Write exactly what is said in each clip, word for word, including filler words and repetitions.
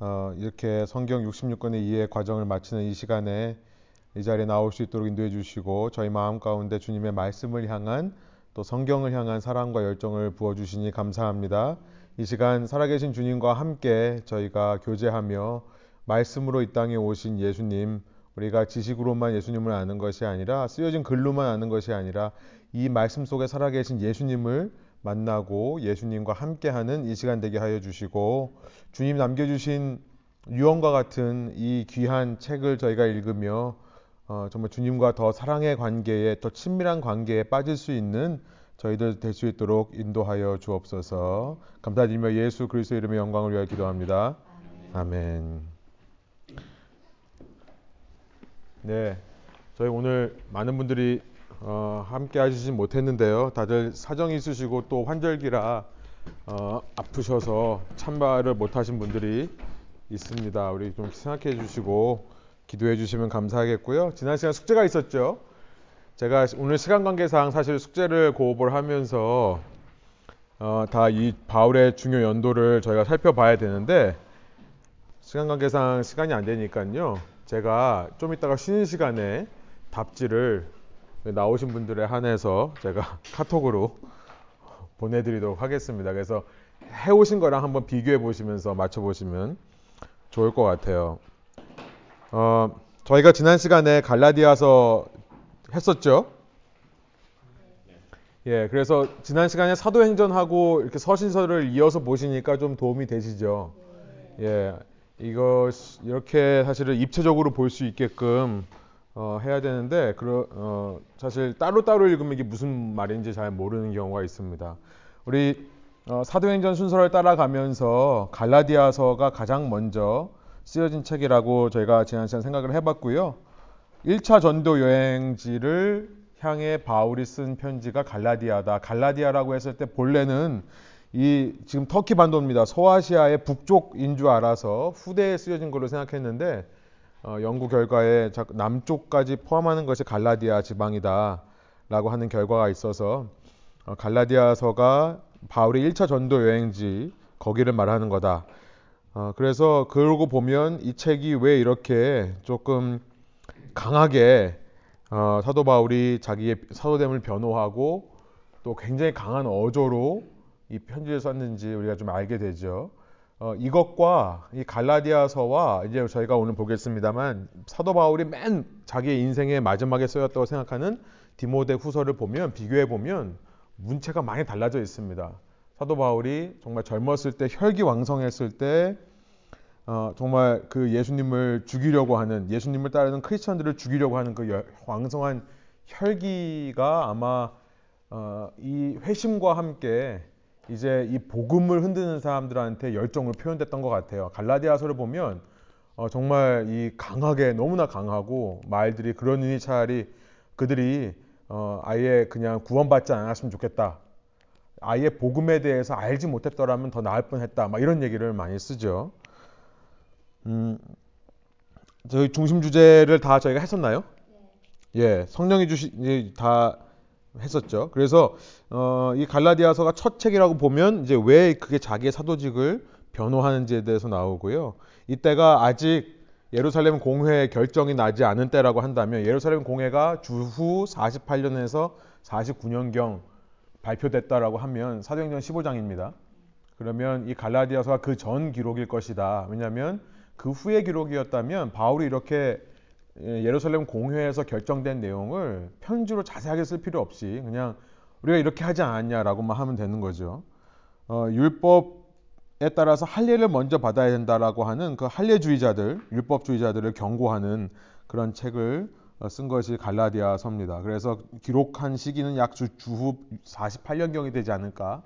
어, 이렇게 성경 육십육 권의 이해 과정을 마치는 이 시간에 이 자리에 나올 수 있도록 인도해 주시고, 저희 마음 가운데 주님의 말씀을 향한 또 성경을 향한 사랑과 열정을 부어주시니 감사합니다. 이 시간 살아계신 주님과 함께 저희가 교제하며 말씀으로 이 땅에 오신 예수님, 우리가 지식으로만 예수님을 아는 것이 아니라 쓰여진 글로만 아는 것이 아니라 이 말씀 속에 살아계신 예수님을 만나고 예수님과 함께하는 이 시간 되게 하여 주시고, 주님 남겨주신 유언과 같은 이 귀한 책을 저희가 읽으며 어, 정말 주님과 더 사랑의 관계에, 더 친밀한 관계에 빠질 수 있는 저희들 될 수 있도록 인도하여 주옵소서. 감사드리며 예수 그리스도 이름의 영광을 위하여 기도합니다. 아멘. 네, 저희 오늘 많은 분들이 어, 함께 하시진 못했는데요, 다들 사정이 있으시고 또 환절기라 어, 아프셔서 참가를 못하신 분들이 있습니다. 우리 좀 생각해 주시고 기도해 주시면 감사하겠고요. 지난 시간 숙제가 있었죠. 제가 오늘 시간 관계상 사실 숙제를 고업을 하면서 어, 다 이 바울의 중요 연도를 저희가 살펴봐야 되는데 시간 관계상 시간이 안 되니까요, 제가 좀 이따가 쉬는 시간에 답지를 나오신 분들에 한해서 제가 카톡으로 보내드리도록 하겠습니다. 그래서 해오신 거랑 한번 비교해 보시면서 맞춰보시면 좋을 것 같아요. 어, 저희가 지난 시간에 갈라디아서 했었죠? 예, 그래서 지난 시간에 사도행전하고 이렇게 서신서를 이어서 보시니까 좀 도움이 되시죠? 예, 이거 이렇게 사실은 입체적으로 볼 수 있게끔 어, 해야 되는데 그러, 어, 사실 따로따로 읽으면 이게 무슨 말인지 잘 모르는 경우가 있습니다. 우리 어, 사도행전 순서를 따라가면서 갈라디아서가 가장 먼저 쓰여진 책이라고 저희가 지난 시간 생각을 해봤고요. 일 차 전도 여행지를 향해 바울이 쓴 편지가 갈라디아다. 갈라디아라고 했을 때 본래는 이 지금 터키 반도입니다. 소아시아의 북쪽인 줄 알아서 후대에 쓰여진 걸로 생각했는데 어, 연구 결과에 남쪽까지 포함하는 것이 갈라디아 지방이다 라고 하는 결과가 있어서 어, 갈라디아서가 바울의 일 차 전도 여행지, 거기를 말하는 거다. 어, 그래서 그러고 보면 이 책이 왜 이렇게 조금 강하게 어, 사도 바울이 자기의 사도됨을 변호하고 또 굉장히 강한 어조로 이 편지를 썼는지 우리가 좀 알게 되죠. 어, 이것과 이 갈라디아서와 이제 저희가 오늘 보겠습니다만, 사도 바울이 맨 자기의 인생의 마지막에 쓰였다고 생각하는 디모데 후서를 보면, 비교해 보면 문체가 많이 달라져 있습니다. 사도 바울이 정말 젊었을 때, 혈기왕성했을 때 어, 정말 그 예수님을 죽이려고 하는, 예수님을 따르는 크리스천들을 죽이려고 하는 그 열, 왕성한 혈기가 아마 어, 이 회심과 함께 이제 이 복음을 흔드는 사람들한테 열정으로 표현됐던 것 같아요. 갈라디아서를 보면 어, 정말 이 강하게, 너무나 강하고 말들이 그러니 차라리 그들이 어, 아예 그냥 구원받지 않았으면 좋겠다, 아예 복음에 대해서 알지 못했더라면 더 나을 뻔했다, 막 이런 얘기를 많이 쓰죠. 음, 저희 중심 주제를 다 저희가 했었나요? 예, 성령이 주시 다 했었죠. 그래서 어, 이 갈라디아서가 첫 책이라고 보면 이제 왜 그게 자기의 사도직을 변호하는지에 대해서 나오고요. 이때가 아직 예루살렘 공회의 결정이 나지 않은 때라고 한다면, 예루살렘 공회가 주후 사십팔 년에서 사십구 년경 발표됐다라고 하면 사도행전 십오 장입니다. 그러면 이 갈라디아서가 그 전 기록일 것이다. 왜냐하면 그 후의 기록이었다면 바울이 이렇게 예루살렘 공회에서 결정된 내용을 편지로 자세하게 쓸 필요 없이 그냥 우리가 이렇게 하지 않았냐라고만 하면 되는 거죠. 어, 율법에 따라서 할례를 먼저 받아야 된다라고 하는 그 할례주의자들, 율법주의자들을 경고하는 그런 책을 쓴 것이 갈라디아서입니다. 그래서 기록한 시기는 약 주후 사십팔 년경이 되지 않을까.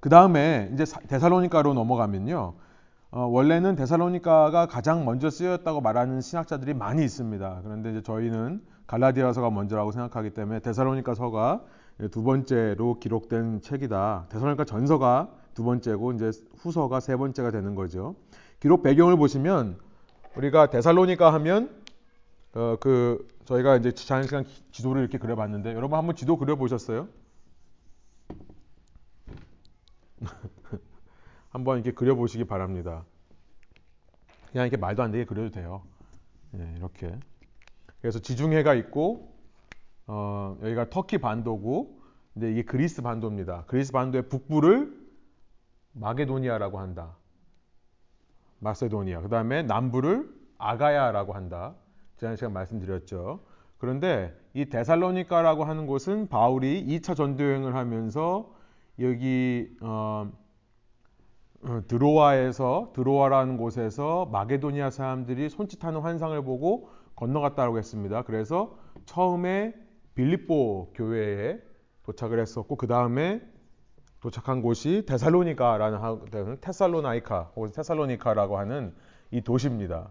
그 다음에 이제 데살로니가로 넘어가면요, 어, 원래는 데살로니가가 가장 먼저 쓰였다고 말하는 신학자들이 많이 있습니다. 그런데 이제 저희는 갈라디아서가 먼저라고 생각하기 때문에 데살로니가서가 두 번째로 기록된 책이다. 데살로니가 전서가 두 번째고 이제 후서가 세 번째가 되는 거죠. 기록 배경을 보시면, 우리가 데살로니가 하면 어, 그 저희가 이제 지난 시간 지도를 이렇게 그려봤는데, 여러분 한번 지도 그려보셨어요? 한번 이렇게 그려보시기 바랍니다. 그냥 이렇게 말도 안 되게 그려도 돼요. 네, 이렇게. 그래서 지중해가 있고, 어, 여기가 터키 반도고, 근데 이게 그리스 반도입니다. 그리스 반도의 북부를 마게도니아라고 한다. 마세도니아. 그 다음에 남부를 아가야라고 한다. 지난 시간 말씀드렸죠. 그런데 이 데살로니가라고 하는 곳은 바울이 이 차 전도여행을 하면서 여기 어, 드로아에서 드로아라는 곳에서 마게도니아 사람들이 손짓하는 환상을 보고 건너갔다고 했습니다. 그래서 처음에 빌립보 교회에 도착을 했었고, 그 다음에 도착한 곳이 데살로니가라는 테살로나이카 혹은 테살로니카라고 하는 이 도시입니다.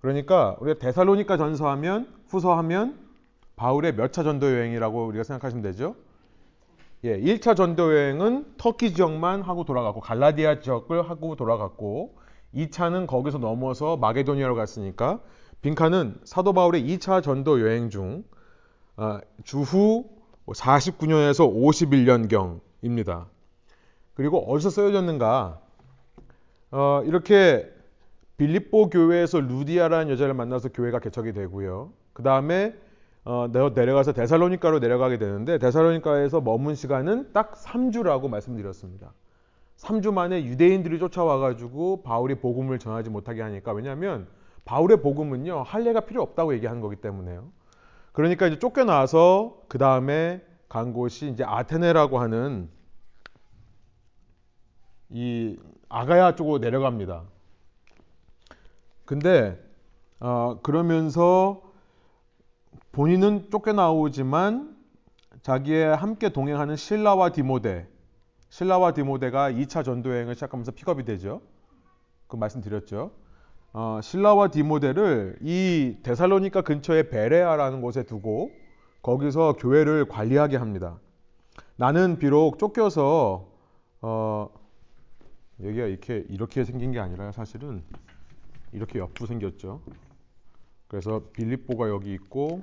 그러니까 우리가 데살로니가 전서하면 후서하면 바울의 몇 차 전도 여행이라고 우리가 생각하시면 되죠. 예, 일 차 전도 여행은 터키 지역만 하고 돌아갔고 갈라디아 지역을 하고 돌아갔고, 이 차는 거기서 넘어서 마게도니아로 갔으니까 빈칸은 사도 바울의 이 차 전도 여행 중 아, 주후 사십구 년에서 오십일 년경입니다. 그리고 어디서 쓰여졌는가? 어, 이렇게 빌립보 교회에서 루디아라는 여자를 만나서 교회가 개척이 되고요. 그 다음에 어, 내려가서 데살로니가로 내려가게 되는데, 데살로니가에서 머문 시간은 딱 삼 주라고 말씀드렸습니다. 삼 주 만에 유대인들이 쫓아와가지고 바울이 복음을 전하지 못하게 하니까, 왜냐하면 바울의 복음은요 할례가 필요 없다고 얘기하는 거기 때문에요. 그러니까 이제 쫓겨나서 그 다음에 간 곳이 이제 아테네라고 하는 이 아가야 쪽으로 내려갑니다. 근데 어, 그러면서 본인은 쫓겨나오지만 자기의 함께 동행하는 실라와 디모데, 실라와 디모데가 이 차 전도여행을 시작하면서 픽업이 되죠. 그 말씀드렸죠. 어, 실라와 디모데를 이 데살로니가 근처의 베레아라는 곳에 두고 거기서 교회를 관리하게 합니다. 나는 비록 쫓겨서 어, 여기가 이렇게 이렇게 생긴 게 아니라 사실은 이렇게 옆으로 생겼죠. 그래서 빌립보가 여기 있고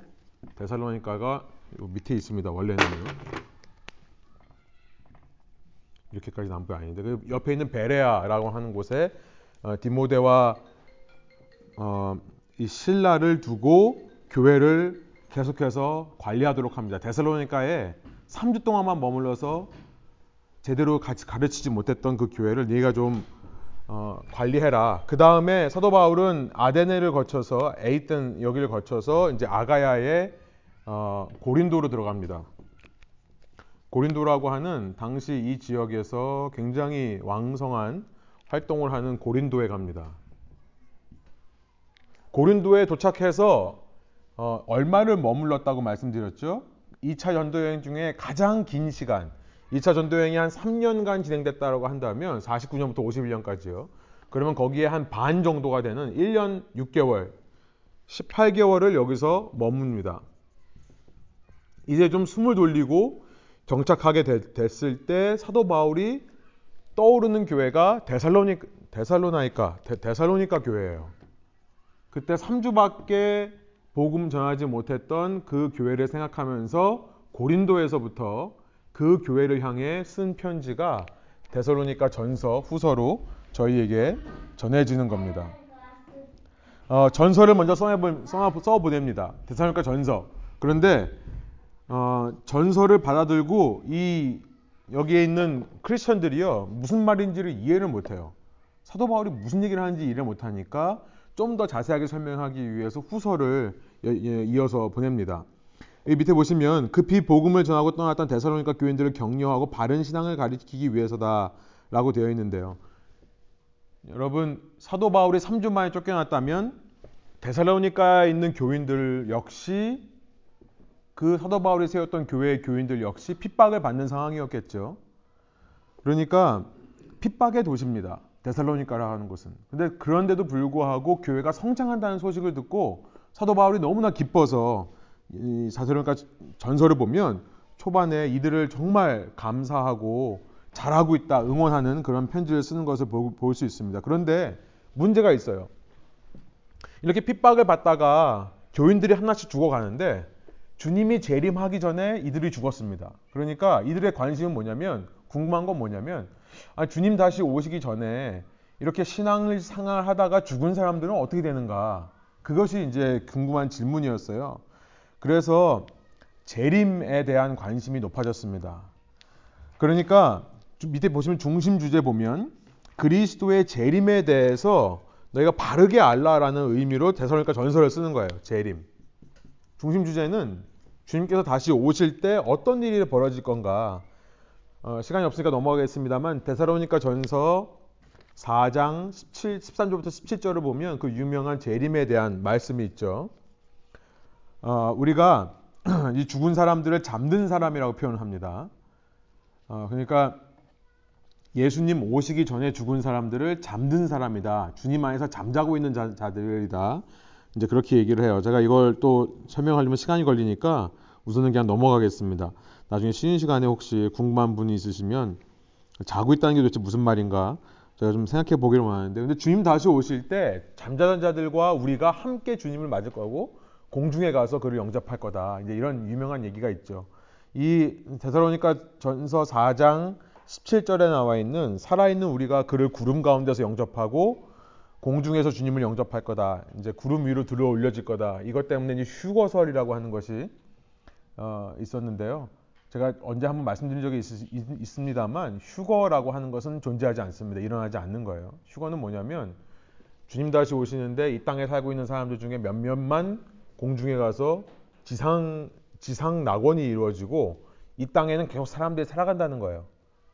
데살로니가가 밑에 있습니다. 원래는요. 이렇게까지 남부 아닌데 그 옆에 있는 베레아라고 하는 곳에 어, 디모데와 어, 이 신라를 두고 교회를 계속해서 관리하도록 합니다. 데살로니가에 삼 주 동안만 머물러서 제대로 같이 가르치지 못했던 그 교회를 네가 좀 어, 관리해라. 그 다음에 사도 바울은 아데네를 거쳐서 에이튼 여기를 거쳐서 이제 아가야의 어, 고린도로 들어갑니다. 고린도라고 하는 당시 이 지역에서 굉장히 왕성한 활동을 하는 고린도에 갑니다. 고린도에 도착해서 어, 얼마를 머물렀다고 말씀드렸죠? 이 차 전도여행 중에 가장 긴 시간, 이 차 전도여행이 한 삼 년간 진행됐다고 한다면 사십구 년부터 오십일 년까지요. 그러면 거기에 한 반 정도가 되는 일 년 육 개월, 십팔 개월을 여기서 머뭅니다. 이제 좀 숨을 돌리고 정착하게 되, 됐을 때 사도 바울이 떠오르는 교회가 데살로니, 데살로나이카, 데, 데살로니가 교회예요. 그때 삼 주밖에 복음 전하지 못했던 그 교회를 생각하면서 고린도에서부터 그 교회를 향해 쓴 편지가 데살로니가 전서, 후서로 저희에게 전해지는 겁니다. 어, 전서를 먼저 써보냅니다. 데살로니가 전서. 그런데 어, 전서를 받아들고 이 여기에 있는 크리스천들이요 무슨 말인지를 이해를 못해요. 사도 바울이 무슨 얘기를 하는지 이해를 못하니까 좀 더 자세하게 설명하기 위해서 후서를 이어서 보냅니다. 이 밑에 보시면 급히 복음을 전하고 떠났던 데살로니가 교인들을 격려하고 바른 신앙을 가르치기 위해서다 라고 되어 있는데요. 여러분 사도 바울이 삼 주 만에 쫓겨났다면 데살로니가에 있는 교인들 역시 그 사도 바울이 세웠던 교회의 교인들 역시 핍박을 받는 상황이었겠죠. 그러니까 핍박의 도시입니다. 데살로니가라 하는 곳은. 근데 그런데도 불구하고 교회가 성장한다는 소식을 듣고 사도 바울이 너무나 기뻐서 이 사도행전 전서를 보면 초반에 이들을 정말 감사하고 잘하고 있다 응원하는 그런 편지를 쓰는 것을 볼 수 있습니다. 그런데 문제가 있어요. 이렇게 핍박을 받다가 교인들이 하나씩 죽어가는데 주님이 재림하기 전에 이들이 죽었습니다. 그러니까 이들의 관심은 뭐냐면, 궁금한 건 뭐냐면 아, 주님 다시 오시기 전에 이렇게 신앙을 생활하다가 죽은 사람들은 어떻게 되는가? 그것이 이제 궁금한 질문이었어요. 그래서 재림에 대한 관심이 높아졌습니다. 그러니까 밑에 보시면 중심 주제 보면 그리스도의 재림에 대해서 너희가 바르게 알라라는 의미로 데살로니가 전서를 쓰는 거예요. 재림. 중심 주제는 주님께서 다시 오실 때 어떤 일이 벌어질 건가. 어, 시간이 없으니까 넘어가겠습니다만 데살로니가 전서 사 장 십칠, 십삼 절부터 십칠 절을 보면 그 유명한 재림에 대한 말씀이 있죠. 어, 우리가 이 죽은 사람들을 잠든 사람이라고 표현합니다. 어, 그러니까 예수님 오시기 전에 죽은 사람들을 잠든 사람이다. 주님 안에서 잠자고 있는 자, 자들이다. 이제 그렇게 얘기를 해요. 제가 이걸 또 설명하려면 시간이 걸리니까 우선은 그냥 넘어가겠습니다. 나중에 쉬는 시간에 혹시 궁금한 분이 있으시면 자고 있다는 게 도대체 무슨 말인가 제가 좀 생각해 보기를 원하는데, 근데 주님 다시 오실 때 잠자던 자들과 우리가 함께 주님을 맞을 거고 공중에 가서 그를 영접할 거다. 이제 이런 유명한 얘기가 있죠. 이 데살로니가 전서 사 장 십칠 절에 나와 있는 살아있는 우리가 그를 구름 가운데서 영접하고 공중에서 주님을 영접할 거다. 이제 구름 위로 들어 올려질 거다. 이것 때문에 휴거설이라고 하는 것이 어, 있었는데요. 제가 언제 한번 말씀드린 적이 있, 있, 있습니다만 휴거라고 하는 것은 존재하지 않습니다. 일어나지 않는 거예요. 휴거는 뭐냐면 주님 다시 오시는데 이 땅에 살고 있는 사람들 중에 몇몇만 공중에 가서 지상, 지상 낙원이 이루어지고 이 땅에는 계속 사람들이 살아간다는 거예요.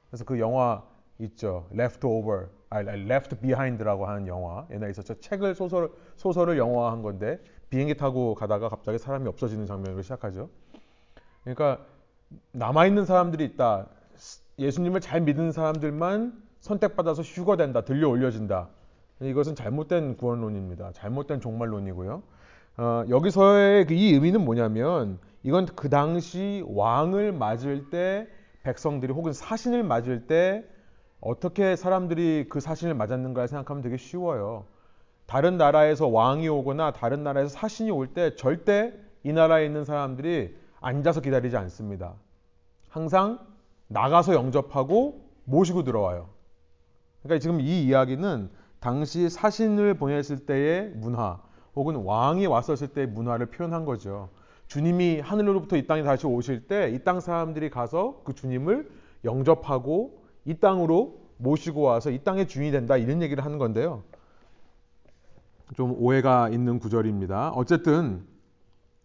그래서 그 영화 있죠. Left Over, 아, Left Behind라고 하는 영화. 옛날에 있었죠. 책을 소설, 소설을 영화화한 건데 비행기 타고 가다가 갑자기 사람이 없어지는 장면으로 시작하죠. 그러니까 남아있는 사람들이 있다. 예수님을 잘 믿은 사람들만 선택받아서 휴거된다. 들려 올려진다. 이것은 잘못된 구원론입니다. 잘못된 종말론이고요. 어, 여기서의 이 의미는 뭐냐면 이건 그 당시 왕을 맞을 때 백성들이 혹은 사신을 맞을 때 어떻게 사람들이 그 사신을 맞았는가 생각하면 되게 쉬워요. 다른 나라에서 왕이 오거나 다른 나라에서 사신이 올 때 절대 이 나라에 있는 사람들이 앉아서 기다리지 않습니다. 항상 나가서 영접하고 모시고 들어와요. 그러니까 지금 이 이야기는 당시 사신을 보냈을 때의 문화 혹은 왕이 왔었을 때의 문화를 표현한 거죠. 주님이 하늘로부터 이 땅에 다시 오실 때 이 땅 사람들이 가서 그 주님을 영접하고 이 땅으로 모시고 와서 이 땅의 주인이 된다. 이런 얘기를 하는 건데요. 좀 오해가 있는 구절입니다. 어쨌든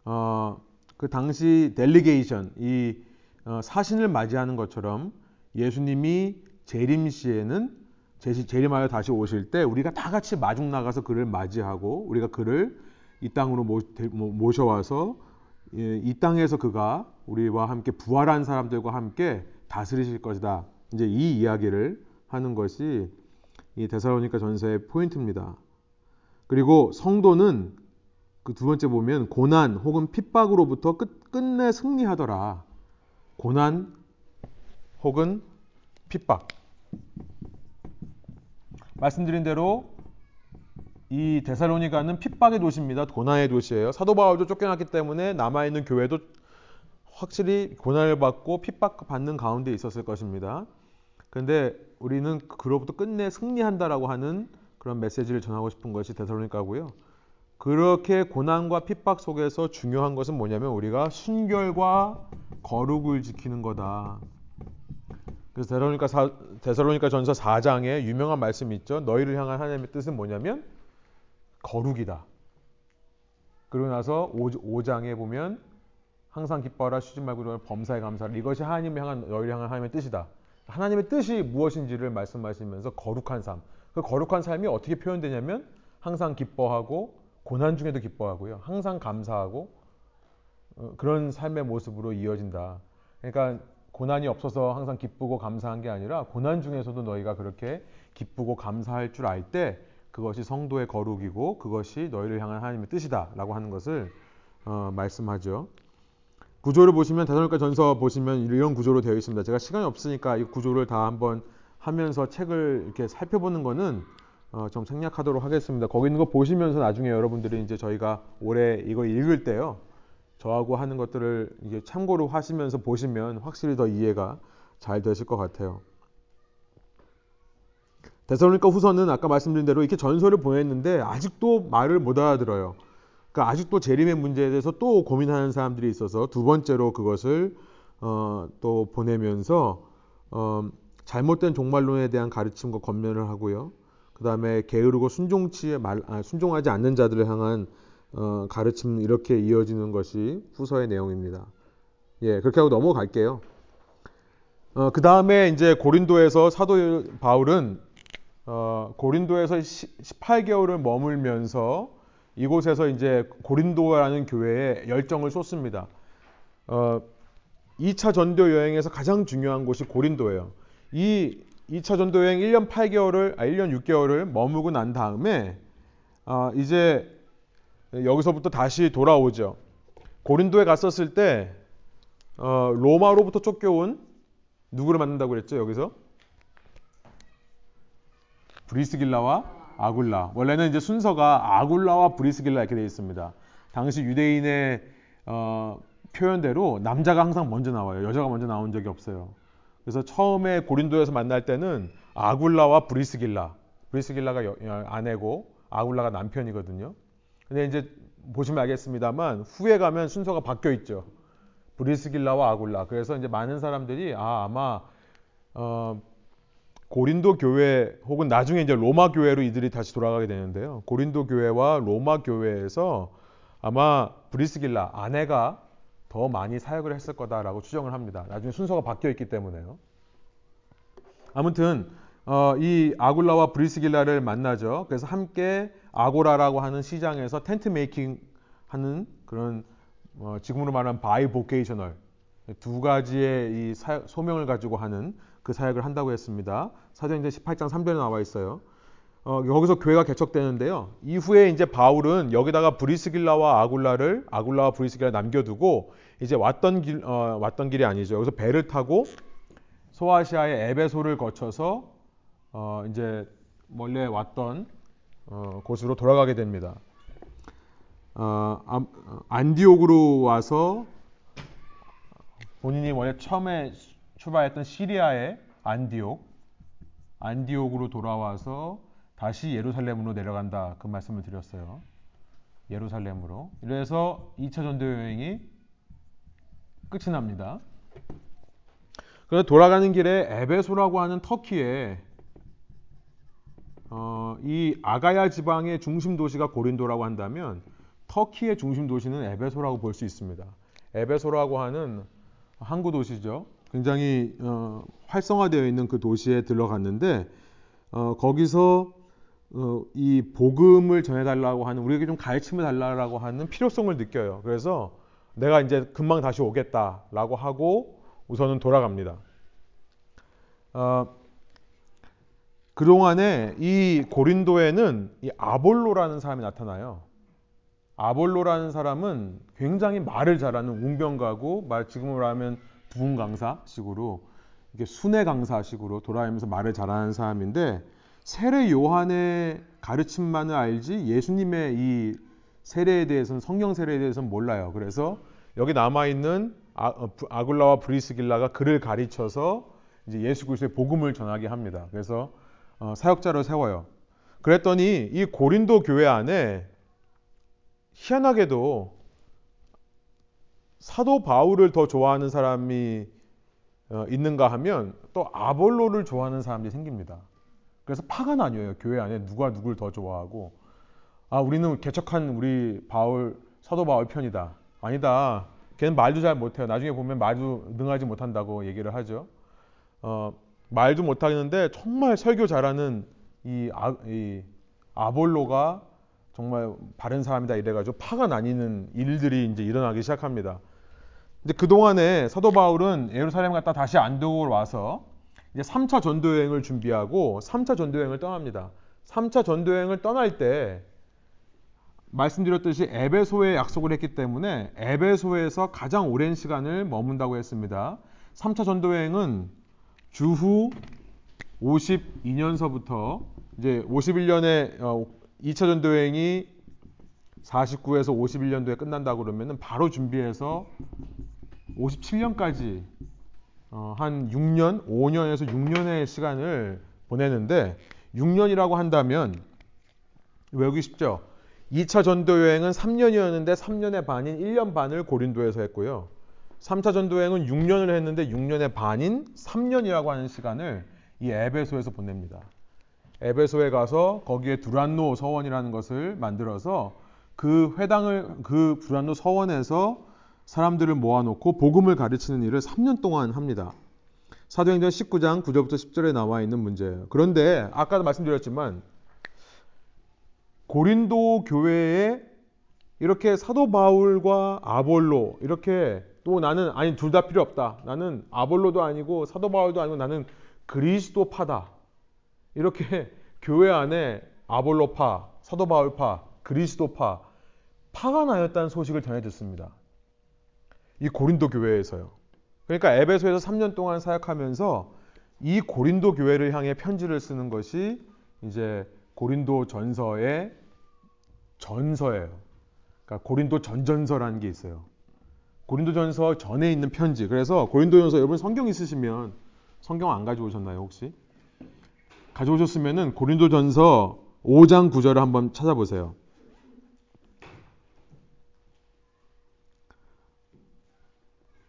어, 그 당시 델리게이션, 이 어, 사신을 맞이하는 것처럼 예수님이 재림 시에는 재림하여 다시 오실 때 우리가 다 같이 마중 나가서 그를 맞이하고 우리가 그를 이 땅으로 모셔와서 이 땅에서 그가 우리와 함께 부활한 사람들과 함께 다스리실 것이다. 이제 이 이야기를 하는 것이 이 데살로니가 전서의 포인트입니다. 그리고 성도는 그 두 번째 보면 고난 혹은 핍박으로부터 끝, 끝내 승리하더라. 고난 혹은 핍박. 말씀드린 대로 이 데살로니가는 핍박의 도시입니다. 고난의 도시예요. 사도 바울도 쫓겨났기 때문에 남아있는 교회도 확실히 고난을 받고 핍박받는 가운데 있었을 것입니다. 그런데 우리는 그로부터 끝내 승리한다라고 하는 그런 메시지를 전하고 싶은 것이 데살로니가고요. 그렇게 고난과 핍박 속에서 중요한 것은 뭐냐면 우리가 순결과 거룩을 지키는 거다. 그래서 데살로니가, 사, 데살로니가 전서 사 장에 유명한 말씀이 있죠. 너희를 향한 하나님의 뜻은 뭐냐면 거룩이다. 그러고 나서 오 장에 보면 항상 기뻐하라 쉬지 말고 범사에 감사하라. 이것이 하나님을 향한 너희를 향한 하나님의 뜻이다. 하나님의 뜻이 무엇인지를 말씀하시면서 거룩한 삶. 그 거룩한 삶이 어떻게 표현되냐면 항상 기뻐하고 고난 중에도 기뻐하고요. 항상 감사하고 그런 삶의 모습으로 이어진다. 그러니까 고난이 없어서 항상 기쁘고 감사한 게 아니라 고난 중에서도 너희가 그렇게 기쁘고 감사할 줄 알 때 그것이 성도의 거룩이고 그것이 너희를 향한 하나님의 뜻이다 라고 하는 것을 어, 말씀하죠. 구조를 보시면 데살로니가 전서 보시면 이런 구조로 되어 있습니다. 제가 시간이 없으니까 이 구조를 다 한번 하면서 책을 이렇게 살펴보는 거는 어, 좀 생략하도록 하겠습니다. 거기 있는 거 보시면서 나중에 여러분들이 이제 저희가 올해 이거 읽을 때요 저하고 하는 것들을 이게 참고로 하시면서 보시면 확실히 더 이해가 잘 되실 것 같아요. 데살로니가 후서는 아까 말씀드린 대로 이렇게 전서를 보냈는데 아직도 말을 못 알아들어요. 그러니까 아직도 재림의 문제에 대해서 또 고민하는 사람들이 있어서 두 번째로 그것을 어, 또 보내면서 어, 잘못된 종말론에 대한 가르침과 권면을 하고요. 그 다음에 게으르고 순종치에 말, 아, 순종하지 않는 자들을 향한 어, 가르침, 이렇게 이어지는 것이 후서의 내용입니다. 예, 그렇게 하고 넘어갈게요. 어, 그 다음에 이제 고린도에서 사도 바울은 어, 고린도에서 십팔 개월을 머물면서 이곳에서 이제 고린도라는 교회에 열정을 쏟습니다. 어, 이 차 전도 여행에서 가장 중요한 곳이 고린도예요. 이 2차 전도 여행 일 년 팔 개월을, 아, 일 년 육 개월을 머무고 난 다음에 어, 이제 여기서부터 다시 돌아오죠. 고린도에 갔었을 때 어, 로마로부터 쫓겨온 누구를 만난다고 그랬죠? 여기서 브리스길라와 아굴라. 원래는 이제 순서가 아굴라와 브리스길라 이렇게 되어 있습니다. 당시 유대인의 어, 표현대로 남자가 항상 먼저 나와요. 여자가 먼저 나온 적이 없어요. 그래서 처음에 고린도에서 만날 때는 아굴라와 브리스길라. 브리스길라가 여, 아내고 아굴라가 남편이거든요. 근데 이제 보시면 알겠습니다만 후에 가면 순서가 바뀌어 있죠. 브리스길라와 아굴라. 그래서 이제 많은 사람들이 아, 아마 어, 고린도 교회 혹은 나중에 이제 로마 교회로 이들이 다시 돌아가게 되는데요. 고린도 교회와 로마 교회에서 아마 브리스길라 아내가 더 많이 사역을 했을 거다라고 추정을 합니다. 나중에 순서가 바뀌어 있기 때문에요. 아무튼 어, 이 아굴라와 브리스길라를 만나죠. 그래서 함께 아고라라고 하는 시장에서 텐트 메이킹 하는 그런 어, 지금으로 말하면 바이 보케이셔널, 두 가지의 이 사, 소명을 가지고 하는 그 사역을 한다고 했습니다. 사도행전 십팔 장 삼 절에 나와 있어요. 어, 여기서 교회가 개척되는데요. 이후에 이제 바울은 여기다가 브리스길라와 아굴라를, 아굴라와 브리스길라를 남겨두고 이제 왔던 길, 어, 왔던 길이 아니죠. 여기서 배를 타고 소아시아의 에베소를 거쳐서 어, 이제 원래 왔던 어, 곳으로 돌아가게 됩니다. 어, 아, 안디옥으로 와서 본인이 원래 처음에 출발했던 시리아의 안디옥, 안디옥으로 돌아와서 다시 예루살렘으로 내려간다, 그 말씀을 드렸어요. 예루살렘으로. 이래서 이 차 전도 여행이 끝이 납니다. 그래서 돌아가는 길에 에베소라고 하는 터키에 어, 이 아가야 지방의 중심 도시가 고린도라고 한다면 터키의 중심 도시는 에베소라고 볼 수 있습니다. 에베소라고 하는 항구 도시죠. 굉장히 어, 활성화되어 있는 그 도시에 들어갔는데 어, 거기서 어, 이 복음을 전해달라고 하는, 우리에게 좀 가르침을 달라고 하는 필요성을 느껴요. 그래서 내가 이제 금방 다시 오겠다라고 하고 우선은 돌아갑니다. 어, 그동안에 이 고린도에는 이 아볼로라는 사람이 나타나요. 아볼로라는 사람은 굉장히 말을 잘하는 웅변가고, 말 지금으로 하면 부흥 강사식으로, 이게 순회 강사식으로 돌아다니면서 말을 잘하는 사람인데, 세례 요한의 가르침만을 알지 예수님의 이 세례에 대해서는, 성령 세례에 대해서는 몰라요. 그래서 여기 남아있는 아굴라와 브리스길라가 그를 가르쳐서 이제 예수 그리스도의 복음을 전하게 합니다. 그래서 사역자를 세워요. 그랬더니 이 고린도 교회 안에 희한하게도 사도 바울을 더 좋아하는 사람이 있는가 하면 또 아볼로를 좋아하는 사람들이 생깁니다. 그래서 파가 나뉘어요. 교회 안에 누가 누굴 더 좋아하고, 아, 우리는 개척한 우리 바울, 사도 바울 편이다. 아니다, 걔는 말도 잘 못해요. 나중에 보면 말도 능하지 못한다고 얘기를 하죠. 어, 말도 못하겠는데 정말 설교 잘하는 이, 아, 이 아볼로가 정말 바른 사람이다, 이래가지고 파가 나뉘는 일들이 이제 일어나기 시작합니다. 근데 그동안에 사도 바울은 예루살렘 갔다 다시 안디옥으로 와서 이제 삼 차 전도여행을 준비하고 삼 차 전도여행을 떠납니다. 삼 차 전도여행을 떠날 때 말씀드렸듯이 에베소에 약속을 했기 때문에 에베소에서 가장 오랜 시간을 머문다고 했습니다. 삼 차 전도여행은 주후 오십이 년서부터 이제 오십일 년에 어, 이 차 전도여행이 사십구에서 오십일 년도에 끝난다고 그러면은 바로 준비해서 오십칠 년까지 어, 한 육 년, 오 년에서 육 년의 시간을 보내는데, 육 년이라고 한다면 외우기 쉽죠. 이 차 전도여행은 삼 년이었는데 삼 년의 반인 일 년 반을 고린도에서 했고요. 삼 차 전도여행은 육 년을 했는데 육 년의 반인 삼 년이라고 하는 시간을 이 에베소에서 보냅니다. 에베소에 가서 거기에 두란노 서원이라는 것을 만들어서 그 회당을, 그 두란노 서원에서 사람들을 모아놓고 복음을 가르치는 일을 삼 년 동안 합니다. 사도행전 십구 장 구 절부터 십 절에 나와 있는 문제예요. 그런데 아까도 말씀드렸지만 고린도 교회에 이렇게 사도 바울과 아볼로 이렇게 또 나는 아니 둘 다 필요 없다. 나는 아볼로도 아니고 사도 바울도 아니고 나는 그리스도파다. 이렇게 교회 안에 아볼로파, 사도 바울파, 그리스도파 파가 나였다는 소식을 전해 듣습니다. 이 고린도 교회에서요. 그러니까 에베소에서 삼 년 동안 사역하면서 이 고린도 교회를 향해 편지를 쓰는 것이 이제 고린도 전서의 전서예요. 그러니까 고린도 전전서라는 게 있어요. 고린도 전서 전에 있는 편지. 그래서 고린도 전서 여러분 성경 있으시면 성경 안 가져오셨나요 혹시? 가져오셨으면은 고린도 전서 오 장 구 절을 한번 찾아보세요.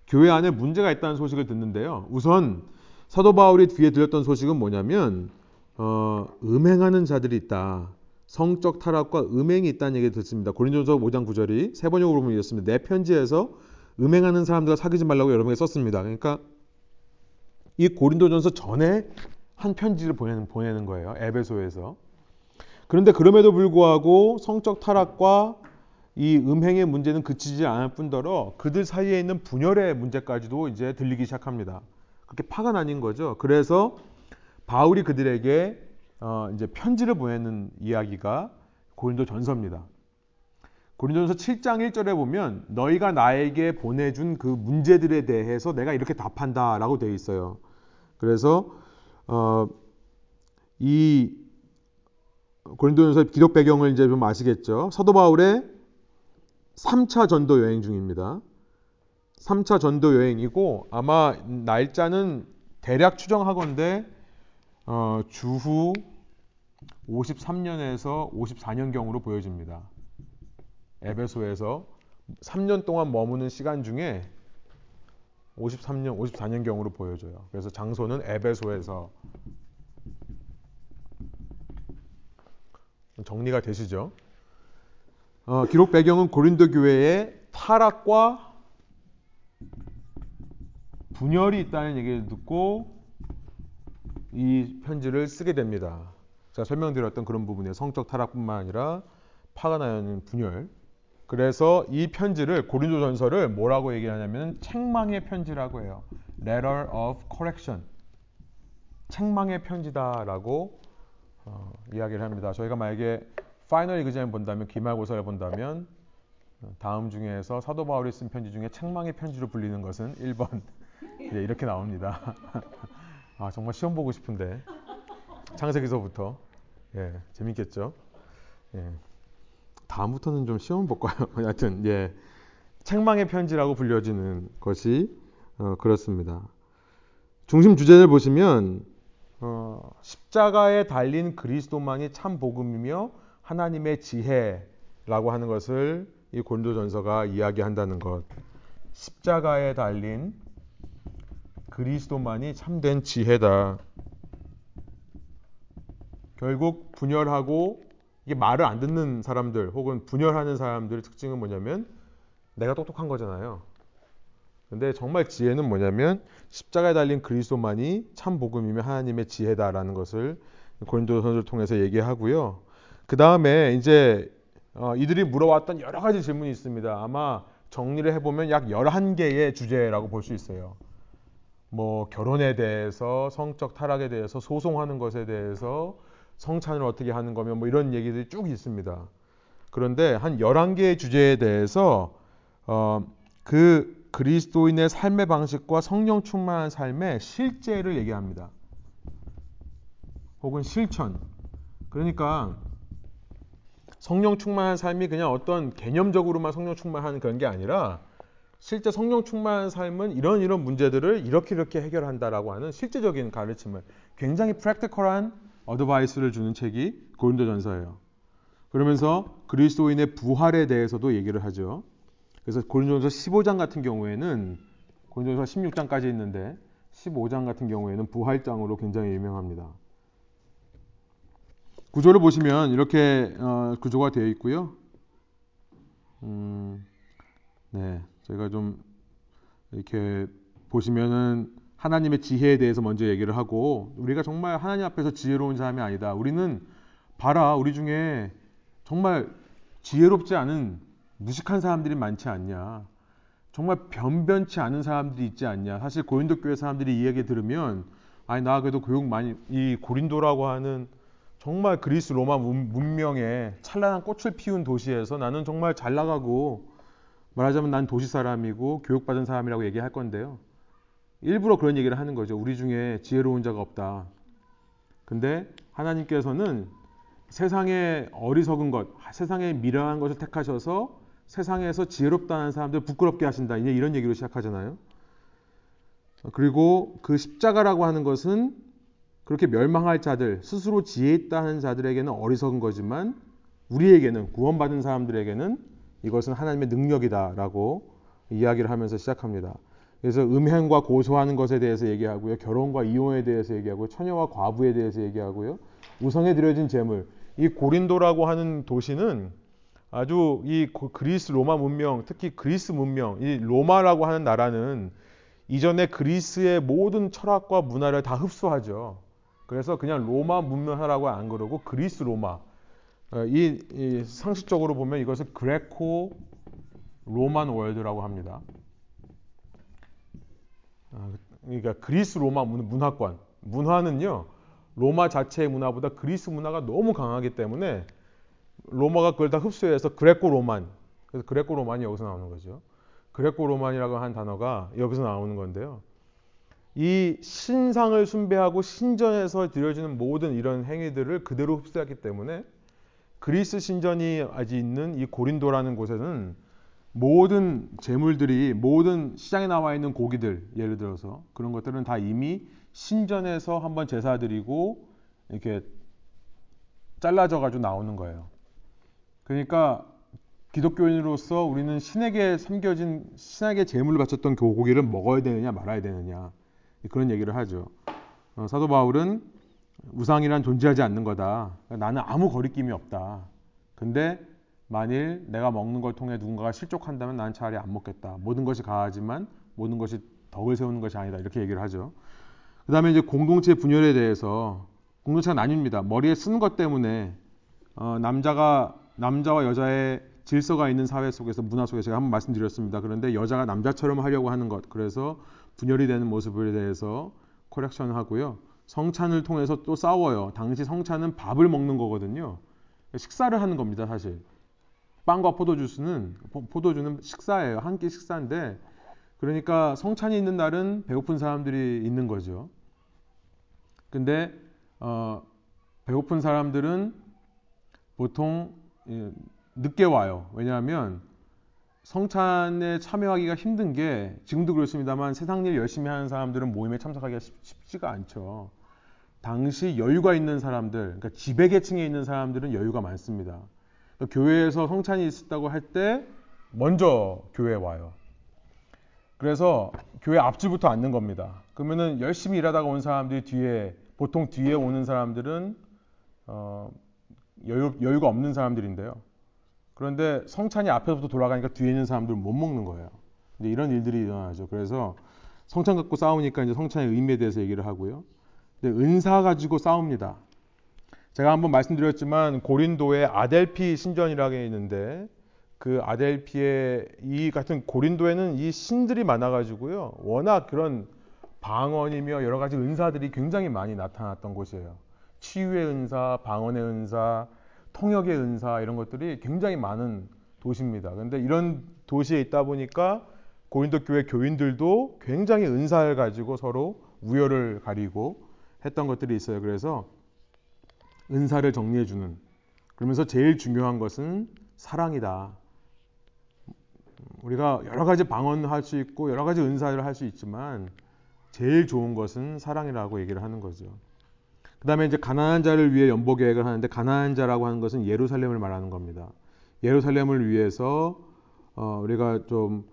교회 안에 문제가 있다는 소식을 듣는데요. 우선 사도 바울이 뒤에 들렸던 소식은 뭐냐면 어, 음행하는 자들이 있다. 성적 타락과 음행이 있다는 얘기를 듣습니다. 고린도전서 오 장 구 절이 세 번역으로 보면 이렇습니다. 내 편지에서 음행하는 사람들과 사귀지 말라고 여러분에게 썼습니다. 그러니까 이 고린도전서 전에 한 편지를 보내는, 보내는 거예요. 에베소에서. 그런데 그럼에도 불구하고 성적 타락과 이 음행의 문제는 그치지 않을 뿐더러 그들 사이에 있는 분열의 문제까지도 이제 들리기 시작합니다. 그렇게 파가 나뉜 거죠. 그래서 바울이 그들에게 어 이제 편지를 보내는 이야기가 고린도 전서입니다. 고린도 전서 칠 장 일 절에 보면 너희가 나에게 보내준 그 문제들에 대해서 내가 이렇게 답한다 라고 되어 있어요. 그래서 어 이 고린도 전서의 기록 배경을 이제 좀 아시겠죠. 사도 바울의 삼 차 전도 여행 중입니다. 삼 차 전도 여행이고 아마 날짜는 대략 추정하건대 어, 주후 오십삼 년에서 오십사 년경으로 보여집니다. 에베소에서 삼 년 동안 머무는 시간 중에 오십삼 년, 오십사 년경으로 보여져요. 그래서 장소는 에베소에서. 정리가 되시죠? 어, 기록 배경은 고린도 교회의 타락과 분열이 있다는 얘기를 듣고 이 편지를 쓰게 됩니다. 제가 설명드렸던 그런 부분이에요. 성적 타락뿐만 아니라 파가 나는 분열. 그래서 이 편지를 고린도 전서를 뭐라고 얘기하냐면 책망의 편지라고 해요. Letter of Correction. 책망의 편지다라고 어, 이야기를 합니다. 저희가 만약에 파이널 이그제임 본다면 기말고사를 본다면 다음 중에서 사도 바울이 쓴 편지 중에 책망의 편지로 불리는 것은 일 번 네, 이렇게 나옵니다. 아 정말 시험 보고 싶은데 창세기서부터 예 재밌겠죠. 예 다음부터는 좀 시험 볼까요? 하여튼 예 책망의 편지라고 불려지는 것이 어, 그렇습니다. 중심 주제를 보시면 어, 십자가에 달린 그리스도만이 참 복음이며 하나님의 지혜라고 하는 것을 이 고린도전서가 이야기한다는 것. 십자가에 달린 그리스도만이 참된 지혜다. 결국 분열하고 이게 말을 안 듣는 사람들 혹은 분열하는 사람들의 특징은 뭐냐면 내가 똑똑한 거잖아요. 근데 정말 지혜는 뭐냐면 십자가에 달린 그리스도만이 참 복음이며 하나님의 지혜다라는 것을 고린도전서를 통해서 얘기하고요. 그 다음에 이제 어 이들이 물어왔던 여러 가지 질문이 있습니다. 아마 정리를 해보면 약 열한 개의 주제라고 볼 수 있어요. 뭐 결혼에 대해서, 성적 타락에 대해서, 소송하는 것에 대해서, 성찬을 어떻게 하는 거며 뭐 이런 얘기들이 쭉 있습니다. 그런데 한 열한 개의 주제에 대해서 어, 그 그리스도인의 삶의 방식과 성령 충만한 삶의 실제를 얘기합니다. 혹은 실천. 그러니까 성령 충만한 삶이 그냥 어떤 개념적으로만 성령 충만한 그런 게 아니라 실제 성령 충만한 삶은 이런 이런 문제들을 이렇게 이렇게 해결한다라고 하는 실제적인 가르침을 굉장히 프랙티컬한 어드바이스를 주는 책이 고린도전서예요. 그러면서 그리스도인의 부활에 대해서도 얘기를 하죠. 그래서 고린도전서 십오 장 같은 경우에는, 고린도전서 십육 장까지 있는데 십오 장 같은 경우에는 부활장으로 굉장히 유명합니다. 구조를 보시면 이렇게 어, 구조가 되어 있고요. 음, 네, 제가 좀 이렇게 보시면은 하나님의 지혜에 대해서 먼저 얘기를 하고, 우리가 정말 하나님 앞에서 지혜로운 사람이 아니다. 우리는 봐라, 우리 중에 정말 지혜롭지 않은 무식한 사람들이 많지 않냐. 정말 변변치 않은 사람들이 있지 않냐. 사실 고린도 교회 사람들이 이 얘기 들으면, 아니 나 그래도 교육 많이, 이 고린도라고 하는 정말 그리스 로마 문명에 찬란한 꽃을 피운 도시에서 나는 정말 잘 나가고, 말하자면 난 도시 사람이고 교육받은 사람이라고 얘기할 건데요. 일부러 그런 얘기를 하는 거죠. 우리 중에 지혜로운 자가 없다. 근데 하나님께서는 세상의 어리석은 것, 세상의 미련한 것을 택하셔서 세상에서 지혜롭다는 사람들 부끄럽게 하신다. 이제 이런 얘기로 시작하잖아요. 그리고 그 십자가라고 하는 것은 그렇게 멸망할 자들, 스스로 지혜 있다 하는 자들에게는 어리석은 거지만 우리에게는, 구원받은 사람들에게는 이것은 하나님의 능력이다 라고 이야기를 하면서 시작합니다. 그래서 음행과 고소하는 것에 대해서 얘기하고요. 결혼과 이혼에 대해서 얘기하고요. 처녀와 과부에 대해서 얘기하고요. 우상에 드려진 재물. 이 고린도라고 하는 도시는 아주 이 그리스 로마 문명, 특히 그리스 문명, 이 로마라고 하는 나라는 이전에 그리스의 모든 철학과 문화를 다 흡수하죠. 그래서 그냥 로마 문명하라고 안 그러고 그리스 로마. 이, 이 상식적으로 보면 이것은 그레코 로만 월드라고 합니다. 그러니까 그리스 로마 문화권. 문화는요, 로마 자체의 문화보다 그리스 문화가 너무 강하기 때문에 로마가 그걸 다 흡수해서 그레코 로만. 그래서 그레코 로만이 여기서 나오는 거죠. 그레코 로만이라고 한 단어가 여기서 나오는 건데요. 이 신상을 숭배하고 신전에서 드려지는 모든 이런 행위들을 그대로 흡수했기 때문에 그리스 신전이 아직 있는 이 고린도라는 곳에는 모든 재물들이, 모든 시장에 나와 있는 고기들, 예를 들어서 그런 것들은 다 이미 신전에서 한번 제사드리고 이렇게 잘라져 가지고 나오는 거예요. 그러니까 기독교인으로서 우리는 신에게 섬겨진, 신에게 제물을 바쳤던 고기를 먹어야 되느냐 말아야 되느냐, 그런 얘기를 하죠. 어, 사도 바울은 우상이란 존재하지 않는 거다. 그러니까 나는 아무 거리낌이 없다. 근데 만일 내가 먹는 걸 통해 누군가가 실족한다면 나는 차라리 안 먹겠다. 모든 것이 가하지만 모든 것이 덕을 세우는 것이 아니다. 이렇게 얘기를 하죠. 그 다음에 이제 공동체 분열에 대해서, 공동체가 나뉩니다. 머리에 쓰는 것 때문에 어, 남자가, 남자와 여자의 질서가 있는 사회 속에서, 문화 속에서 제가 한번 말씀드렸습니다. 그런데 여자가 남자처럼 하려고 하는 것, 그래서 분열이 되는 모습에 대해서 코렉션을 하고요. 성찬을 통해서 또 싸워요. 당시 성찬은 밥을 먹는 거거든요. 식사를 하는 겁니다. 사실 빵과 포도주스는, 포도주는 식사예요. 한 끼 식사인데, 그러니까 성찬이 있는 날은 배고픈 사람들이 있는 거죠. 근데 어, 배고픈 사람들은 보통 늦게 와요. 왜냐하면 성찬에 참여하기가 힘든 게, 지금도 그렇습니다만 세상 일 열심히 하는 사람들은 모임에 참석하기가 쉽지가 않죠. 당시 여유가 있는 사람들, 그러니까 지배계층에 있는 사람들은 여유가 많습니다. 그러니까 교회에서 성찬이 있었다고 할 때 먼저 교회에 와요. 그래서 교회 앞줄부터 앉는 겁니다. 그러면은 열심히 일하다가 온 사람들이 뒤에, 보통 뒤에 오는 사람들은 어, 여유, 여유가 없는 사람들인데요. 그런데 성찬이 앞에서부터 돌아가니까 뒤에 있는 사람들은 못 먹는 거예요. 근데 이런 일들이 일어나죠. 그래서 성찬 갖고 싸우니까 이제 성찬의 의미에 대해서 얘기를 하고요. 근데 은사 가지고 싸웁니다. 제가 한번 말씀드렸지만 고린도의 아델피 신전이라고 있는데, 그 아델피의 이 같은, 고린도에는 이 신들이 많아가지고요. 워낙 그런 방언이며 여러 가지 은사들이 굉장히 많이 나타났던 곳이에요. 치유의 은사, 방언의 은사, 통역의 은사, 이런 것들이 굉장히 많은 도시입니다. 그런데 이런 도시에 있다 보니까 고린도 교회 교인들도 굉장히 은사를 가지고 서로 우열을 가리고 했던 것들이 있어요. 그래서 은사를 정리해주는, 그러면서 제일 중요한 것은 사랑이다. 우리가 여러 가지 방언할 수 있고 여러 가지 은사를 할 수 있지만 제일 좋은 것은 사랑이라고 얘기를 하는 거죠. 그 다음에 이제 가난한 자를 위해 연보 계획을 하는데, 가난한 자라고 하는 것은 예루살렘을 말하는 겁니다. 예루살렘을 위해서 어, 우리가 좀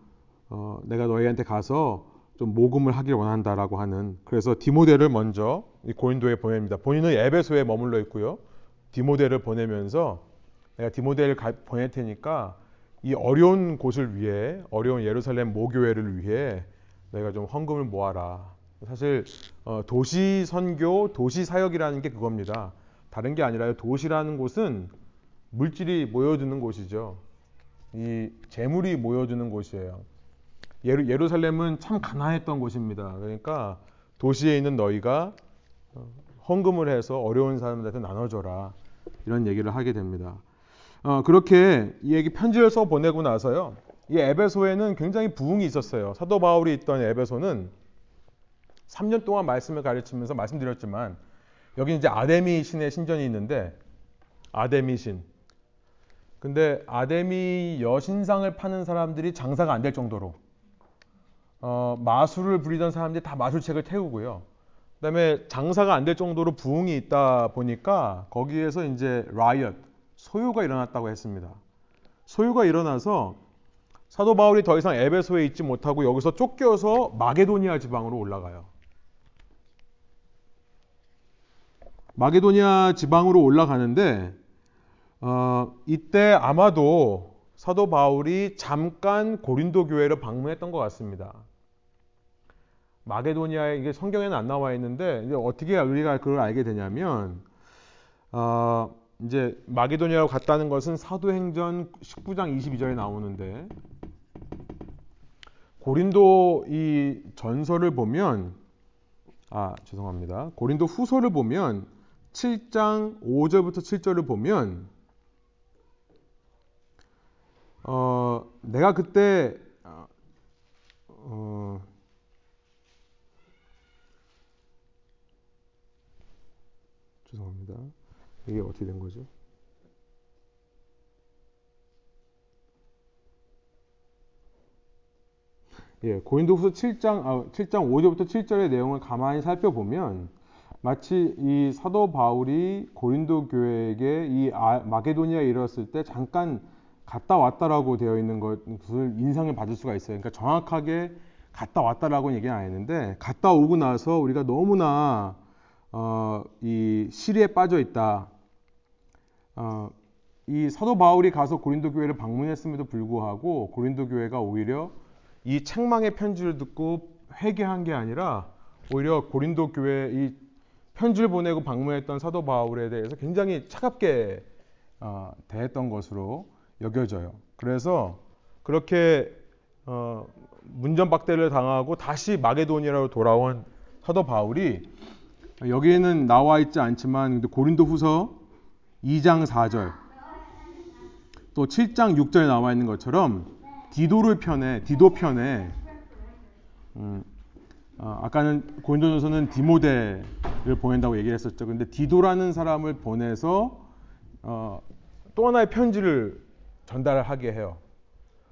어, 내가 너희한테 가서 좀 모금을 하길 원한다라고 하는, 그래서 디모데를 먼저 이 고린도에 보냅니다. 본인은 에베소에 머물러 있고요. 디모데를 보내면서 내가 디모데를 가, 보낼 테니까 이 어려운 곳을 위해, 어려운 예루살렘 모교회를 위해 내가 좀 헌금을 모아라. 사실 어, 도시 선교, 도시 사역이라는 게 그겁니다. 다른 게 아니라요. 도시라는 곳은 물질이 모여드는 곳이죠. 이 재물이 모여드는 곳이에요. 예루, 예루살렘은 참 가난했던 곳입니다. 그러니까 도시에 있는 너희가 헌금을 해서 어려운 사람들한테 나눠줘라, 이런 얘기를 하게 됩니다. 어, 그렇게 이 얘기 편지를 써 보내고 나서요, 이 에베소에는 굉장히 부흥이 있었어요. 사도 바울이 있던 에베소는 삼 년 동안 말씀을 가르치면서, 말씀드렸지만 여기 이제 아데미 신의 신전이 있는데, 아데미 신. 근데 아데미 여신상을 파는 사람들이 장사가 안 될 정도로 어, 마술을 부리던 사람들이 다 마술책을 태우고요. 그다음에 장사가 안 될 정도로 부흥이 있다 보니까 거기에서 이제 라이엇, 소요가 일어났다고 했습니다. 소요가 일어나서 사도 바울이 더 이상 에베소에 있지 못하고 여기서 쫓겨서 마게도니아 지방으로 올라가요. 마게도니아 지방으로 올라가는데 어, 이때 아마도 사도 바울이 잠깐 고린도 교회를 방문했던 것 같습니다. 마게도니아에, 이게 성경에는 안 나와 있는데 이제 어떻게 우리가 그걸 알게 되냐면 어, 이제 마게도니아로 갔다는 것은 사도행전 십구 장 이십이 절에 나오는데, 고린도 이 전서를 보면, 아 죄송합니다. 고린도 후서를 보면 칠 장 오 절부터 칠 절을 보면 어, 내가 그때 어, 죄송합니다. 이게 어떻게 된 거죠? 예, 고린도후서 칠 장 아, 칠 장 오 절부터 칠 절의 내용을 가만히 살펴보면 마치 이 사도 바울이 고린도 교회에게 이 아, 마게도니아에 이르렀을 때 잠깐 갔다 왔다라고 되어 있는 것을 인상을 받을 수가 있어요. 그러니까 정확하게 갔다 왔다라고는 얘기는 안 했는데, 갔다 오고 나서 우리가 너무나 어, 이 시리에 빠져 있다. 어, 이 사도 바울이 가서 고린도 교회를 방문했음에도 불구하고 고린도 교회가 오히려 이 책망의 편지를 듣고 회개한 게 아니라 오히려 고린도 교회, 이 편지를 보내고 방문했던 사도 바울에 대해서 굉장히 차갑게 어, 대했던 것으로 여겨져요. 그래서 그렇게 어, 문전박대를 당하고 다시 마게도니아로 돌아온 사도 바울이, 여기에는 나와 있지 않지만 고린도 후서 이 장 사 절 또 칠 장 육 절에 나와 있는 것처럼 디도를 편에, 디도 편에 음, 어, 아까는 고린도전서는 디모데를 보낸다고 얘기를 했었죠. 근데 디도라는 사람을 보내서 어, 또 하나의 편지를 전달하게 해요.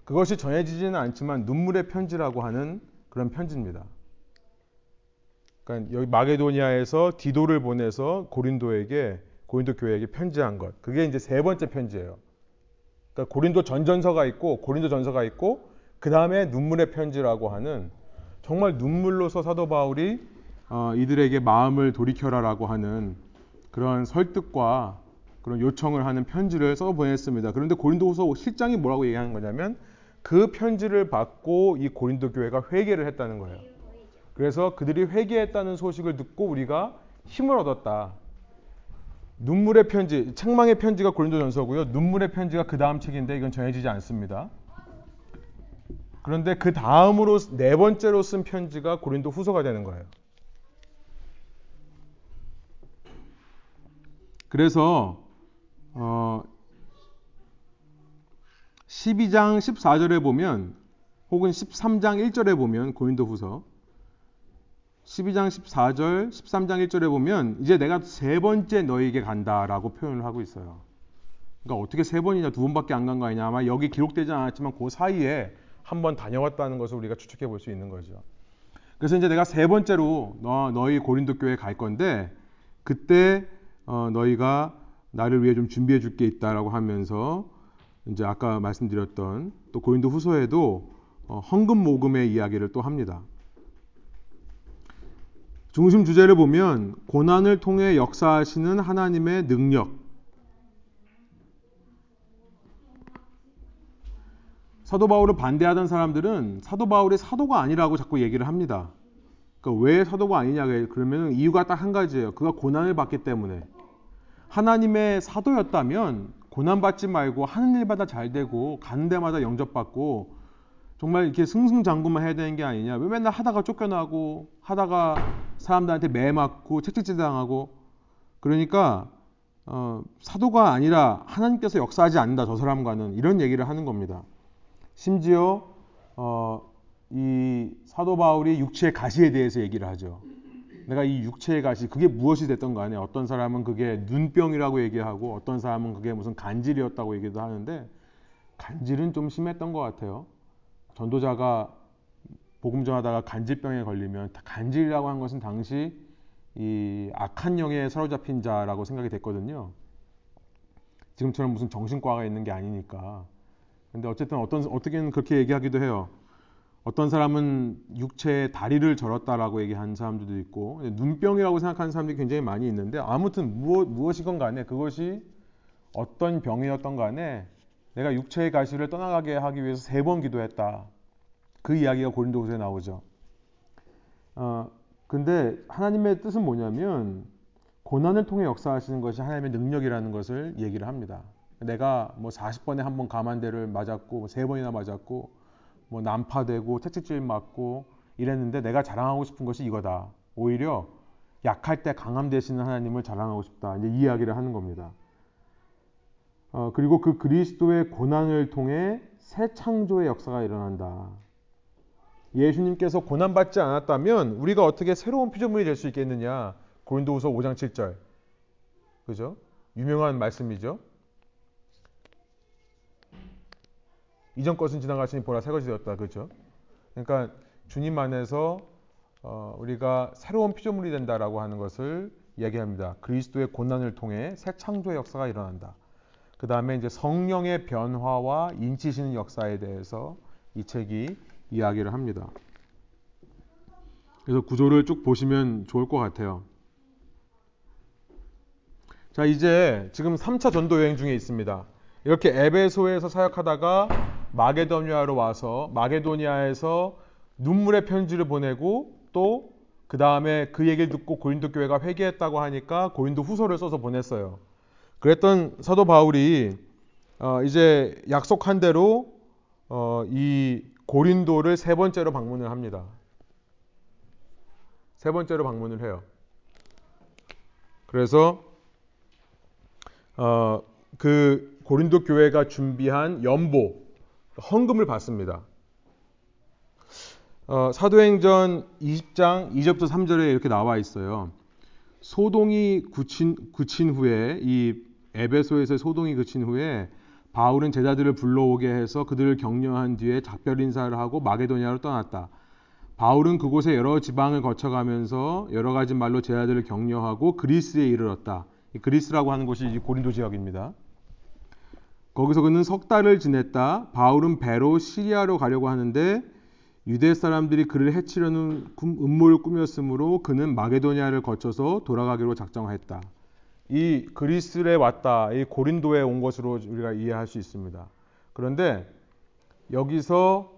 그것이 전해지지는 않지만 눈물의 편지라고 하는 그런 편지입니다. 그러니까 여기 마게도니아에서 디도를 보내서 고린도에게, 고린도 교회에게 편지한 것. 그게 이제 세 번째 편지예요. 그러니까 고린도 전전서가 있고, 고린도 전서가 있고, 그 다음에 눈물의 편지라고 하는, 정말 눈물로서 사도 바울이 어, 이들에게 마음을 돌이켜라라고 하는 그런 설득과 그런 요청을 하는 편지를 써 보냈습니다. 그런데 고린도후서 칠 장이 뭐라고 얘기하는 거냐면 그 편지를 받고 이 고린도 교회가 회개를 했다는 거예요. 그래서 그들이 회개했다는 소식을 듣고 우리가 힘을 얻었다. 눈물의 편지, 책망의 편지가 고린도전서고요. 눈물의 편지가 그 다음 책인데 이건 전해지지 않습니다. 그런데 그 다음으로 네 번째로 쓴 편지가 고린도 후서가 되는 거예요. 그래서 어 십이 장 십사 절에 보면, 혹은 십삼 장 일 절에 보면, 고린도 후서 십이 장 십사 절, 십삼 장 일 절에 보면 이제 내가 세 번째 너희에게 간다라고 표현을 하고 있어요. 그러니까 어떻게 세 번이냐, 두 번밖에 안 간 거 아니냐. 아마 여기 기록되지 않았지만 그 사이에 한 번 다녀왔다는 것을 우리가 추측해 볼 수 있는 거죠. 그래서 이제 내가 세 번째로 너, 너희 고린도 교회에 갈 건데 그때 어, 너희가 나를 위해 좀 준비해 줄 게 있다라고 하면서 이제 아까 말씀드렸던 또 고린도 후서에도 어, 헌금 모금의 이야기를 또 합니다. 중심 주제를 보면 고난을 통해 역사하시는 하나님의 능력, 사도 바울을 반대하던 사람들은 사도 바울이 사도가 아니라고 자꾸 얘기를 합니다. 그러니까 왜 사도가 아니냐 그러면 이유가 딱 한 가지예요. 그가 고난을 받기 때문에. 하나님의 사도였다면 고난받지 말고 하는 일마다 잘 되고 가는 데마다 영접받고 정말 이렇게 승승장구만 해야 되는 게 아니냐. 왜 맨날 하다가 쫓겨나고 하다가 사람들한테 매 맞고 채찍질당하고. 그러니까 어, 사도가 아니라 하나님께서 역사하지 않는다 저 사람과는, 이런 얘기를 하는 겁니다. 심지어 어, 이 사도 바울이 육체의 가시에 대해서 얘기를 하죠. 내가 이 육체의 가시, 그게 무엇이 됐던 거 아니에요. 어떤 사람은 그게 눈병이라고 얘기하고 어떤 사람은 그게 무슨 간질이었다고 얘기도 하는데, 간질은 좀 심했던 것 같아요. 전도자가 복음 전하다가 간질병에 걸리면, 간질이라고 한 것은 당시 이 악한 영에 사로잡힌 자라고 생각이 됐거든요. 지금처럼 무슨 정신과가 있는 게 아니니까. 근데 어쨌든 어떤, 어떻게는 그렇게 얘기하기도 해요. 어떤 사람은 육체에 다리를 절었다라고 얘기한 사람들도 있고, 눈병이라고 생각하는 사람들이 굉장히 많이 있는데, 아무튼 무엇, 무엇이건 간에 그것이 어떤 병이었던 간에 내가 육체의 가시를 떠나가게 하기 위해서 세 번 기도했다. 그 이야기가 고린도후서에 나오죠. 어, 근데 하나님의 뜻은 뭐냐면 고난을 통해 역사하시는 것이 하나님의 능력이라는 것을 얘기를 합니다. 내가 뭐 사십 번에 한 번 가만대를 맞았고 뭐 세 번이나 맞았고 뭐 난파되고 채찍질 맞고 이랬는데 내가 자랑하고 싶은 것이 이거다. 오히려 약할 때 강함 되시는 하나님을 자랑하고 싶다. 이제 이 이야기를 하는 겁니다. 어, 그리고 그 그리스도의 고난을 통해 새 창조의 역사가 일어난다. 예수님께서 고난받지 않았다면 우리가 어떻게 새로운 피조물이 될 수 있겠느냐. 고린도후서 오 장 칠 절. 그죠? 유명한 말씀이죠. 이전 것은 지나가시니 보라 새것이 되었다. 그죠? 그러니까 주님 안에서 어, 우리가 새로운 피조물이 된다라고 하는 것을 이야기합니다. 그리스도의 고난을 통해 새 창조의 역사가 일어난다. 그 다음에 이제 성령의 변화와 인치시는 역사에 대해서 이 책이 이야기를 합니다. 그래서 구조를 쭉 보시면 좋을 것 같아요. 자, 이제 지금 삼 차 전도 여행 중에 있습니다. 이렇게 에베소에서 사역하다가 마게도니아로 와서 마게도니아에서 눈물의 편지를 보내고 또 그 다음에 그 얘기를 듣고 고린도 교회가 회개했다고 하니까 고린도 후서를 써서 보냈어요. 그랬던 사도 바울이 어 이제 약속한 대로 어 이 고린도를 세 번째로 방문을 합니다. 세 번째로 방문을 해요. 그래서 어 그 고린도 교회가 준비한 연보, 헌금을 받습니다. 어 사도행전 이십 장 이 절부터 삼 절에 이렇게 나와 있어요. 소동이 굳힌, 굳힌 후에 이 에베소에서 소동이 그친 후에 바울은 제자들을 불러오게 해서 그들을 격려한 뒤에 작별 인사를 하고 마게도니아로 떠났다. 바울은 그곳에 여러 지방을 거쳐가면서 여러 가지 말로 제자들을 격려하고 그리스에 이르렀다. 이 그리스라고 하는 곳이 이제 고린도 지역입니다. 거기서 그는 석 달을 지냈다. 바울은 배로 시리아로 가려고 하는데 유대 사람들이 그를 해치려는 음모를 꾸몄으므로 그는 마게도니아를 거쳐서 돌아가기로 작정했다. 이 그리스에 왔다, 이 고린도에 온 것으로 우리가 이해할 수 있습니다. 그런데 여기서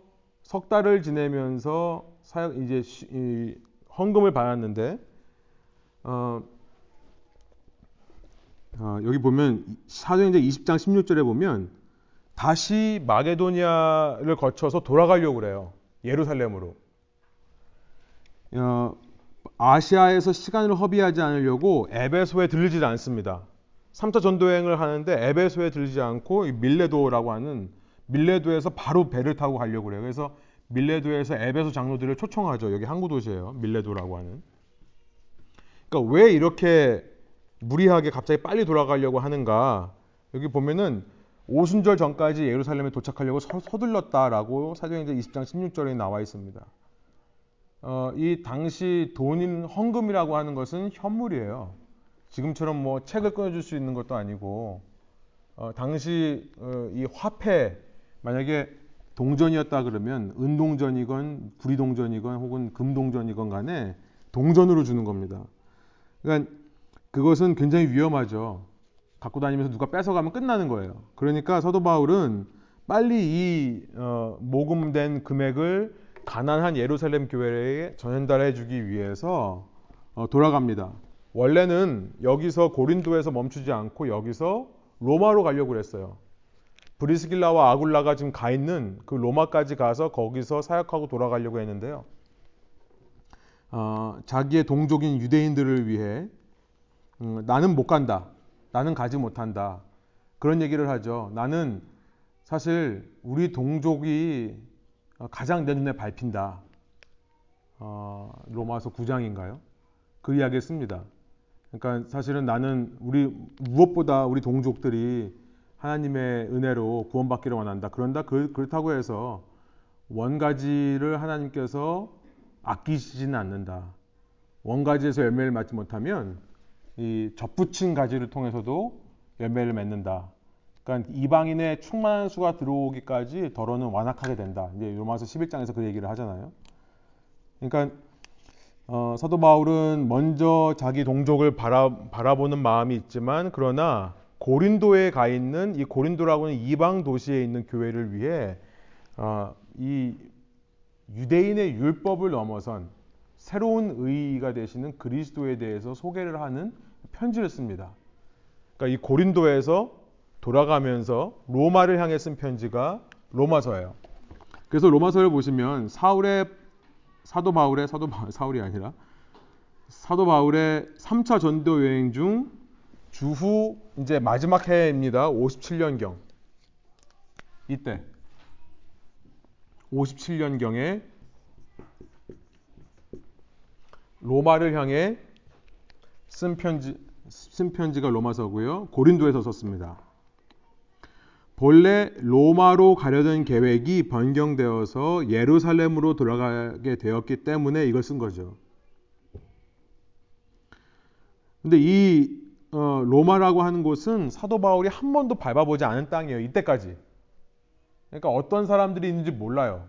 석 달을 지내면서 사역, 이제 이 헌금을 받았는데 어, 어, 여기 보면 사도행전 이십 장 십육 절에 보면 다시 마게도니아를 거쳐서 돌아가려고 그래요. 예루살렘으로. 어, 아시아에서 시간을 허비하지 않으려고 에베소에 들르지 않습니다. 삼 차 전도여행을 하는데 에베소에 들르지 않고 밀레도라고 하는 밀레도에서 바로 배를 타고 가려고 그래요. 그래서 밀레도에서 에베소 장로들을 초청하죠. 여기 항구 도시예요. 밀레도라고 하는. 그러니까 왜 이렇게 무리하게 갑자기 빨리 돌아가려고 하는가? 여기 보면은 오순절 전까지 예루살렘에 도착하려고 서둘렀다라고 사도행전 이십 장 십육 절에 나와 있습니다. 어, 이 당시 돈인 헌금이라고 하는 것은 현물이에요. 지금처럼 뭐 책을 끊어줄 수 있는 것도 아니고, 어, 당시 어, 이 화폐, 만약에 동전이었다 그러면 은동전이건 구리동전이건 혹은 금동전이건 간에 동전으로 주는 겁니다. 그러니까 그것은 굉장히 위험하죠. 갖고 다니면서 누가 뺏어가면 끝나는 거예요. 그러니까 사도 바울은 빨리 이 어, 모금된 금액을 가난한 예루살렘 교회에 전달해 주기 위해서 어, 돌아갑니다. 원래는 여기서 고린도에서 멈추지 않고 여기서 로마로 가려고 그랬어요. 브리스길라와 아굴라가 지금 가 있는 그 로마까지 가서 거기서 사역하고 돌아가려고 했는데요. 어, 자기의 동족인 유대인들을 위해 음, 나는 못 간다. 나는 가지 못한다. 그런 얘기를 하죠. 나는 사실 우리 동족이 가장 내 눈에 밟힌다. 어, 로마서 구 장인가요? 그 이야기를 씁니다. 그러니까 사실은 나는 우리 무엇보다 우리 동족들이 하나님의 은혜로 구원받기를 원한다. 그런다. 그렇다고 해서 원가지를 하나님께서 아끼시지는 않는다. 원가지에서 열매를 맺지 못하면 이 접붙인 가지를 통해서도 열매를 맺는다. 그러니까 이방인의 충만한 수가 들어오기까지 더러는 완악하게 된다. 이제 로마서 십일 장에서 그 얘기를 하잖아요. 그러니까 어, 사도 바울은 먼저 자기 동족을 바라, 바라보는 마음이 있지만, 그러나 고린도에 가 있는 이 고린도라고는 이방 도시에 있는 교회를 위해 어, 이 유대인의 율법을 넘어선 새로운 의의가 되시는 그리스도에 대해서 소개를 하는 편지를 씁니다. 그러니까 이 고린도에서 돌아가면서 로마를 향해 쓴 편지가 로마서예요. 그래서 로마서를 보시면 사울의 사도 바울의 사도 바, 사울이 아니라 사도 바울의 삼 차 전도 여행 중 주후 이제 마지막 해입니다. 오십칠 년경. 이때 오십칠 년경에 로마를 향해 쓴 편지, 쓴 편지가 로마서고요. 고린도에서 썼습니다. 본래 로마로 가려던 계획이 변경되어서 예루살렘으로 돌아가게 되었기 때문에 이걸 쓴 거죠. 근데 이 어, 로마라고 하는 곳은 사도 바울이 한 번도 밟아보지 않은 땅이에요. 이때까지. 그러니까 어떤 사람들이 있는지 몰라요.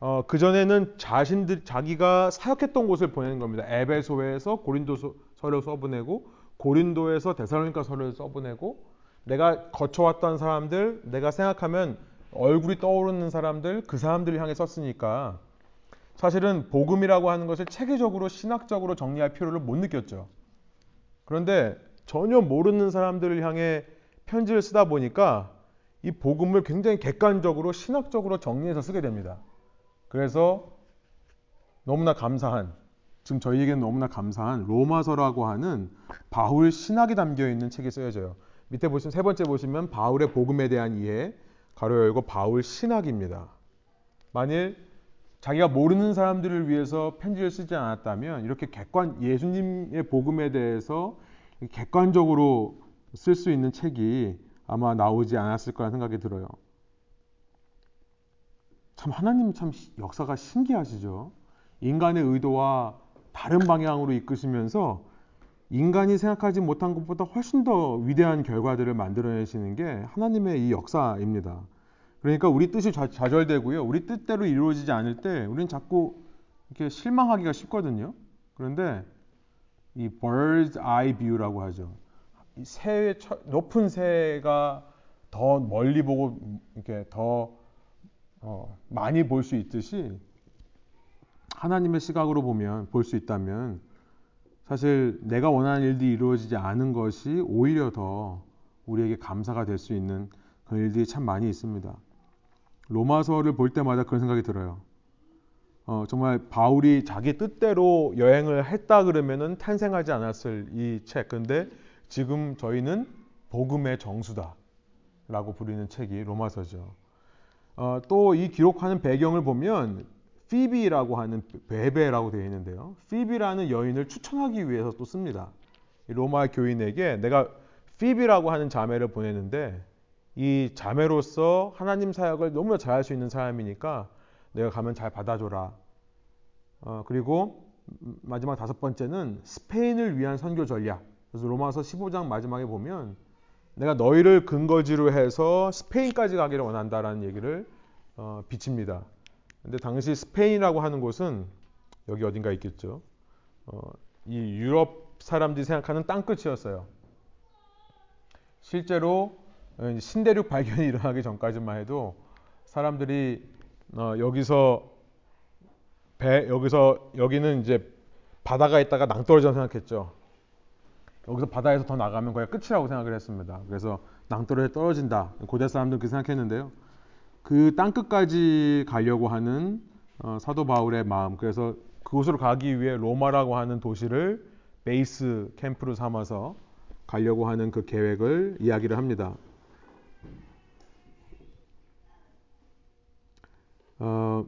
어, 그전에는 자신들, 자기가 사역했던 곳을 보내는 겁니다. 에베소에서 고린도서를 써보내고, 고린도에서 데살로니가서를 써보내고, 내가 거쳐왔던 사람들, 내가 생각하면 얼굴이 떠오르는 사람들, 그 사람들을 향해 썼으니까 사실은 복음이라고 하는 것을 체계적으로 신학적으로 정리할 필요를 못 느꼈죠. 그런데 전혀 모르는 사람들을 향해 편지를 쓰다 보니까 이 복음을 굉장히 객관적으로 신학적으로 정리해서 쓰게 됩니다. 그래서 너무나 감사한, 지금 저희에게는 너무나 감사한 로마서라고 하는 바울 신학이 담겨있는 책이 쓰여져요. 밑에 보시면 세 번째 보시면 바울의 복음에 대한 이해, 가로 열고 바울 신학입니다. 만일 자기가 모르는 사람들을 위해서 편지를 쓰지 않았다면 이렇게 객관, 예수님의 복음에 대해서 객관적으로 쓸 수 있는 책이 아마 나오지 않았을 거라는 생각이 들어요. 참 하나님 참 역사가 신기하시죠. 인간의 의도와 다른 방향으로 이끄시면서 인간이 생각하지 못한 것보다 훨씬 더 위대한 결과들을 만들어내시는 게 하나님의 이 역사입니다. 그러니까 우리 뜻이 좌절되고요. 우리 뜻대로 이루어지지 않을 때 우리는 자꾸 이렇게 실망하기가 쉽거든요. 그런데 이 bird's eye view라고 하죠. 새 높은 새가 더 멀리 보고 이렇게 더 어, 많이 볼 수 있듯이 하나님의 시각으로 보면 볼 수 있다면 사실 내가 원하는 일들이 이루어지지 않은 것이 오히려 더 우리에게 감사가 될 수 있는 그런 일들이 참 많이 있습니다. 로마서를 볼 때마다 그런 생각이 들어요. 어, 정말 바울이 자기 뜻대로 여행을 했다 그러면은 탄생하지 않았을 이 책. 근데 지금 저희는 복음의 정수다 라고 부르는 책이 로마서죠. 어, 또 이 기록하는 배경을 보면 피비라고 하는 베베라고 되어 있는데요. 피비라는 여인을 추천하기 위해서 또 씁니다. 로마 교인에게 내가 피비라고 하는 자매를 보내는데 이 자매로서 하나님 사역을 너무나 잘할 수 있는 사람이니까 내가 가면 잘 받아줘라. 어, 그리고 마지막 다섯 번째는 스페인을 위한 선교 전략 그래서 로마서 십오 장 마지막에 보면 내가 너희를 근거지로 해서 스페인까지 가기를 원한다라는 얘기를 어, 비칩니다. 근데 당시 스페인이라고 하는 곳은 여기 어딘가 있겠죠. 어, 이 유럽 사람들이 생각하는 땅끝이었어요. 실제로 신대륙 발견이 일어나기 전까지만 해도 사람들이 어, 여기서 배, 여기서 여기는 이제 바다가 있다가 낭떠러지라고 생각했죠. 여기서 바다에서 더 나가면 거의 끝이라고 생각을 했습니다. 그래서 낭떠러지에 떨어진다. 고대 사람들은 그렇게 생각했는데요. 그 땅끝까지 가려고 하는 어, 사도 바울의 마음, 그래서 그곳으로 가기 위해 로마라고 하는 도시를 베이스 캠프로 삼아서 가려고 하는 그 계획을 이야기를 합니다. 어,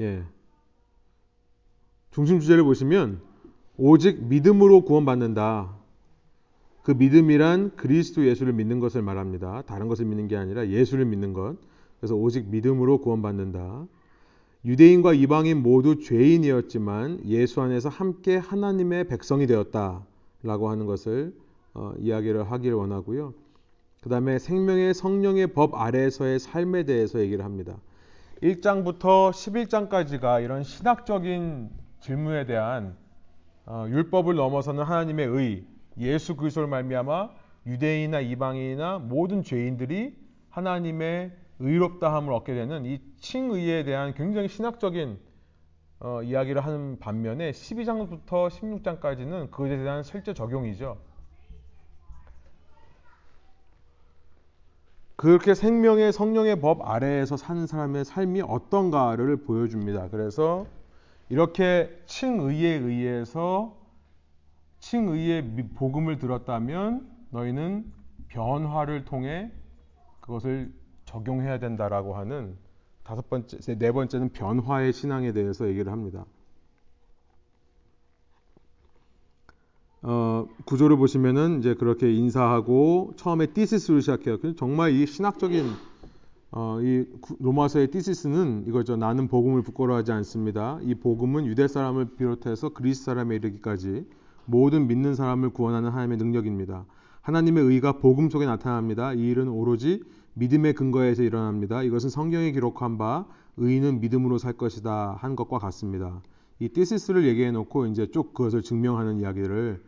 예. 중심 주제를 보시면 오직 믿음으로 구원받는다. 그 믿음이란 그리스도 예수를 믿는 것을 말합니다. 다른 것을 믿는 게 아니라 예수를 믿는 것. 그래서 오직 믿음으로 구원받는다. 유대인과 이방인 모두 죄인이었지만 예수 안에서 함께 하나님의 백성이 되었다 라고 하는 것을 어, 이야기를 하기를 원하고요. 그 다음에 생명의 성령의 법 아래에서의 삶에 대해서 얘기를 합니다. 일 장부터 십일 장까지가 이런 신학적인 질문에 대한 어, 율법을 넘어서는 하나님의 의, 예수 그리스도를 말미암아 유대인이나 이방인이나 모든 죄인들이 하나님의 의롭다함을 얻게 되는 이 칭의에 대한 굉장히 신학적인 어, 이야기를 하는 반면에 십이 장부터 십육 장까지는 그것에 대한 실제 적용이죠. 그렇게 생명의 성령의 법 아래에서 사는 사람의 삶이 어떤가를 보여줍니다. 그래서 이렇게 칭의에 의해서 칭의의 복음을 들었다면 너희는 변화를 통해 그것을 적용해야 된다라고 하는 다섯 번째, 네 번째는 변화의 신앙에 대해서 얘기를 합니다. 어, 구조를 보시면은 이제 그렇게 인사하고 처음에 디시스로 시작해요. 정말 이 신학적인 어, 이 로마서의 디시스는 이거죠. 나는 복음을 부끄러워하지 않습니다. 이 복음은 유대 사람을 비롯해서 그리스 사람에 이르기까지 모든 믿는 사람을 구원하는 하나님의 능력입니다. 하나님의 의가 복음 속에 나타납니다. 이 일은 오로지 믿음의 근거에서 일어납니다. 이것은 성경에 기록한 바 의인은 믿음으로 살 것이다 한 것과 같습니다. 이 디시스를 얘기해 놓고 이제 쭉 그것을 증명하는 이야기를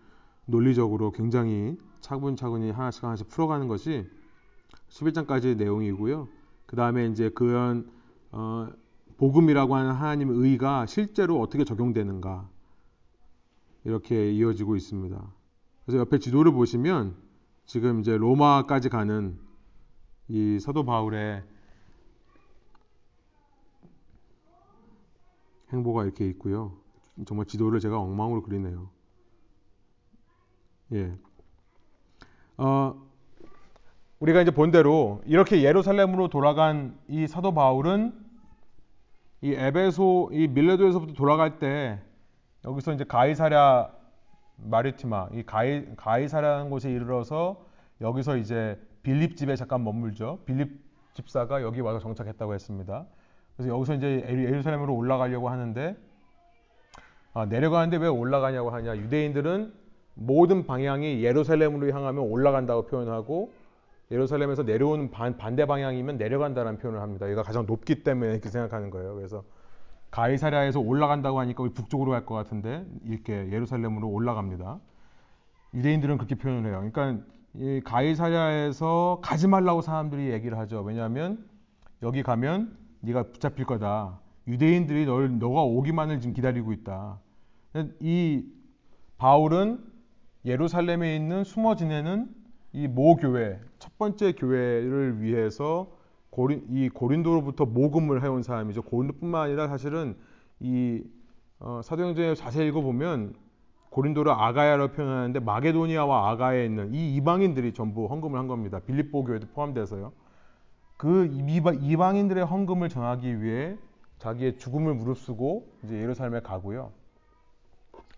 논리적으로 굉장히 차분차분히 하나씩 하나씩 풀어가는 것이 십일 장까지의 내용이고요. 그 다음에 이제 그런 어, 복음이라고 하는 하나님의 의가 실제로 어떻게 적용되는가 이렇게 이어지고 있습니다. 그래서 옆에 지도를 보시면 지금 이제 로마까지 가는 이 사도 바울의 행보가 이렇게 있고요. 정말 지도를 제가 엉망으로 그리네요. 예. 어, 우리가 이제 본 대로 이렇게 예루살렘으로 돌아간 이 사도 바울은 이 에베소, 이 밀레도에서부터 돌아갈 때 여기서 이제 가이사랴 마리티마, 이 가이, 가이사랴라는 곳에 이르러서 여기서 이제 빌립 집에 잠깐 머물죠. 빌립 집사가 여기 와서 정착했다고 했습니다. 그래서 여기서 이제 예루살렘으로 올라가려고 하는데 아, 내려가는데 왜 올라가냐고 하냐. 유대인들은 모든 방향이 예루살렘으로 향하면 올라간다고 표현하고 예루살렘에서 내려오는 반, 반대 방향이면 내려간다는 표현을 합니다. 얘가 가장 높기 때문에 이렇게 생각하는 거예요. 그래서 가이사랴에서 올라간다고 하니까 우리 북쪽으로 갈 것 같은데 이렇게 예루살렘으로 올라갑니다. 유대인들은 그렇게 표현을 해요. 그러니까 이 가이사랴에서 가지 말라고 사람들이 얘기를 하죠. 왜냐하면 여기 가면 네가 붙잡힐 거다. 유대인들이 널, 너가 오기만을 지금 기다리고 있다. 이 바울은 예루살렘에 있는 숨어 지내는 이 모 교회, 첫 번째 교회를 위해서 고린, 이 고린도로부터 모금을 해온 사람이죠. 고린도뿐만 아니라 사실은 이 어, 사도행전에 자세히 읽어보면 고린도를 아가야로 표현하는데 마게도니아와 아가야에 있는 이 이방인들이 전부 헌금을 한 겁니다. 빌립보 교회도 포함돼서요. 그 이방인들의 헌금을 전하기 위해 자기의 죽음을 무릅쓰고 이제 예루살렘에 가고요.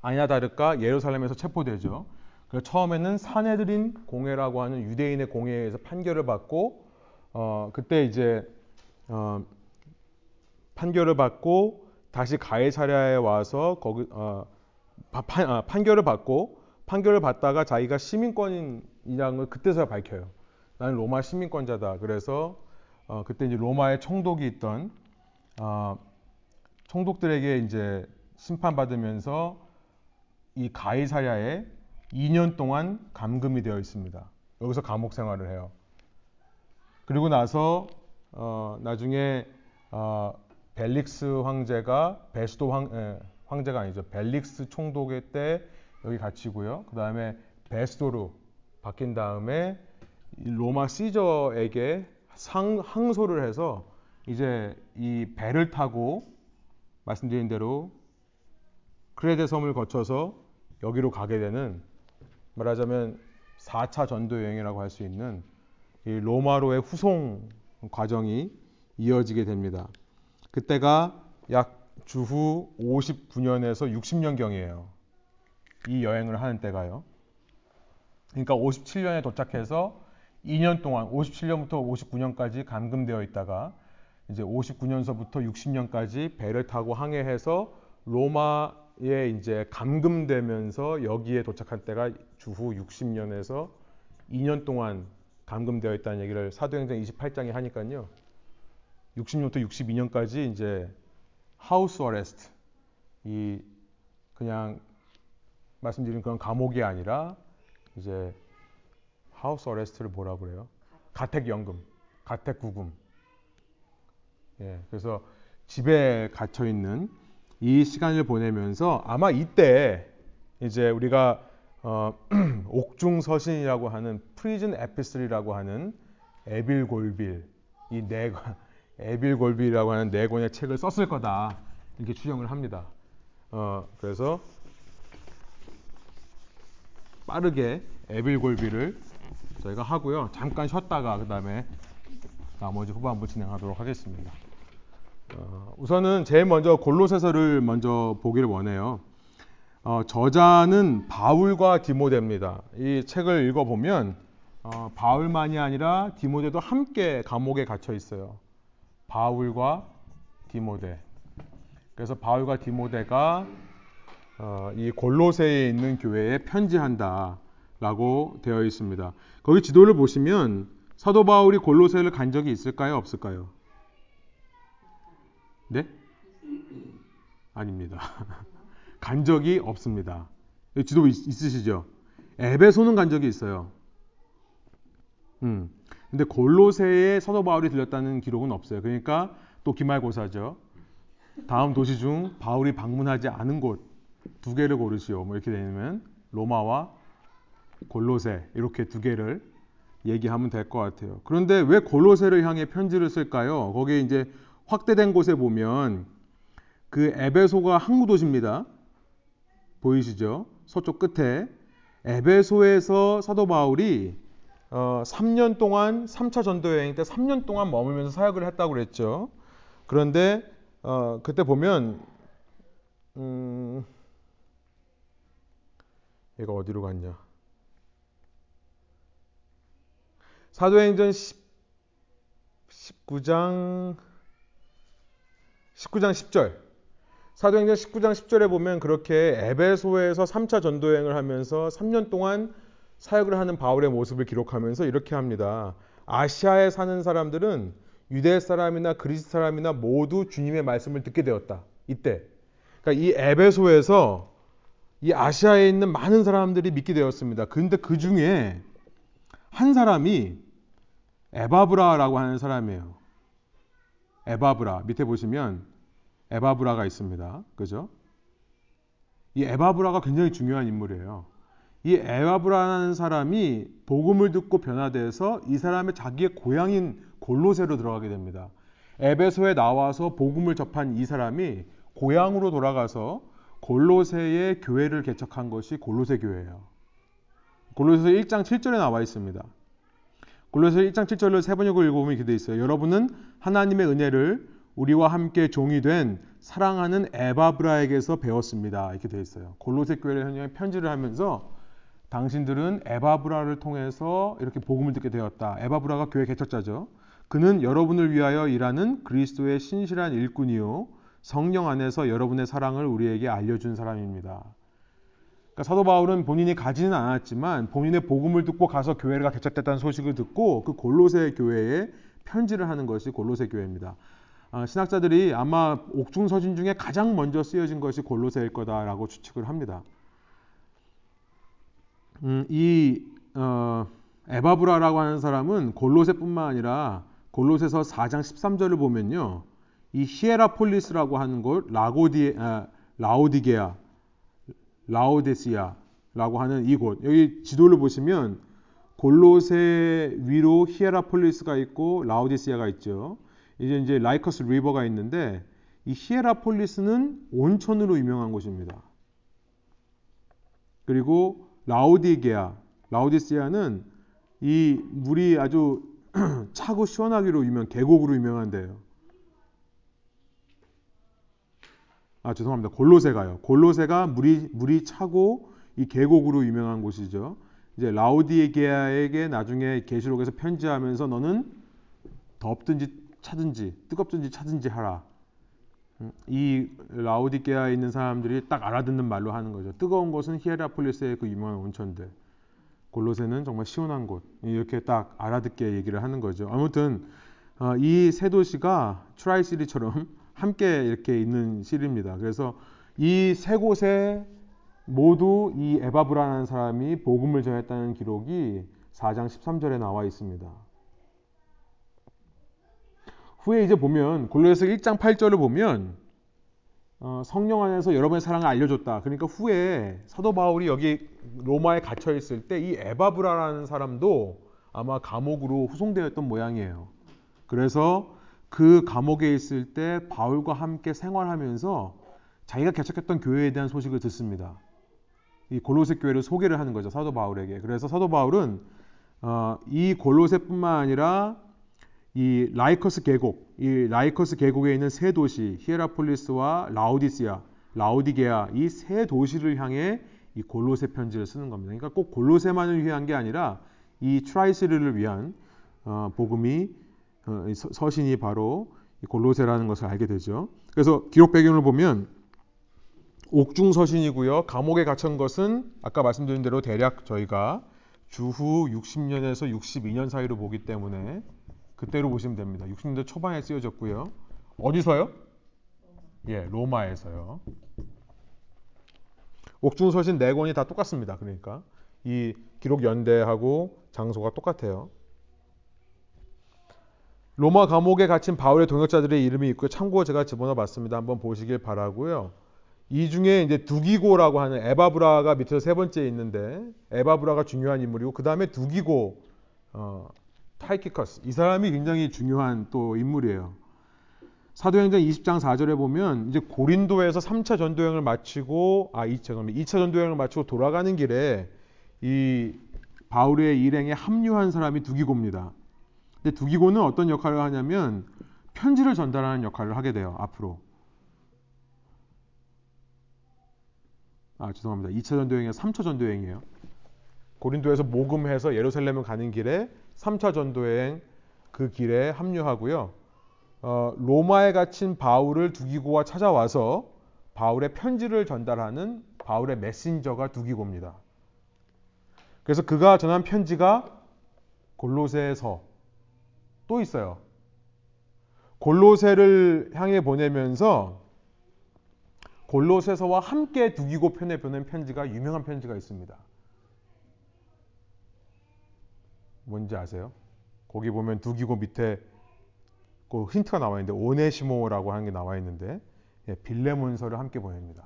아니나 다를까 예루살렘에서 체포되죠. 그래서 처음에는 산헤드린 공회라고 하는 유대인의 공회에서 판결을 받고 어, 그때 이제 어, 판결을 받고 다시 가이사랴에 와서 거기 어, 판, 아, 판결을 받고 판결을 받다가 자기가 시민권이라는 걸 그때서야 밝혀요. 나는 로마 시민권자다. 그래서 어, 그때 이제 로마의 총독이 있던 어, 총독들에게 이제 심판받으면서 이 가이사랴에 이 년 동안 감금이 되어 있습니다. 여기서 감옥 생활을 해요. 그리고 나서 어, 나중에 어, 벨릭스 황제가 베스도 황, 에, 황제가 아니죠. 벨릭스 총독의 때 여기 갇히고요. 그 다음에 베스도로 바뀐 다음에 로마 시저에게 상, 항소를 해서 이제 이 배를 타고 말씀드린 대로 크레데 섬을 거쳐서 여기로 가게 되는, 말하자면 사 차 전도 여행이라고 할 수 있는 이 로마로의 후송 과정이 이어지게 됩니다. 그때가 약 주후 오십구 년에서 육십 년경이에요. 이 여행을 하는 때가요. 그러니까 오십칠 년에 도착해서 이 년 동안 오십칠 년부터 오십구 년까지 감금되어 있다가 이제 오십구 년서부터 육십 년까지 배를 타고 항해해서 로마에 이제 감금되면서 여기에 도착한 때가 주후 육십 년에서 이 년 동안 감금되어 있다는 얘기를 사도행전 이십팔 장에 하니까요. 육십 년부터 육십이 년까지 이제 하우스 어레스트, 이 그냥 말씀드린 그런 감옥이 아니라 이제 하우스 어레스트를 뭐라고 그래요? 가택연금, 가택구금. 예, 그래서 집에 갇혀 있는 이 시간을 보내면서 아마 이때 이제 우리가 어, 옥중서신이라고 하는 프리즌 에피슬이라고 하는 에빌골빌 이 네 권, 에빌골빌이라고 하는 네 권의 책을 썼을 거다 이렇게 추정을 합니다. 어, 그래서 빠르게 에빌골빌을 저희가 하고요. 잠깐 쉬었다가 그 다음에 나머지 후반부 진행하도록 하겠습니다. 어, 우선은 제일 먼저 골로새서를 먼저 보기를 원해요. 어, 저자는 바울과 디모데입니다. 이 책을 읽어보면 어, 바울만이 아니라 디모데도 함께 감옥에 갇혀 있어요. 바울과 디모데. 그래서 바울과 디모데가 어, 이 골로새에 있는 교회에 편지한다라고 되어 있습니다. 거기 지도를 보시면 사도 바울이 골로새를 간 적이 있을까요? 없을까요? 네? 아닙니다. 간 적이 없습니다. 지도 있, 있으시죠? 에베소는 간 적이 있어요. 음. 근데 골로새에 사도 바울이 들렸다는 기록은 없어요. 그러니까 또 기말고사죠. 다음 도시 중 바울이 방문하지 않은 곳 두 개를 고르시오. 뭐 이렇게 되면 로마와 골로새 이렇게 두 개를 얘기하면 될 것 같아요. 그런데 왜 골로새를 향해 편지를 쓸까요? 거기에 이제 확대된 곳에 보면 그 에베소가 항구 도시입니다. 보이시죠? 서쪽 끝에 에베소에서 사도 바울이 어, 삼 년 동안 삼 차 전도 여행 때 삼 년 동안 머물면서 사역을 했다고 그랬죠. 그런데 어, 그때 보면 음, 얘가 어디로 갔냐? 사도행전 십구 장 십 절 사도행전 십구 장 십 절에 보면 그렇게 에베소에서 삼 차 전도 여행을 하면서 삼 년 동안 사역을 하는 바울의 모습을 기록하면서 이렇게 합니다. 아시아에 사는 사람들은 유대 사람이나 그리스 사람이나 모두 주님의 말씀을 듣게 되었다. 이때 그러니까 이 에베소에서 이 아시아에 있는 많은 사람들이 믿게 되었습니다. 그런데 그 중에 한 사람이 에바브라라고 하는 사람이에요. 에바브라. 밑에 보시면 에바브라가 있습니다. 그죠? 이 에바브라가 굉장히 중요한 인물이에요. 이 에바브라라는 사람이 복음을 듣고 변화돼서 이 사람의 자기의 고향인 골로새로 들어가게 됩니다. 에베소에 나와서 복음을 접한 이 사람이 고향으로 돌아가서 골로새의 교회를 개척한 것이 골로새 교회예요. 골로새서 일 장 칠 절에 나와 있습니다. 골로새서 일 장 칠 절을 세 번 읽고 읽어보면 이렇게 되어 있어요. 여러분은 하나님의 은혜를 우리와 함께 종이 된 사랑하는 에바브라에게서 배웠습니다. 이렇게 되어 있어요. 골로새 교회를 향해 편지를 하면서 당신들은 에바브라를 통해서 이렇게 복음을 듣게 되었다. 에바브라가 교회 개척자죠. 그는 여러분을 위하여 일하는 그리스도의 신실한 일꾼이요 성령 안에서 여러분의 사랑을 우리에게 알려준 사람입니다. 그러니까 사도 바울은 본인이 가지는 않았지만 본인의 복음을 듣고 가서 교회가 개척됐다는 소식을 듣고 그 골로새 교회에 편지를 하는 것이 골로새 교회입니다. 아, 신학자들이 아마 옥중서신 중에 가장 먼저 쓰여진 것이 골로새일 거다라고 추측을 합니다. 음, 이 어, 에바브라라고 하는 사람은 골로새뿐만 아니라 골로새서 사 장 십삼 절을 보면요, 이 히에라폴리스라고 하는 곳, 라고디, 아, 라오디게아, 라오데시아라고 하는 이곳, 여기 지도를 보시면 골로새 위로 히에라폴리스가 있고 라오디시아가 있죠. 이제 이제 라이코스 리버가 있는데 이 히에라폴리스는 온천으로 유명한 곳입니다. 그리고 라오디게아, 라오디시아는 이 물이 아주 차고 시원하기로 유명, 계곡으로 유명한데요. 아, 죄송합니다. 골로새가요. 골로새가 물이 물이 차고 이 계곡으로 유명한 곳이죠. 이제 라오디게아에게 나중에 계시록에서 편지하면서 너는 덥든지 차든지 뜨겁든지 차든지 하라. 이 라오디게아에 있는 사람들이 딱 알아듣는 말로 하는 거죠. 뜨거운 곳은 히에라폴리스의 그 유명한 온천들, 골로새는 정말 시원한 곳, 이렇게 딱 알아듣게 얘기를 하는 거죠. 아무튼 이 세 도시가 트라이 시리처럼 함께 이렇게 있는 시리입니다. 그래서 이 세 곳에 모두 이 에바브라라는 사람이 복음을 전했다는 기록이 사 장 십삼 절에 나와 있습니다. 후에 이제 보면 골로새서 일 장 팔 절을 보면 어, 성령 안에서 여러분의 사랑을 알려줬다. 그러니까 후에 사도 바울이 여기 로마에 갇혀 있을 때 이 에바브라라는 사람도 아마 감옥으로 후송되었던 모양이에요. 그래서 그 감옥에 있을 때 바울과 함께 생활하면서 자기가 개척했던 교회에 대한 소식을 듣습니다. 이 골로새 교회를 소개를 하는 거죠, 사도 바울에게. 그래서 사도 바울은 어, 이 골로새뿐만 아니라 이 라이코스 계곡, 이 라이코스 계곡에 있는 세 도시, 히에라폴리스와 라오디시아, 라오디게아, 이 세 도시를 향해 이 골로새 편지를 쓰는 겁니다. 그러니까 꼭 골로새만을 위한 게 아니라 이 트라이시리를 위한 어, 복음이 어, 서신이 바로 이 골로새라는 것을 알게 되죠. 그래서 기록 배경을 보면 옥중 서신이고요. 감옥에 갇힌 것은 아까 말씀드린 대로 대략 저희가 주후 육십 년에서 육십이 년 사이로 보기 때문에 그때로 보시면 됩니다. 육십 년대 초반에 쓰여졌고요. 어디서요? 예, 로마에서요. 옥중서신 네 권이 다 똑같습니다. 그러니까 이 기록 연대하고 장소가 똑같아요. 로마 감옥에 갇힌 바울의 동역자들의 이름이 있고요. 참고 제가 집어넣어 봤습니다. 한번 보시길 바라고요. 이 중에 이제 두기고라고 하는 에바브라가 밑에서 세 번째 있는데 에바브라가 중요한 인물이고 그 다음에 두기고 어, 타이키커스, 이 사람이 굉장히 중요한 또 인물이에요. 사도행전 이십 장 사 절에 보면 이제 고린도에서 삼 차 전도여행을 마치고 아 이 차, 이 차 전도여행을 마치고 돌아가는 길에 이 바울의 일행에 합류한 사람이 두기고입니다. 근데 두기고는 어떤 역할을 하냐면 편지를 전달하는 역할을 하게 돼요. 앞으로 아 죄송합니다. 이 차 전도여행이 삼 차 전도여행이에요. 고린도에서 모금해서 예루살렘을 가는 길에 삼 차 전도여행 그 길에 합류하고요. 어, 로마에 갇힌 바울을 두기고가 찾아와서 바울의 편지를 전달하는 바울의 메신저가 두기고입니다. 그래서 그가 전한 편지가 골로새서 또 있어요. 골로새를 향해 보내면서 골로새서와 함께 두기고 편에 보낸 편지가 유명한 편지가 있습니다. 뭔지 아세요? 거기 보면 두기고 밑에 그 힌트가 나와 있는데 오네시모라고 하는 게 나와 있는데 예, 빌레몬서를 함께 보냅니다.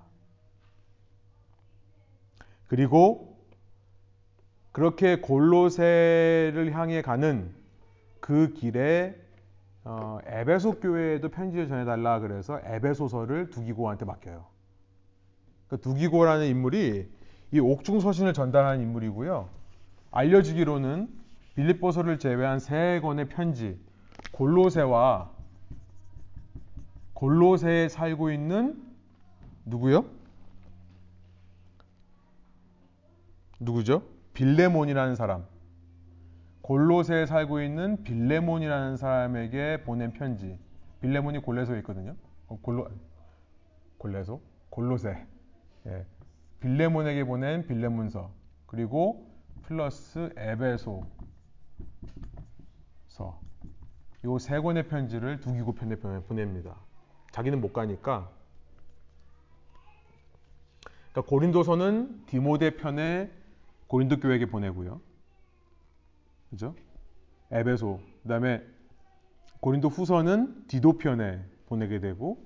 그리고 그렇게 골로새를 향해 가는 그 길에 어, 에베소 교회에도 편지를 전해달라 그래서 에베소서를 두기고한테 맡겨요. 그 두기고라는 인물이 이 옥중서신을 전달하는 인물이고요. 알려지기로는 빌립보서를 제외한 세 권의 편지, 골로새와 골로새에 살고 있는 누구요? 누구죠? 빌레몬이라는 사람. 골로새에 살고 있는 빌레몬이라는 사람에게 보낸 편지. 빌레몬이 골로새에 있거든요. 어, 골로 골로새? 골로새. 예. 빌레몬에게 보낸 빌레몬서. 그리고 플러스 에베소서. 요 세 권의 편지를 두기고 편에 보냅니다. 자기는 못 가니까. 그러니까 고린도서는 디모데 편에 고린도 교회에게 보내고요. 그죠? 에베소, 그 다음에 고린도 후서는 디도 편에 보내게 되고,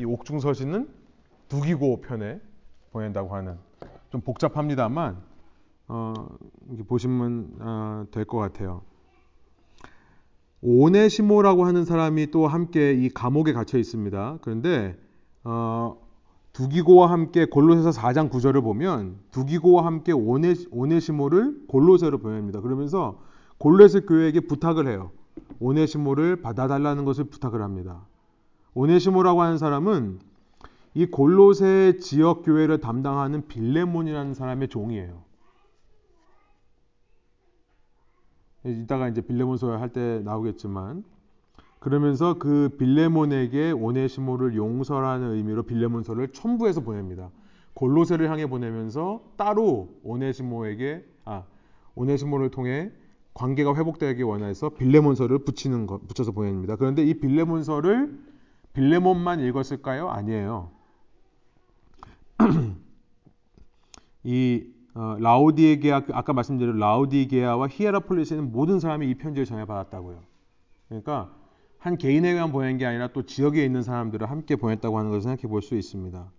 이 옥중서신은 두기고 편에 보낸다고 하는, 좀 복잡합니다만 어, 이렇게 보시면 어, 될 것 같아요. 오네시모라고 하는 사람이 또 함께 이 감옥에 갇혀 있습니다. 그런데 어, 두기고와 함께 골로새서 사 장 구 절을 보면 두기고와 함께 오네, 오네시모를 골로새로 보냅니다. 그러면서 골로새 교회에게 부탁을 해요. 오네시모를 받아달라는 것을 부탁을 합니다. 오네시모라고 하는 사람은 이 골로새 지역 교회를 담당하는 빌레몬이라는 사람의 종이에요. 이따가 이제 빌레몬서 할 때 나오겠지만, 그러면서 그 빌레몬에게 오네시모를 용서라는 의미로 빌레몬서를 첨부해서 보냅니다. 골로새를 향해 보내면서 따로 오네시모에게 아 오네시모를 통해 관계가 회복되기 원해서 빌레몬서를 붙이는 거, 붙여서 보냅니다. 그런데 이 빌레몬서를 빌레몬만 읽었을까요? 아니에요. 이 어, 라오디게아, 아까 말씀드린 라오디게아와 히에라폴리스는 모든 사람이 이 편지를 전해받았다고요. 그러니까 한 개인에게만 보낸 게 아니라 또 지역에 있는 사람들을 함께 보냈다고 하는 것을 생각해 볼 수 있습니다.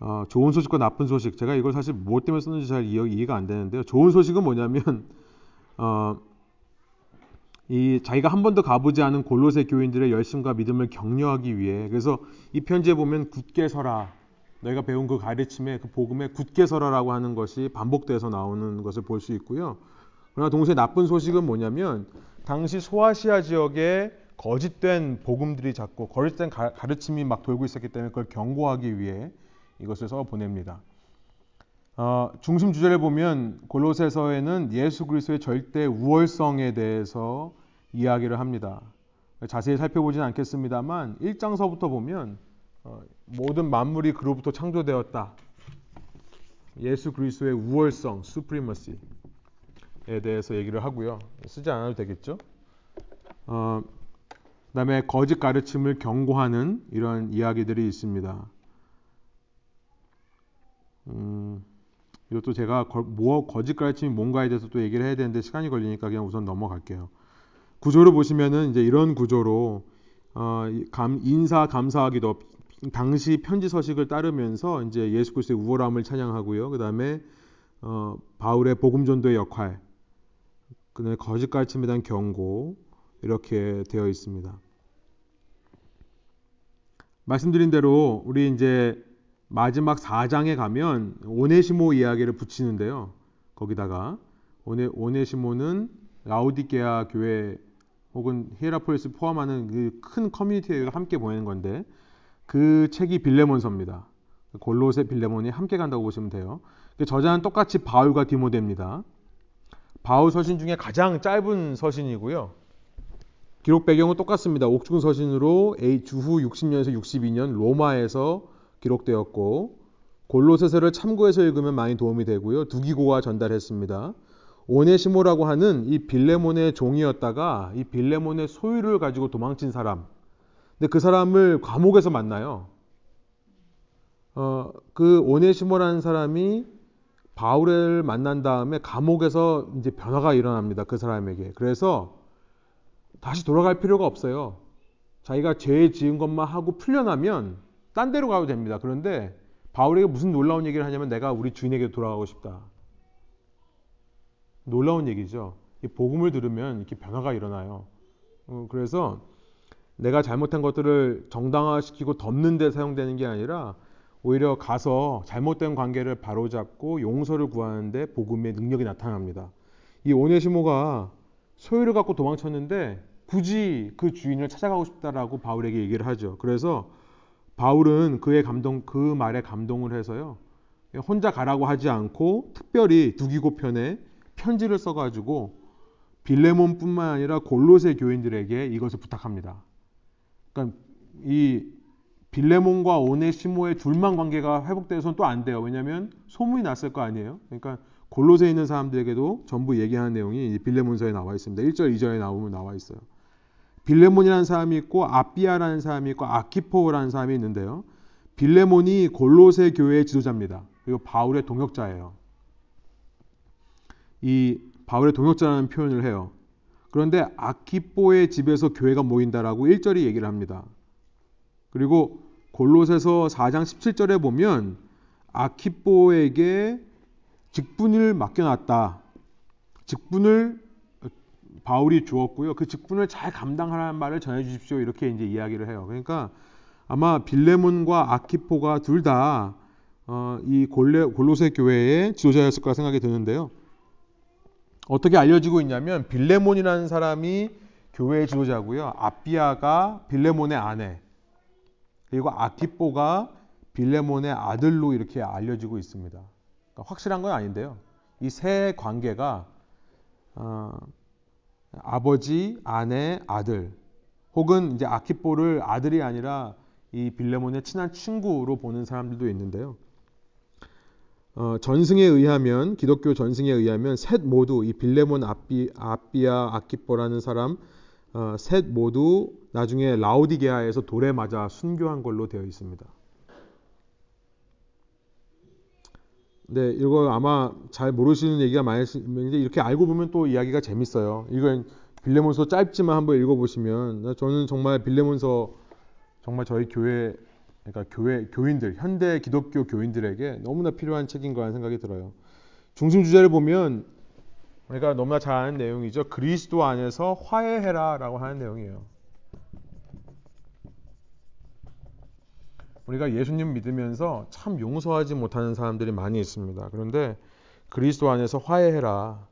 어, 좋은 소식과 나쁜 소식, 제가 이걸 사실 무엇 때문에 썼는지 잘 이해가 안 되는데요. 좋은 소식은 뭐냐면 어, 이 자기가 한 번도 가보지 않은 골로새 교인들의 열심과 믿음을 격려하기 위해, 그래서 이 편지에 보면 굳게 서라, 너희가 배운 그 가르침에, 그 복음에 굳게 서라라고 하는 것이 반복돼서 나오는 것을 볼 수 있고요. 그러나 동시에 나쁜 소식은 뭐냐면 당시 소아시아 지역에 거짓된 복음들이 자꾸, 거짓된 가르침이 막 돌고 있었기 때문에 그걸 경고하기 위해 이것을 써 보냅니다. 어, 중심 주제를 보면 골로새서에는 예수 그리스도의 절대 우월성에 대해서 이야기를 합니다. 자세히 살펴보진 않겠습니다만 일 장서부터 보면 어, 모든 만물이 그로부터 창조되었다, 예수 그리스도의 우월성, supremacy에 대해서 얘기를 하고요. 쓰지 않아도 되겠죠. 어, 그 다음에 거짓 가르침을 경고하는 이런 이야기들이 있습니다. 음... 이것도 제가 거, 뭐, 거짓 가르침이 뭔가에 대해서 또 얘기를 해야 되는데 시간이 걸리니까 그냥 우선 넘어갈게요. 구조를 보시면은 이제 이런 구조로 어, 감, 인사 감사하기도, 당시 편지 서식을 따르면서 이제 예수 그리스도의 우월함을 찬양하고요. 그 다음에 어, 바울의 복음 전도의 역할, 그다음에 거짓 가르침에 대한 경고, 이렇게 되어 있습니다. 말씀드린 대로 우리 이제 마지막 사 장에 가면 오네시모 이야기를 붙이는데요. 거기다가 오네, 오네시모는 라오디게아 교회 혹은 히에라폴리스 포함하는 그 큰 커뮤니티에 함께 보내는 건데, 그 책이 빌레몬서입니다. 골로새 빌레몬이 함께 간다고 보시면 돼요. 저자는 똑같이 바울과 디모데입니다. 바울 서신 중에 가장 짧은 서신이고요. 기록 배경은 똑같습니다. 옥중 서신으로 주후 육십 년에서 육십이 년 로마에서 기록되었고, 골로새서를 참고해서 읽으면 많이 도움이 되고요. 두기고가 전달했습니다. 오네시모라고 하는 이 빌레몬의 종이었다가 이 빌레몬의 소유를 가지고 도망친 사람. 근데 그 사람을 감옥에서 만나요. 어, 그 오네시모라는 사람이 바울을 만난 다음에 감옥에서 이제 변화가 일어납니다. 그 사람에게. 그래서 다시 돌아갈 필요가 없어요. 자기가 죄 지은 것만 하고 풀려나면 딴 데로 가도 됩니다. 그런데 바울에게 무슨 놀라운 얘기를 하냐면, 내가 우리 주인에게 돌아가고 싶다. 놀라운 얘기죠. 이 복음을 들으면 이렇게 변화가 일어나요. 그래서 내가 잘못한 것들을 정당화시키고 덮는 데 사용되는 게 아니라 오히려 가서 잘못된 관계를 바로잡고 용서를 구하는데 복음의 능력이 나타납니다. 이 오네시모가 소유를 갖고 도망쳤는데 굳이 그 주인을 찾아가고 싶다라고 바울에게 얘기를 하죠. 그래서 바울은 그의 감동, 그 말에 감동을 해서요, 혼자 가라고 하지 않고 특별히 두기고 편에 편지를 써가지고 빌레몬뿐만 아니라 골로새 교인들에게 이것을 부탁합니다. 그러니까 이 빌레몬과 오네시모의 둘만 관계가 회복돼서는 또 안 돼요. 왜냐하면 소문이 났을 거 아니에요. 그러니까 골로새에 있는 사람들에게도 전부 얘기하는 내용이 빌레몬서에 나와 있습니다. 일 절, 이 절에 나오면 나와 있어요. 빌레몬이라는 사람이 있고 아비아라는 사람이 있고 아키포라는 사람이 있는데요. 빌레몬이 골로새 교회의 지도자입니다. 그리고 바울의 동역자예요. 이 바울의 동역자라는 표현을 해요. 그런데 아키포의 집에서 교회가 모인다라고 일 절이 얘기를 합니다. 그리고 골로새서 사 장 십칠 절에 보면 아키포에게 직분을 맡겨놨다. 직분을 바울이 주었고요. 그 직분을 잘 감당하라는 말을 전해주십시오. 이렇게 이제 이야기를 해요. 그러니까 아마 빌레몬과 아키포가 둘 다 이 골로새 교회의 지도자였을 거라 생각이 드는데요. 어떻게 알려지고 있냐면 빌레몬이라는 사람이 교회의 지도자고요. 아비아가 빌레몬의 아내, 그리고 아키포가 빌레몬의 아들로 이렇게 알려지고 있습니다. 그러니까 확실한 건 아닌데요. 이 세 관계가 어, 아버지, 아내, 아들, 혹은 이제 아키포를 아들이 아니라 이 빌레몬의 친한 친구로 보는 사람들도 있는데요. 어, 전승에 의하면, 기독교 전승에 의하면 셋 모두 이 빌레몬, 아비, 아비아, 아키포라는 사람 어, 셋 모두 나중에 라오디게아에서 돌에 맞아 순교한 걸로 되어 있습니다. 네, 이거 아마 잘 모르시는 얘기가 많으신데 이렇게 알고 보면 또 이야기가 재밌어요. 이거 빌레몬서 짧지만 한번 읽어보시면, 저는 정말 빌레몬서 정말 저희 교회, 그러니까 교회 교인들, 현대 기독교 교인들에게 너무나 필요한 책인 거라는 생각이 들어요. 중심 주제를 보면 우리가 너무나 잘 아는 내용이죠. 그리스도 안에서 화해해라 라고 하는 내용이에요. 우리가 예수님 믿으면서 참 용서하지 못하는 사람들이 많이 있습니다. 그런데 그리스도 안에서 화해해라.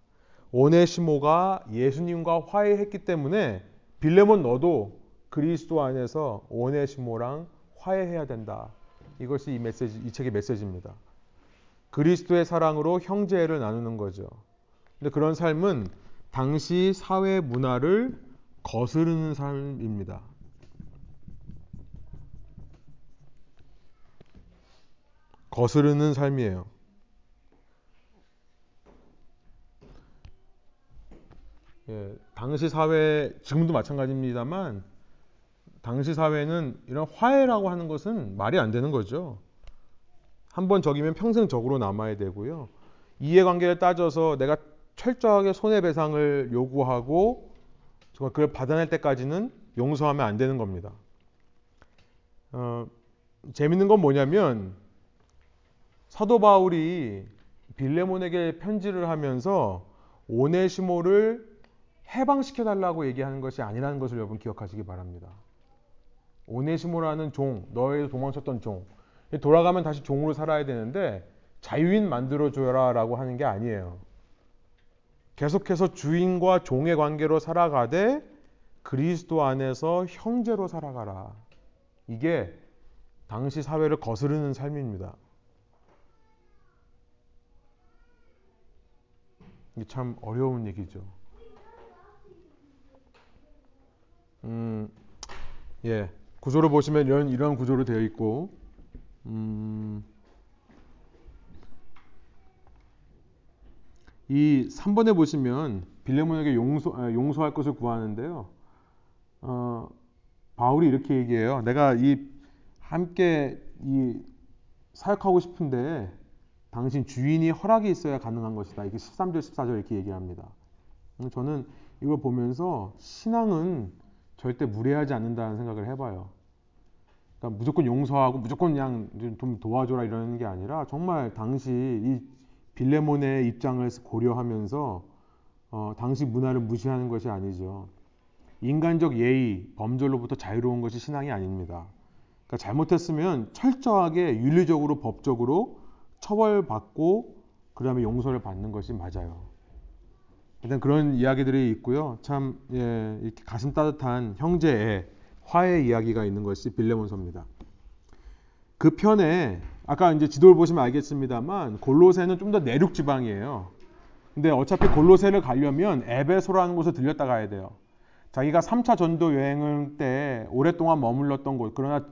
오네시모가 예수님과 화해했기 때문에 빌레몬 너도 그리스도 안에서 오네시모랑 화해해야 된다. 이것이 이 메시지, 이 책의 메시지입니다. 그리스도의 사랑으로 형제애를 나누는 거죠. 근데 그런 삶은 당시 사회 문화를 거스르는 삶입니다. 거스르는 삶이에요. 예, 당시 사회, 지금도 마찬가지입니다만 당시 사회는 이런 화해라고 하는 것은 말이 안 되는 거죠. 한 번 적이면 평생 적으로 남아야 되고요. 이해관계를 따져서 내가 철저하게 손해배상을 요구하고 정말 그걸 받아낼 때까지는 용서하면 안 되는 겁니다. 어, 재밌는 건 뭐냐면 사도 바울이 빌레몬에게 편지를 하면서 오네시모를 해방시켜달라고 얘기하는 것이 아니라는 것을 여러분 기억하시기 바랍니다. 오네시모라는 종, 너에서 도망쳤던 종, 돌아가면 다시 종으로 살아야 되는데 자유인 만들어줘라 라고 하는 게 아니에요. 계속해서 주인과 종의 관계로 살아가되 그리스도 안에서 형제로 살아가라. 이게 당시 사회를 거스르는 삶입니다. 이게 참 어려운 얘기죠. 음, 예, 구조를 보시면 이런, 이런 구조로 되어 있고, 음, 이 삼 번에 보시면 빌레몬에게 용서, 용서할 것을 구하는데요. 어, 바울이 이렇게 얘기해요. 내가 이 함께 이 사역하고 싶은데 당신 주인이 허락이 있어야 가능한 것이다. 이게 십삼 절, 십사 절 이렇게 얘기합니다. 저는 이걸 보면서 신앙은 절대 무례하지 않는다는 생각을 해봐요. 그러니까 무조건 용서하고 무조건 그냥 좀 도와줘라 이러는 게 아니라 정말 당시 이 빌레몬의 입장을 고려하면서 어, 당시 문화를 무시하는 것이 아니죠. 인간적 예의, 범절로부터 자유로운 것이 신앙이 아닙니다. 그러니까 잘못했으면 철저하게 윤리적으로, 법적으로 처벌받고 그 다음에 용서를 받는 것이 맞아요. 일단 그런 이야기들이 있고요. 참 예, 이렇게 가슴 따뜻한 형제의 화해 이야기가 있는 것이 빌레몬서입니다. 그 편에 아까 이제 지도를 보시면 알겠습니다만 골로새는 좀 더 내륙 지방이에요. 근데 어차피 골로새를 가려면 에베소라는 곳에 들렸다 가야 돼요. 자기가 삼 차 전도 여행 때 오랫동안 머물렀던 곳, 그러나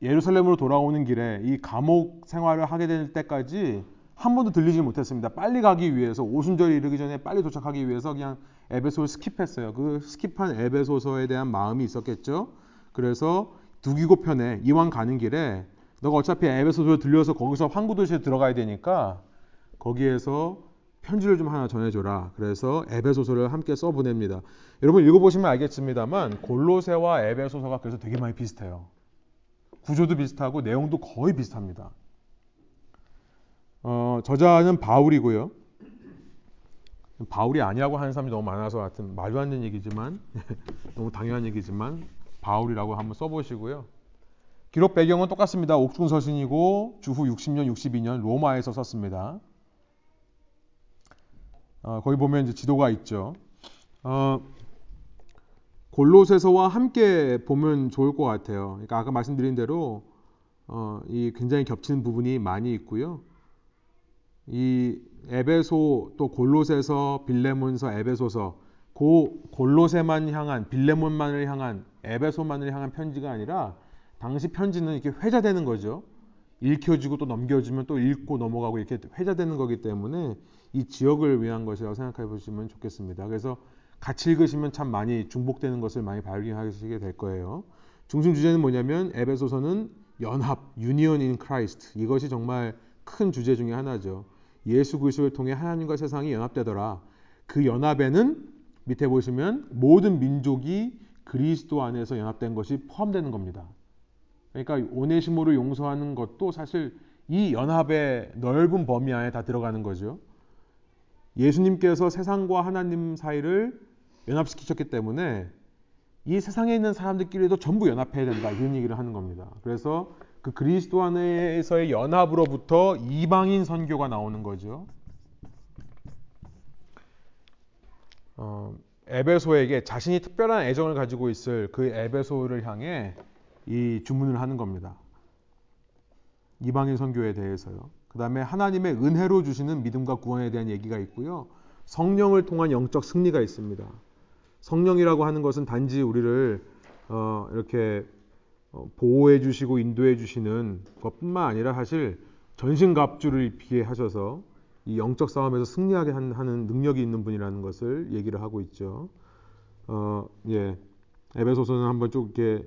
예루살렘으로 돌아오는 길에 이 감옥 생활을 하게 될 때까지 한 번도 들리지 못했습니다. 빨리 가기 위해서, 오순절이 이르기 전에 빨리 도착하기 위해서 그냥 에베소를 스킵했어요. 그 스킵한 에베소서에 대한 마음이 있었겠죠. 그래서 두기고 편에, 이왕 가는 길에 너가 어차피 에베소서에 들려서 거기서 항구도시에 들어가야 되니까 거기에서 편지를 좀 하나 전해줘라. 그래서 에베소서를 함께 써보냅니다. 여러분 읽어보시면 알겠습니다만 골로새와 에베소서가 그래서 되게 많이 비슷해요. 구조도 비슷하고 내용도 거의 비슷합니다. 어, 저자는 바울이고요. 바울이 아니라고 하는 사람이 너무 많아서 하여튼 말도 안 되는 얘기지만 너무 당연한 얘기지만 바울이라고 한번 써보시고요. 기록 배경은 똑같습니다. 옥중서신이고 주후 육십 년, 육십이 년 로마에서 썼습니다. 어, 거기 보면 이제 지도가 있죠. 어, 골로새서와 함께 보면 좋을 것 같아요. 그러니까 아까 말씀드린 대로 어, 이 굉장히 겹치는 부분이 많이 있고요. 이 에베소 또 골로새서, 빌레몬서, 에베소서, 고 골로새만 향한, 빌레몬만을 향한, 에베소만을 향한 편지가 아니라 당시 편지는 이렇게 회자되는 거죠. 읽혀지고 또 넘겨지면 또 읽고 넘어가고 이렇게 회자되는 거기 때문에 이 지역을 위한 것이라고 생각해 보시면 좋겠습니다. 그래서 같이 읽으시면 참 많이 중복되는 것을 많이 발견하시게 될 거예요. 중심 주제는 뭐냐면 에베소서는 연합, Union in Christ, 이것이 정말 큰 주제 중에 하나죠. 예수 그리스도를 통해 하나님과 세상이 연합되더라. 그 연합에는 밑에 보시면 모든 민족이 그리스도 안에서 연합된 것이 포함되는 겁니다. 그러니까 오네시모를 용서하는 것도 사실 이 연합의 넓은 범위 안에 다 들어가는 거죠. 예수님께서 세상과 하나님 사이를 연합시키셨기 때문에 이 세상에 있는 사람들끼리도 전부 연합해야 된다, 이런 얘기를 하는 겁니다. 그래서 그 그리스도 안에서의 연합으로부터 이방인 선교가 나오는 거죠. 어, 에베소에게 자신이 특별한 애정을 가지고 있을 그 에베소를 향해 이 주문을 하는 겁니다. 이방인 선교에 대해서요. 그 다음에 하나님의 은혜로 주시는 믿음과 구원에 대한 얘기가 있고요. 성령을 통한 영적 승리가 있습니다. 성령이라고 하는 것은 단지 우리를 어, 이렇게 어, 보호해 주시고 인도해 주시는 것뿐만 아니라 사실 전신갑주를 입히게 하셔서 이 영적 싸움에서 승리하게 하는 능력이 있는 분이라는 것을 얘기를 하고 있죠. 어, 예. 에베소서는 한번 쭉 이렇게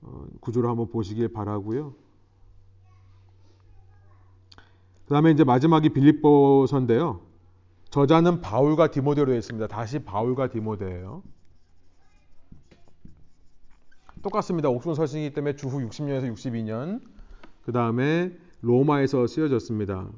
어, 구조를 한번 보시길 바라고요. 그 다음에 이제 마지막이 빌립보서인데요. 저자는 바울과 디모데로 되어 있습니다. 다시 바울과 디모데예요. 똑같습니다. 옥중서신이기 때문에 주후 육십 년에서 육십이 년, 그 다음에 로마에서 쓰여졌습니다.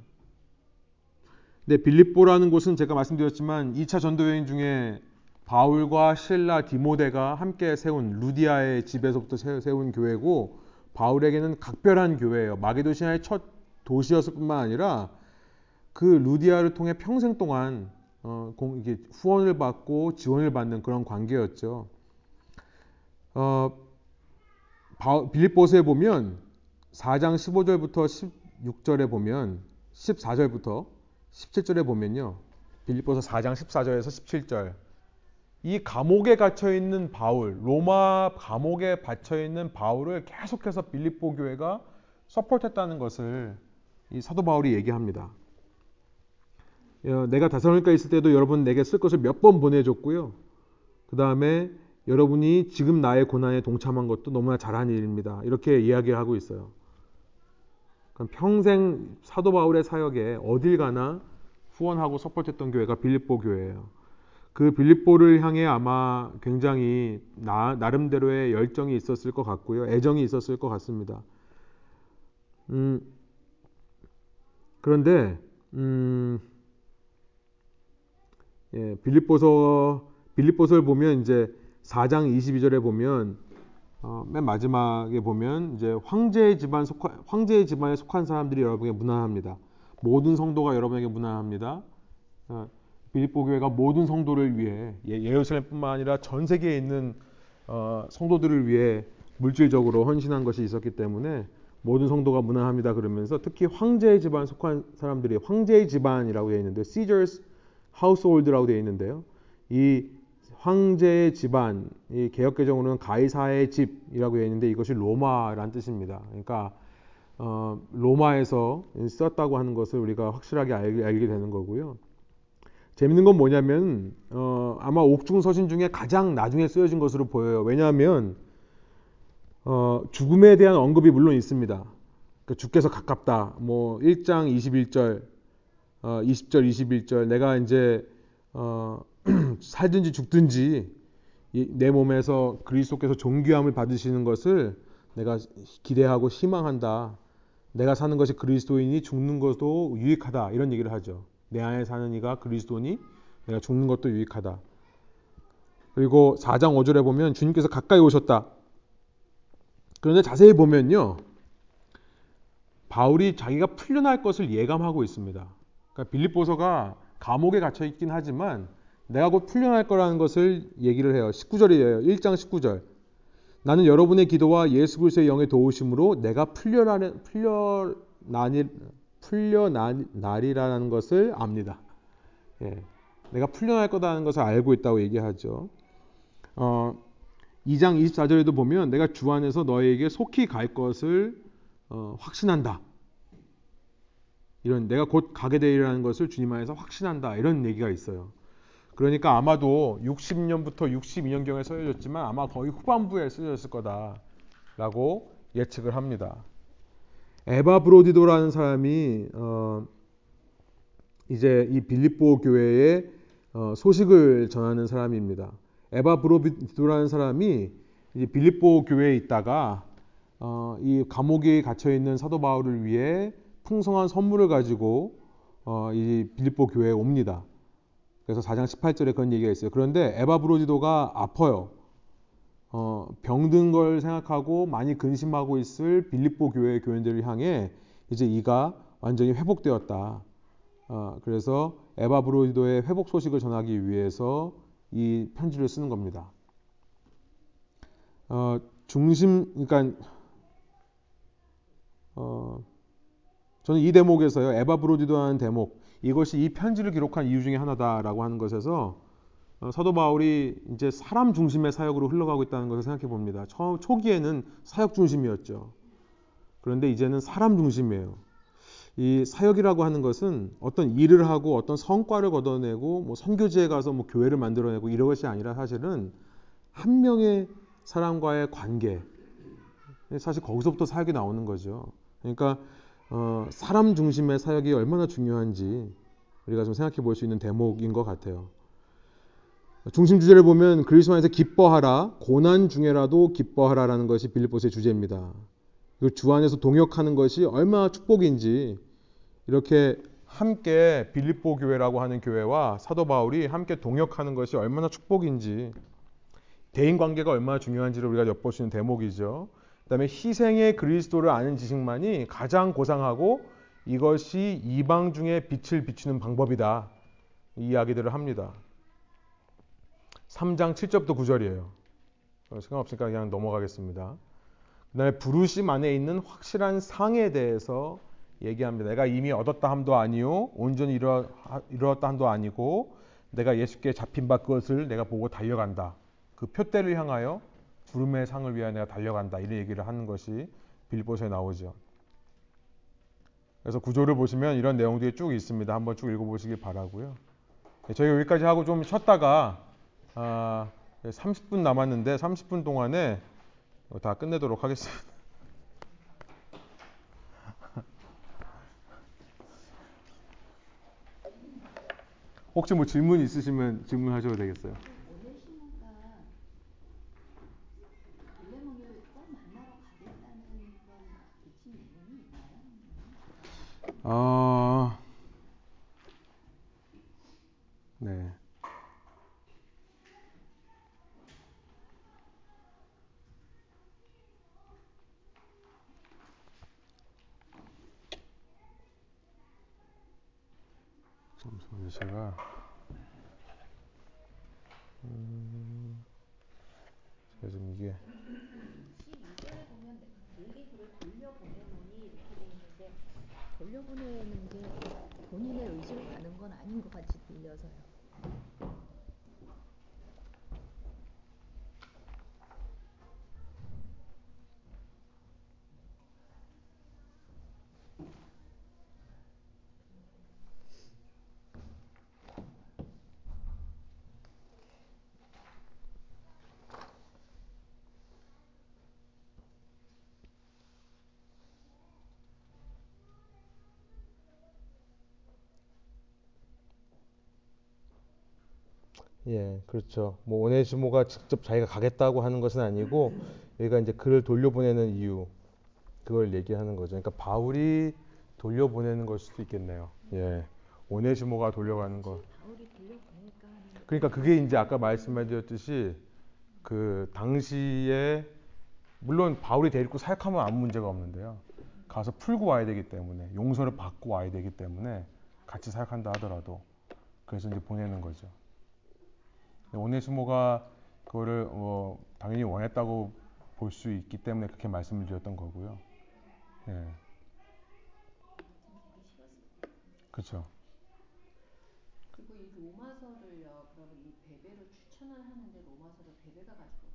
근데 빌립보라는 곳은 제가 말씀드렸지만 이 차 전도여행 중에 바울과 실라, 디모데가 함께 세운 루디아의 집에서부터 세운 교회고 바울에게는 각별한 교회예요. 마게도니아의 첫 도시였을 뿐만 아니라 그 루디아를 통해 평생 동안 어, 공, 이게 후원을 받고 지원을 받는 그런 관계였죠. 어, 빌립보서에 보면 사 장 십오 절부터 십육 절에 보면 십사 절부터 십칠 절에 보면요. 빌립보서 사 장 십사 절에서 십칠 절. 이 감옥에 갇혀있는 바울, 로마 감옥에 갇혀있는 바울을 계속해서 빌립보 교회가 서포트했다는 것을 이 사도 바울이 얘기합니다. 내가 데살로니가 있을 때도 여러분 내게 쓸 것을 몇 번 보내줬고요. 그 다음에 여러분이 지금 나의 고난에 동참한 것도 너무나 잘한 일입니다. 이렇게 이야기를 하고 있어요. 그럼 평생 사도 바울의 사역에 어딜 가나 후원하고 서포트했던 교회가 빌립보 교회예요. 그 빌립보를 향해 아마 굉장히 나, 나름대로의 열정이 있었을 것 같고요. 애정이 있었을 것 같습니다. 음, 그런데 음, 예, 빌립보서, 빌립보서를 보면 이제 사 장 이십이 절에 보면 어, 맨 마지막에 보면 이제 황제의 집안 속하, 황제의 집안에 속한 사람들이 여러분에게 무난합니다. 모든 성도가 여러분에게 무난합니다. 어, 빌립보 교회가 모든 성도를 위해 예, 예루살렘뿐만 아니라 전 세계에 있는 어, 성도들을 위해 물질적으로 헌신한 것이 있었기 때문에 모든 성도가 무난합니다. 그러면서 특히 황제의 집안 속한 사람들이, 황제의 집안이라고 되어 있는데 Caesar's 하우스홀드라고 되어 있는데요. 이 황제의 집안, 이 개역개정으로는 가이사의 집이라고 되어 있는데 이것이 로마란 뜻입니다. 그러니까 어, 로마에서 썼다고 하는 것을 우리가 확실하게 알, 알게 되는 거고요. 재밌는 건 뭐냐면 어, 아마 옥중 서신 중에 가장 나중에 쓰여진 것으로 보여요. 왜냐하면 어, 죽음에 대한 언급이 물론 있습니다. 그러니까 주께서 가깝다. 뭐 일 장 이십일 절, 어, 이십 절, 이십일 절. 내가 이제 어, 살든지 죽든지 내 몸에서 그리스도께서 존귀함을 받으시는 것을 내가 기대하고 희망한다. 내가 사는 것이 그리스도이니 죽는 것도 유익하다. 이런 얘기를 하죠. 내 안에 사는 이가 그리스도니 내가 죽는 것도 유익하다. 그리고 사 장 오 절에 보면 주님께서 가까이 오셨다. 그런데 자세히 보면요, 바울이 자기가 풀려날 것을 예감하고 있습니다. 그러니까 빌립보서가 감옥에 갇혀 있긴 하지만 내가 곧 풀려날 거라는 것을 얘기를 해요. 십구 절이에요. 일 장 십구 절. 나는 여러분의 기도와 예수 그리스도의 영의 도우심으로 내가 풀려나는, 풀려나니, 풀려나리라는 것을 압니다. 예. 내가 풀려날 거라는 것을 알고 있다고 얘기하죠. 어, 이 장 이십사 절에도 보면 내가 주 안에서 너에게 속히 갈 것을 어, 확신한다. 이런 내가 곧 가게 되리라는 것을 주님 안에서 확신한다. 이런 얘기가 있어요. 그러니까 아마도 육십 년부터 육십이 년경에 쓰여졌지만 아마 거의 후반부에 쓰여졌을 거다라고 예측을 합니다. 에바 브로디도라는 사람이 어 이제 이 빌립보 교회에 어 소식을 전하는 사람입니다. 에바 브로디도라는 사람이 이제 빌립보 교회에 있다가 어 이 감옥에 갇혀 있는 사도 바울을 위해 풍성한 선물을 가지고 어 이 빌립보 교회에 옵니다. 그래서 사 장 십팔 절에 그런 얘기가 있어요. 그런데 에바브로디도가 아파요. 어, 병든 걸 생각하고 많이 근심하고 있을 빌립보 교회 교인들을 향해 이제 이가 완전히 회복되었다. 어, 그래서 에바브로디도의 회복 소식을 전하기 위해서 이 편지를 쓰는 겁니다. 어, 중심, 그러니까 어, 저는 이 대목에서요, 에바브로디도라는 대목, 이것이 이 편지를 기록한 이유 중에 하나다라고 하는 것에서 사도 바울이 이제 사람 중심의 사역으로 흘러가고 있다는 것을 생각해 봅니다. 처음 초기에는 사역 중심이었죠. 그런데 이제는 사람 중심이에요. 이 사역이라고 하는 것은 어떤 일을 하고 어떤 성과를 거둬내고 뭐 선교지에 가서 뭐 교회를 만들어내고 이런 것이 아니라 사실은 한 명의 사람과의 관계, 사실 거기서부터 사역이 나오는 거죠. 그러니까 어, 사람 중심의 사역이 얼마나 중요한지 우리가 좀 생각해 볼 수 있는 대목인 것 같아요. 중심 주제를 보면 그리스도 안에서 기뻐하라, 고난 중에라도 기뻐하라라는 것이 빌립보서의 주제입니다. 그리고 주 안에서 동역하는 것이 얼마나 축복인지 이렇게 함께 빌립보 교회라고 하는 교회와 사도 바울이 함께 동역하는 것이 얼마나 축복인지, 대인관계가 얼마나 중요한지를 우리가 엿볼 수 있는 대목이죠. 그 다음에 희생의 그리스도를 아는 지식만이 가장 고상하고 이것이 이방 중에 빛을 비추는 방법이다. 이 이야기들을 합니다. 삼 장 칠 절부터 구 절이에요. 시간 없으니까 그냥 넘어가겠습니다. 그 다음에 부르심 안에 있는 확실한 상에 대해서 얘기합니다. 내가 이미 얻었다 함도 아니요, 온전히 이루, 이루었다 함도 아니고, 내가 예수께 잡힌 바 그것을 내가 보고 달려간다. 그 표대를 향하여 부름의 상을 위하여 내가 달려간다. 이런 얘기를 하는 것이 빌립보서에 나오죠. 그래서 구조를 보시면 이런 내용들이 쭉 있습니다. 한번 쭉 읽어보시기 바라고요. 저희가 여기까지 하고 좀 쉬었다가 아, 삼십 분 남았는데 삼십 분 동안에 다 끝내도록 하겠습니다. 혹시 뭐 질문 있으시면 질문하셔도 되겠어요. 어... 네. 잠시만요, 제가 음... 제가 좀 이게 돌려보내는 게 본인의 의지로 가는 건 아닌 것 같이 들려서요. 예, 그렇죠. 뭐 오네시모가 직접 자기가 가겠다고 하는 것은 아니고 얘가 이제 그를 돌려보내는 이유, 그걸 얘기하는 거죠. 그러니까 바울이 돌려보내는 걸 수도 있겠네요. 예, 오네시모가 돌려가는 거. 그러니까 그게 이제 아까 말씀드렸듯이 그 당시에 물론 바울이 데리고 사역하면 아무 문제가 없는데요. 가서 풀고 와야 되기 때문에 용서를 받고 와야 되기 때문에 같이 사역한다 하더라도 그래서 이제 보내는 거죠. 오네시모가 그거를 어, 당연히 원했다고 볼 수 있기 때문에 그렇게 말씀을 드렸던 거고요. 예. 그렇죠. 그리고 이 로마서를요, 그러면 이 베베로 추천을 하는데 로마서를 베베가 가지고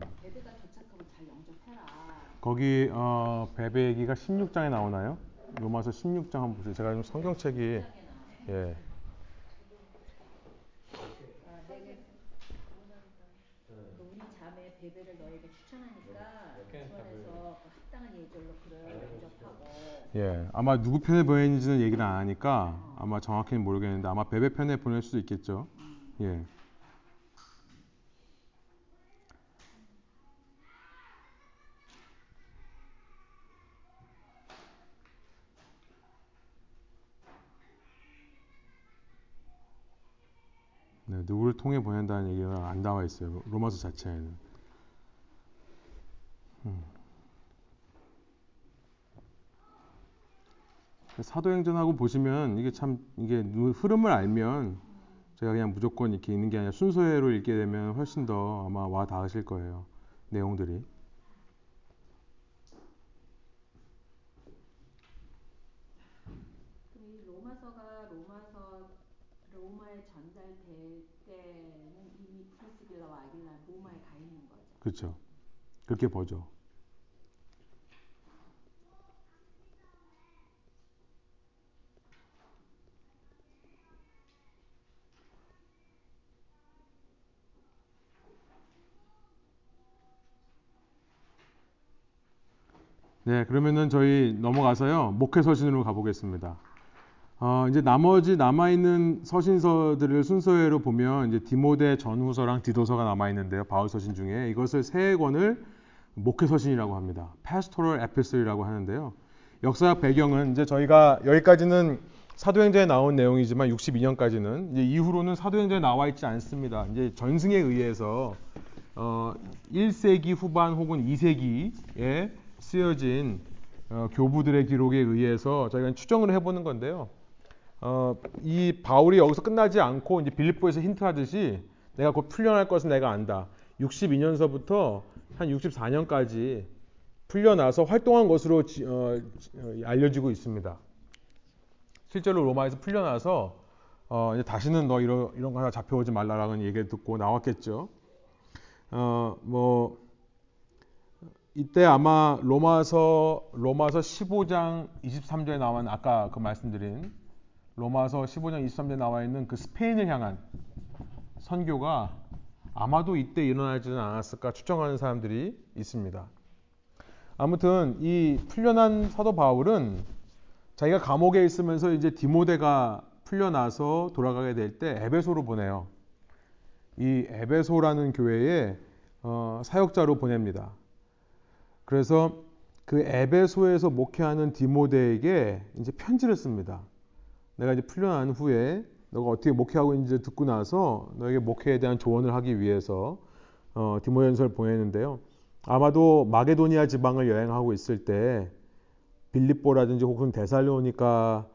가요? 베베가 도착하면 잘 영접해라. 거기 어, 베베 얘기가 십육 장에 나오나요? 로마서 십육 장 한번 보세요. 제가 좀 성경책이 예. 아, 내게 우리 자매 베베를 너에게 추천하니까 그래서 합당한 예절로 그를 영접하고. 예, 아마 누구 편에 보냈는지는 얘기를 안 하니까 아마 정확히는 모르겠는데 아마 베베 편에 보낼 수도 있겠죠. 예. 네, 누구를 통해 보낸다는 얘기가 안 나와 있어요. 로마서 자체에는. 음. 사도행전하고 보시면 이게 참 이게 흐름을 알면 제가 그냥 무조건 이렇게 있는 게 아니라 순서대로 읽게 되면 훨씬 더 아마 와 닿으실 거예요. 내용들이. 그렇죠. 그렇게 보죠. 네, 그러면은 저희 넘어가서요. 목회 서신으로 가보겠습니다. 어, 이제 나머지 남아있는 서신서들을 순서대로 보면 이제 디모데 전후서랑 디도서가 남아있는데요. 바울 서신 중에 이것을 세 권을 목회 서신이라고 합니다. Pastoral Epistle이라고 하는데요. 역사 배경은 이제 저희가 여기까지는 사도행전에 나온 내용이지만 육십이 년까지는 이제 이후로는 사도행전에 나와 있지 않습니다. 이제 전승에 의해서 어, 일 세기 후반 혹은 이 세기에 쓰여진 어, 교부들의 기록에 의해서 저희가 추정을 해보는 건데요. 어, 이 바울이 여기서 끝나지 않고 이제 빌립보에서 힌트하듯이 내가 곧 풀려날 것은 내가 안다. 육십이 년서부터 한 육십사 년까지 풀려나서 활동한 것으로 지, 어, 알려지고 있습니다. 실제로 로마에서 풀려나서 어, 이제 다시는 너 이런, 이런 거 하나 잡혀오지 말라라는 얘기를 듣고 나왔겠죠. 어, 뭐 이때 아마 로마서 로마서 십오 장 이십삼 절에 나온 아까 그 말씀드린 로마서 십오 장 이십삼 절에 나와 있는 그 스페인을 향한 선교가 아마도 이때 일어나지는 않았을까 추정하는 사람들이 있습니다. 아무튼 이 풀려난 사도 바울은 자기가 감옥에 있으면서 이제 디모데가 풀려나서 돌아가게 될 때 에베소로 보내요. 이 에베소라는 교회에 어, 사역자로 보냅니다. 그래서 그 에베소에서 목회하는 디모데에게 이제 편지를 씁니다. 내가 이제 풀려난 후에 너가 어떻게 목회하고 있는지 듣고 나서 너에게 목회에 대한 조언을 하기 위해서 어, 디모데전서를 보내는데요. 아마도 마게도니아 지방을 여행하고 있을 때 빌립보라든지 혹은 데살로니가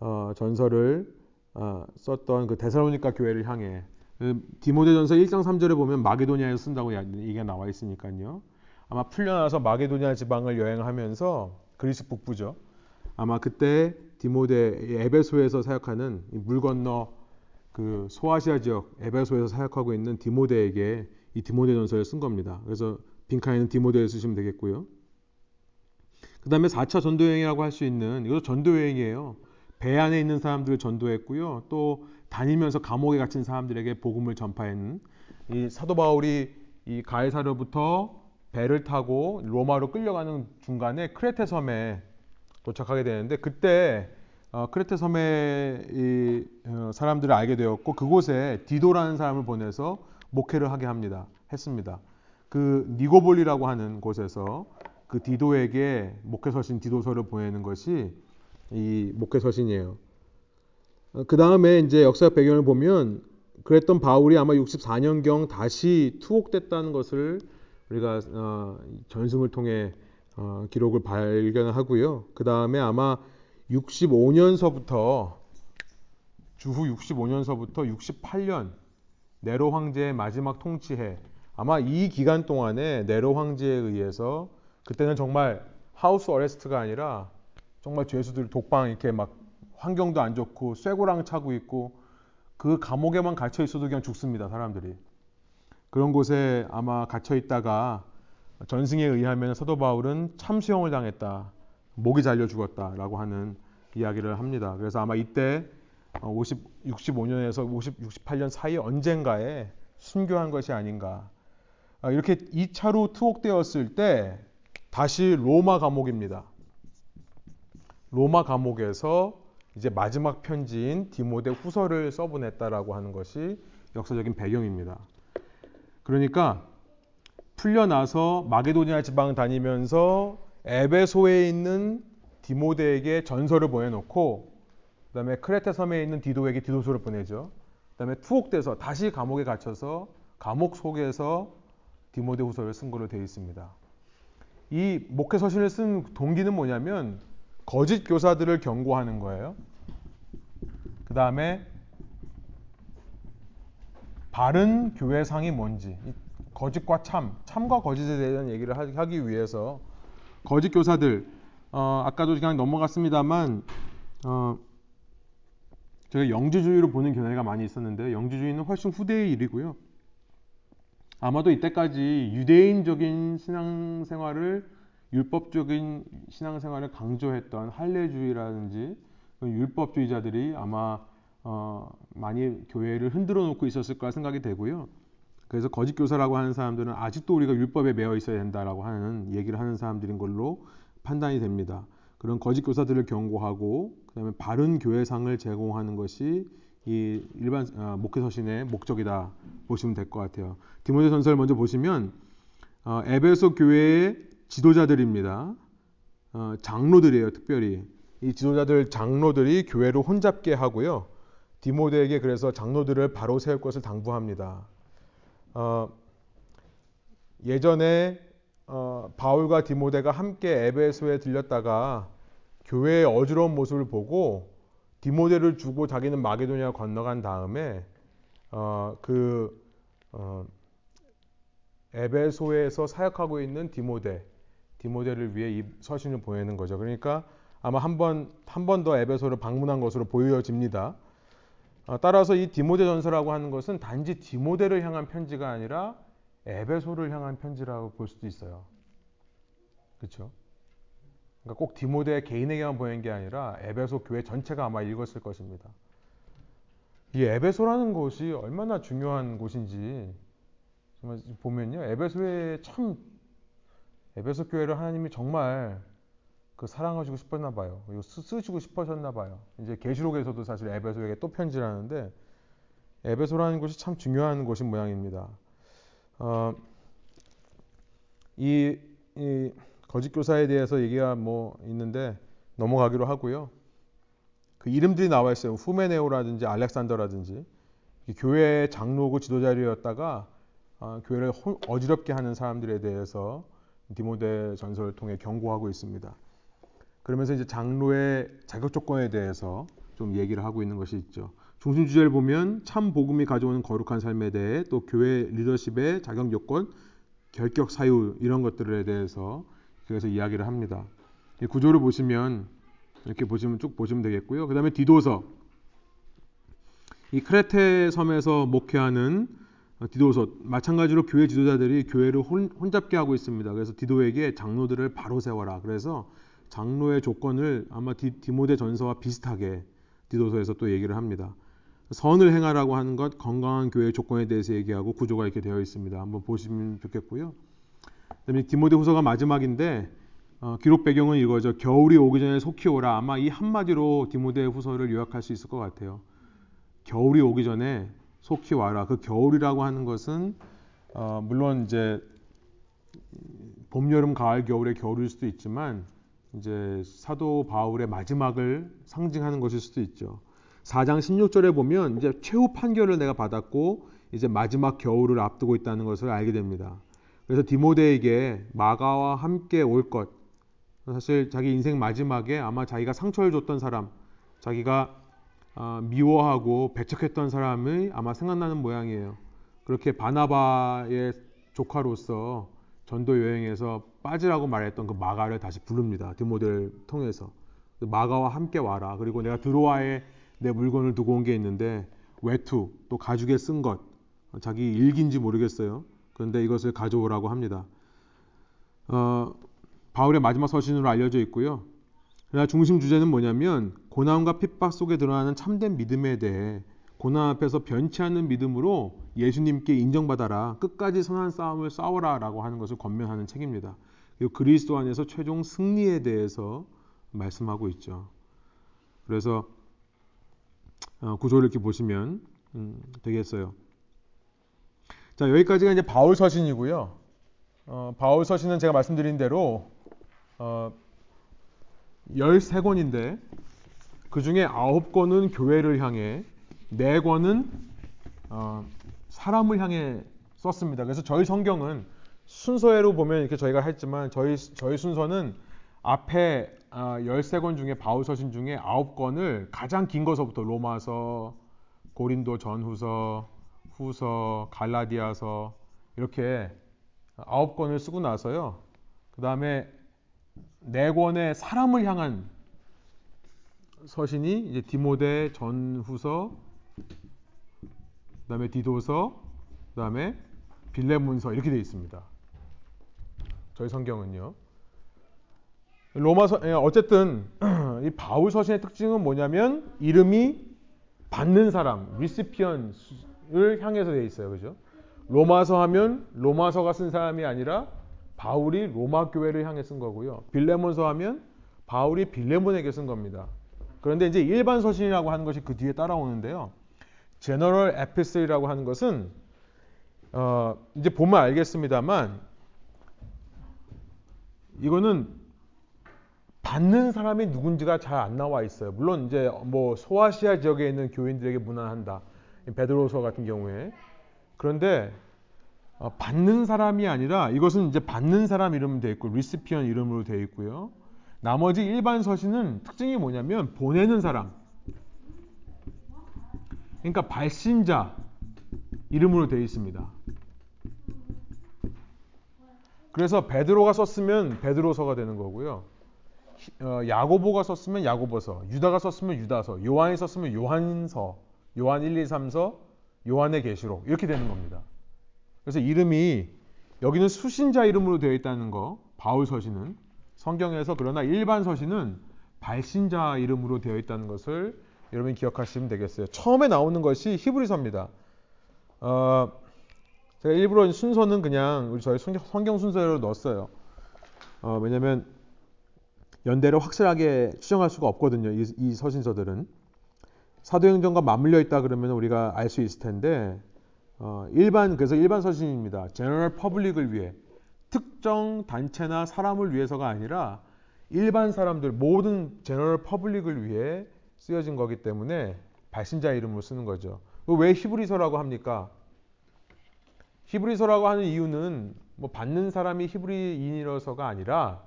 어, 전서를 어, 썼던 그 데살로니가 교회를 향해 디모데전서 일 장 삼 절에 보면 마게도니아에서 쓴다고 얘기가 나와 있으니까요. 아마 풀려나서 마게도니아 지방을 여행하면서 그리스 북부죠. 아마 그때 디모데 에베소에서 사역하는 물 건너 그 소아시아 지역 에베소에서 사역하고 있는 디모데에게 이 디모데 전서를 쓴 겁니다. 그래서 빈칸에는 디모데를 쓰시면 되겠고요. 그 다음에 사 차 전도여행이라고 할 수 있는, 이것도 전도여행이에요. 배 안에 있는 사람들을 전도했고요. 또 다니면서 감옥에 갇힌 사람들에게 복음을 전파했는, 이 사도 바울이 이 가이사랴로부터 배를 타고 로마로 끌려가는 중간에 크레테 섬에 도착하게 되는데, 그때 어, 크레테 섬의 이, 어, 사람들을 알게 되었고, 그곳에 디도라는 사람을 보내서 목회를 하게 합니다. 했습니다. 그 니고볼리라고 하는 곳에서 그 디도에게 목회서신 디도서를 보내는 것이 이 목회서신이에요. 어, 그 다음에 이제 역사 배경을 보면, 그랬던 바울이 아마 육십사 년경 다시 투옥됐다는 것을 우리가 어, 전승을 통해 어, 기록을 발견하고요. 그 다음에 아마 육십오 년서부터 주후 육십오 년서부터 육십팔 년 네로 황제의 마지막 통치해, 아마 이 기간 동안에 네로 황제에 의해서, 그때는 정말 하우스 어레스트가 아니라 정말 죄수들 독방 이렇게 막 환경도 안 좋고 쇠고랑 차고 있고 그 감옥에만 갇혀 있어도 그냥 죽습니다, 사람들이. 그런 곳에 아마 갇혀 있다가 전승에 의하면 사도 바울은 참수형을 당했다, 목이 잘려 죽었다라고 하는 이야기를 합니다. 그래서 아마 이때 오십, 육십오 년에서 오십, 육십팔 년 사이 언젠가에 순교한 것이 아닌가. 이렇게 이 차로 투옥되었을 때 다시 로마 감옥입니다. 로마 감옥에서 이제 마지막 편지인 디모데 후서를 써보냈다라고 하는 것이 역사적인 배경입니다. 그러니까 풀려나서 마게도니아 지방 다니면서 에베소에 있는 디모데에게 전서를 보내놓고, 그 다음에 크레테 섬에 있는 디도에게 디도서를 보내죠. 그 다음에 투옥돼서 다시 감옥에 갇혀서 감옥 속에서 디모데 후서를 쓴 걸로 되어 있습니다. 이 목회 서신을 쓴 동기는 뭐냐면 거짓 교사들을 경고하는 거예요. 그 다음에 바른 교회상이 뭔지, 거짓과 참, 참과 거짓에 대한 얘기를 하기 위해서 거짓 교사들, 어, 아까도 그냥 넘어갔습니다만, 어, 제가 영지주의로 보는 견해가 많이 있었는데, 영지주의는 훨씬 후대의 일이고요. 아마도 이때까지 유대인적인 신앙생활을, 율법적인 신앙생활을 강조했던 할례주의라든지 율법주의자들이 아마 어, 많이 교회를 흔들어 놓고 있었을 거라 생각이 되고요. 그래서 거짓 교사라고 하는 사람들은 아직도 우리가 율법에 매어 있어야 된다라고 하는 얘기를 하는 사람들인 걸로 판단이 됩니다. 그런 거짓 교사들을 경고하고, 그다음에 바른 교회상을 제공하는 것이 이 일반 어, 목회 서신의 목적이다 보시면 될 것 같아요. 디모데 전서를 먼저 보시면 어, 에베소 교회의 지도자들입니다. 어, 장로들이에요, 특별히. 이 지도자들 장로들이 교회로 혼잡게 하고요. 디모데에게 그래서 장로들을 바로 세울 것을 당부합니다. 어, 예전에 어, 바울과 디모데가 함께 에베소에 들렸다가 교회의 어지러운 모습을 보고 디모데를 주고 자기는 마게도니아 건너간 다음에 어, 그 어, 에베소에서 사역하고 있는 디모데, 디모데를 위해 이 서신을 보내는 거죠. 그러니까 아마 한 번, 한 번 더 에베소를 방문한 것으로 보여집니다. 따라서 이 디모데 전서라고 하는 것은 단지 디모데를 향한 편지가 아니라 에베소를 향한 편지라고 볼 수도 있어요. 그렇죠? 그러니까 꼭 디모데 개인에게만 보낸 게 아니라 에베소 교회 전체가 아마 읽었을 것입니다. 이 에베소라는 곳이 얼마나 중요한 곳인지 정말 보면요, 에베소에 참 에베소 교회를 하나님이 정말 그 사랑하시고 싶었나 봐요. 이거 쓰시고 싶으셨나 봐요. 이제 계시록에서도 사실 에베소에게 또 편지를 하는데, 에베소라는 곳이 참 중요한 곳인 모양입니다. 어, 이, 이 거짓 교사에 대해서 얘기가 뭐 있는데 넘어가기로 하고요. 그 이름들이 나와 있어요. 후메네오라든지 알렉산더라든지, 교회의 장로고 지도자들이었다가 어, 교회를 호, 어지럽게 하는 사람들에 대해서 디모데 전서를 통해 경고하고 있습니다. 그러면서 이제 장로의 자격 조건에 대해서 좀 얘기를 하고 있는 것이 있죠. 중심 주제를 보면 참 복음이 가져오는 거룩한 삶에 대해, 또 교회 리더십의 자격 요건, 결격 사유, 이런 것들에 대해서 그래서 이야기를 합니다. 구조를 보시면 이렇게 보시면 쭉 보시면 되겠고요. 그 다음에 디도서, 이 크레테 섬에서 목회하는 디도서, 마찬가지로 교회 지도자들이 교회를 혼잡게 하고 있습니다. 그래서 디도에게 장로들을 바로 세워라, 그래서 장로의 조건을 아마 디, 디모데 전서와 비슷하게 디도서에서 또 얘기를 합니다. 선을 행하라고 하는 것, 건강한 교회의 조건에 대해서 얘기하고 구조가 이렇게 되어 있습니다. 한번 보시면 좋겠고요. 그다음에 디모데 후서가 마지막인데 어, 기록 배경은 이거죠. 겨울이 오기 전에 속히 오라. 아마 이 한마디로 디모데 후서를 요약할 수 있을 것 같아요. 겨울이 오기 전에 속히 와라. 그 겨울이라고 하는 것은 어, 물론 이제 봄, 여름, 가을, 겨울의 겨울일 수도 있지만 이제 사도 바울의 마지막을 상징하는 것일 수도 있죠. 사 장 십육 절에 보면 이제 최후 판결을 내가 받았고 이제 마지막 겨울을 앞두고 있다는 것을 알게 됩니다. 그래서 디모데에게 마가와 함께 올 것, 사실 자기 인생 마지막에 아마 자기가 상처를 줬던 사람, 자기가 미워하고 배척했던 사람이 아마 생각나는 모양이에요. 그렇게 바나바의 조카로서 전도 여행에서 빠지라고 말했던 그 마가를 다시 부릅니다. 디모데를 통해서. 마가와 함께 와라. 그리고 내가 드로아에 내 물건을 두고 온 게 있는데 외투, 또 가죽에 쓴 것, 자기 일기인지 모르겠어요. 그런데 이것을 가져오라고 합니다. 어, 바울의 마지막 서신으로 알려져 있고요. 그러나 중심 주제는 뭐냐면 고난과 핍박 속에 드러나는 참된 믿음에 대해, 고난 앞에서 변치 않는 믿음으로 예수님께 인정받아라, 끝까지 선한 싸움을 싸워라 라고 하는 것을 권면하는 책입니다. 그리고 그리스도 안에서 최종 승리에 대해서 말씀하고 있죠. 그래서 구조를 이렇게 보시면 되겠어요. 자, 여기까지가 이제 바울 서신이고요. 어, 바울 서신은 제가 말씀드린 대로 어, 열세 권인데 그 중에 아홉 권은 교회를 향해, 네 권은 어, 사람을 향해 썼습니다. 그래서 저희 성경은 순서대로 보면 이렇게 저희가 했지만 저희, 저희 순서는 앞에 어, 열세 권 중에, 바울 서신 중에 아홉 권을 가장 긴 거서부터 로마서, 고린도 전후서, 후서, 갈라디아서 이렇게 아홉 권을 쓰고 나서요. 그 다음에 네 권의 사람을 향한 서신이 이제 디모데, 전후서, 그 다음에 디도서, 그 다음에 빌레몬서 이렇게 되어 있습니다. 저희 성경은요. 로마서, 어쨌든 이 바울 서신의 특징은 뭐냐면 이름이 받는 사람, 리시피언을 향해서 되어 있어요. 그죠? 로마서 하면 로마서가 쓴 사람이 아니라 바울이 로마 교회를 향해 쓴 거고요. 빌레몬서 하면 바울이 빌레몬에게 쓴 겁니다. 그런데 이제 일반 서신이라고 하는 것이 그 뒤에 따라오는데요. 제너럴 에피슬이라고 하는 것은 어, 이제 보면 알겠습니다만 이거는 받는 사람이 누군지가 잘 안 나와 있어요. 물론 이제 뭐 소아시아 지역에 있는 교인들에게 문안한다, 베드로서 같은 경우에. 그런데 어, 받는 사람이 아니라 이것은 이제 받는 사람 이름으로 되어 있고 리시피언 이름으로 되어 있고요. 나머지 일반 서신은 특징이 뭐냐면 보내는 사람, 그러니까 발신자 이름으로 되어 있습니다. 그래서 베드로가 썼으면 베드로서가 되는 거고요. 어, 야고보가 썼으면 야고보서, 유다가 썼으면 유다서, 요한이 썼으면 요한서, 요한 일, 이, 삼서, 요한의 계시록 이렇게 되는 겁니다. 그래서 이름이 여기는 수신자 이름으로 되어 있다는 거, 바울 서신은 성경에서. 그러나 일반 서신은 발신자 이름으로 되어 있다는 것을 여러분이 기억하시면 되겠어요. 처음에 나오는 것이 히브리서입니다. 어, 제가 일부러 순서는 그냥 우리 저희 성경 순서로 넣었어요. 어, 왜냐하면 연대를 확실하게 추정할 수가 없거든요. 이, 이 서신서들은 사도행전과 맞물려 있다 그러면 우리가 알 수 있을 텐데 어, 일반, 그래서 일반 서신입니다. 제너럴 퍼블릭을 위해, 특정 단체나 사람을 위해서가 아니라 일반 사람들, 모든 제너럴 퍼블릭을 위해 쓰여진 거기 때문에 발신자 이름으로 쓰는 거죠. 왜 히브리서라고 합니까? 히브리서라고 하는 이유는 뭐 받는 사람이 히브리인이라서가 아니라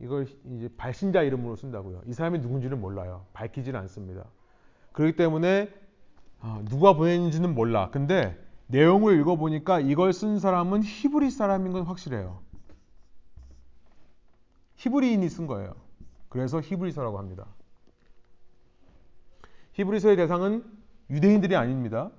이걸 이제 발신자 이름으로 쓴다고요. 이 사람이 누군지는 몰라요. 밝히지는 않습니다. 그렇기 때문에 누가 보냈는지는 몰라. 근데 내용을 읽어보니까 이걸 쓴 사람은 히브리 사람인 건 확실해요. 히브리인이 쓴 거예요. 그래서 히브리서라고 합니다. 히브리서의 대상은 유대인들이 아닙니다.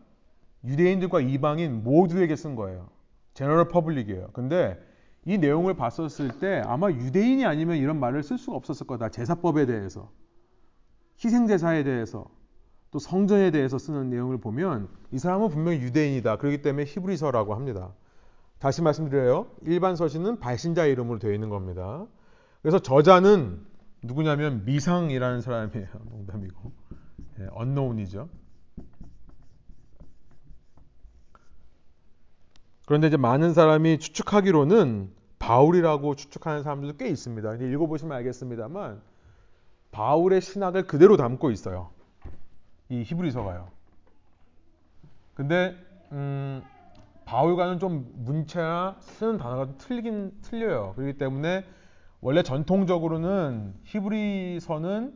유대인들과 이방인 모두에게 쓴 거예요. 제너럴 퍼블릭이에요. 근데 이 내용을 봤었을 때 아마 유대인이 아니면 이런 말을 쓸 수가 없었을 거다. 제사법에 대해서, 희생제사에 대해서, 또 성전에 대해서 쓰는 내용을 보면 이 사람은 분명히 유대인이다. 그렇기 때문에 히브리서라고 합니다. 다시 말씀드려요. 일반 서신은 발신자 이름으로 되어 있는 겁니다. 그래서 저자는 누구냐면 미상이라는 사람이에요. 농담이고. 네, 언노운이죠. 그런데 이제 많은 사람이 추측하기로는 바울이라고 추측하는 사람들도 꽤 있습니다. 이제 읽어보시면 알겠습니다만 바울의 신학을 그대로 담고 있어요. 이 히브리서가요. 근데 음, 바울과는 좀 문체나 쓰는 단어가 좀 틀리긴 틀려요. 그렇기 때문에 원래 전통적으로는 히브리서는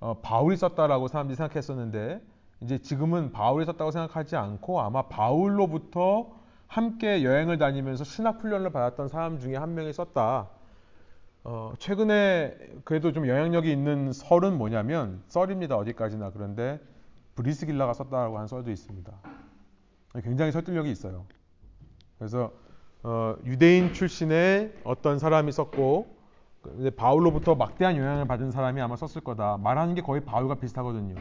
어, 바울이 썼다라고 사람들이 생각했었는데 이제 지금은 바울이 썼다고 생각하지 않고 아마 바울로부터 함께 여행을 다니면서 신학 훈련을 받았던 사람 중에 한 명이 썼다. 어, 최근에 그래도 좀 영향력이 있는 설은 뭐냐면 썰입니다. 어디까지나. 그런데 브리스길라가 썼다라고 하는 썰도 있습니다. 굉장히 설득력이 있어요. 그래서 어, 유대인 출신의 어떤 사람이 썼고 바울로부터 막대한 영향을 받은 사람이 아마 썼을 거다. 말하는 게 거의 바울과 비슷하거든요.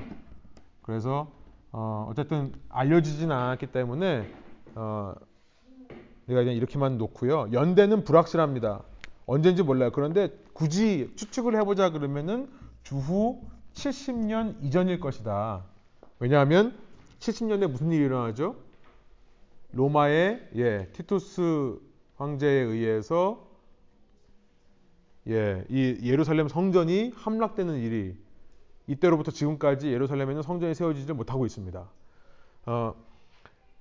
그래서 어, 어쨌든 알려지진 않았기 때문에 어, 내가 그냥 이렇게만 놓고요. 연대는 불확실합니다. 언제인지 몰라요. 그런데 굳이 추측을 해보자 그러면은 주후 칠십 년 이전일 것이다. 왜냐하면 칠십 년에 무슨 일이 일어나죠? 로마의 예, 티투스 황제에 의해서 예, 이 예루살렘 성전이 함락되는 일이 이때로부터 지금까지 예루살렘에는 성전이 세워지지 못하고 있습니다. 어,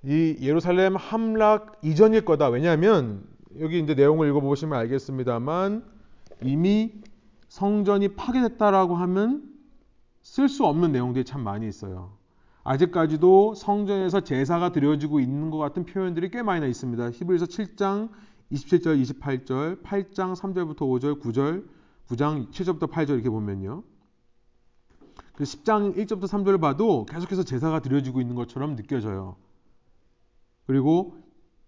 이 예루살렘 함락 이전일 거다. 왜냐하면 여기 이제 내용을 읽어보시면 알겠습니다만 이미 성전이 파괴됐다라고 하면 쓸 수 없는 내용들이 참 많이 있어요. 아직까지도 성전에서 제사가 드려지고 있는 것 같은 표현들이 꽤 많이 있습니다. 히브리서 칠 장 이십칠 절, 이십팔 절, 팔 장 삼 절부터 오 절, 구 절, 구 장 칠 절부터 팔 절 이렇게 보면요. 십 장 일 절부터 삼 절을 봐도 계속해서 제사가 드려지고 있는 것처럼 느껴져요. 그리고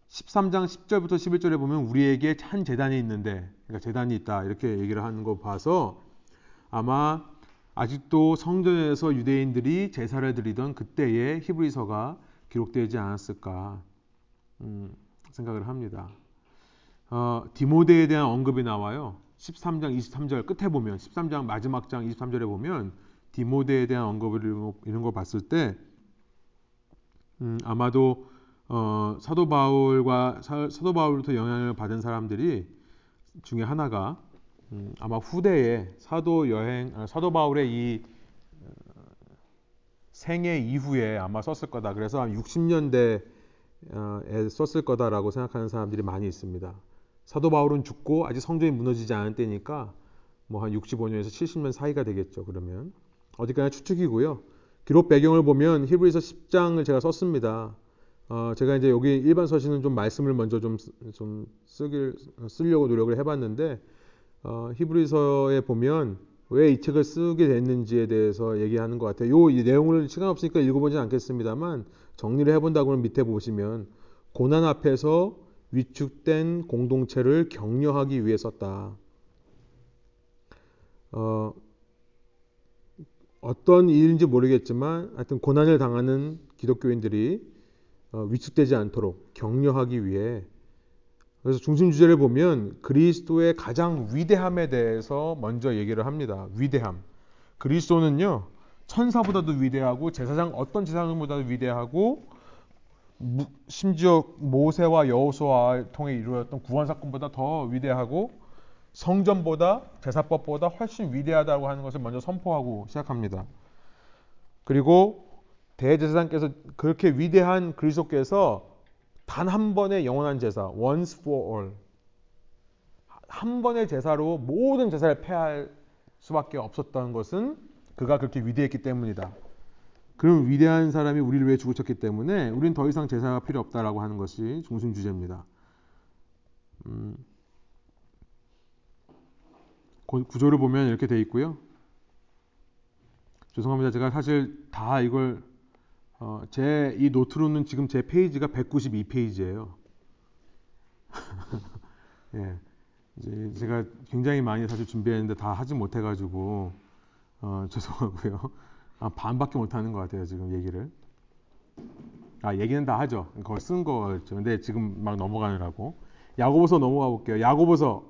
십삼 장 십 절부터 십일 절에 보면 우리에게 한 재단이 있는데, 그러니까 재단이 있다 이렇게 얘기를 하는 거 봐서 아마 아직도 성전에서 유대인들이 제사를 드리던 그때의 히브리서가 기록되지 않았을까 음, 생각을 합니다. 어, 디모데에 대한 언급이 나와요. 십삼 장 이십삼 절 끝에 보면, 십삼 장 마지막 장 이십삼 절에 보면 디모데에 대한 언급을 이런 거 봤을 때 음, 아마도 어, 사도 바울과 사, 사도 바울부터 영향을 받은 사람들이 중에 하나가 음, 아마 후대에 사도 여행 아, 사도 바울의 이 어, 생애 이후에 아마 썼을 거다. 그래서 육십 년대에 어, 썼을 거다라고 생각하는 사람들이 많이 있습니다. 사도 바울은 죽고 아직 성전이 무너지지 않은 때니까 뭐 한 육십오 년에서 칠십 년 사이가 되겠죠. 그러면 어디까지나 추측이고요. 기록 배경을 보면 히브리서 십 장을 제가 썼습니다. 어, 제가 이제 여기 일반 서신은 좀 말씀을 먼저 좀, 좀 쓰길, 쓰려고 노력을 해봤는데, 어, 히브리서에 보면 왜 이 책을 쓰게 됐는지에 대해서 얘기하는 것 같아요. 요, 이 내용을 시간 없으니까 읽어보진 않겠습니다만, 정리를 해본다고 하면 밑에 보시면, 고난 앞에서 위축된 공동체를 격려하기 위해 썼다. 어, 어떤 일인지 모르겠지만, 하여튼 고난을 당하는 기독교인들이 어, 위축되지 않도록 격려하기 위해. 그래서 중심 주제를 보면 그리스도의 가장 위대함에 대해서 먼저 얘기를 합니다. 위대함. 그리스도는요, 천사보다도 위대하고 제사장 어떤 제사장보다도 위대하고 무, 심지어 모세와 여호수아를 통해 이루어졌던 구원 사건보다 더 위대하고 성전보다 제사법보다 훨씬 위대하다고 하는 것을 먼저 선포하고 시작합니다. 그리고 대제사장께서 그렇게 위대한 그리스도께서 단 한 번의 영원한 제사, once for all, 한 번의 제사로 모든 제사를 폐할 수밖에 없었던 것은 그가 그렇게 위대했기 때문이다. 그럼 위대한 사람이 우리를 위해 죽으셨기 때문에 우린 더 이상 제사가 필요 없다라고 하는 것이 중심 주제입니다. 음, 구조를 보면 이렇게 돼 있고요. 죄송합니다. 제가 사실 다 이걸 어, 제 이 노트로는 지금 제 페이지가 백구십이 페이지예요. 예, 이제 제가 굉장히 많이 사실 준비했는데 다 하지 못해가지고 어, 죄송하고요. 아, 반밖에 못하는 것 같아요. 지금 얘기를. 아, 얘기는 다 하죠. 그걸 쓴 거죠. 근데 지금 막 넘어가느라고. 야고보서 넘어가 볼게요. 야고보서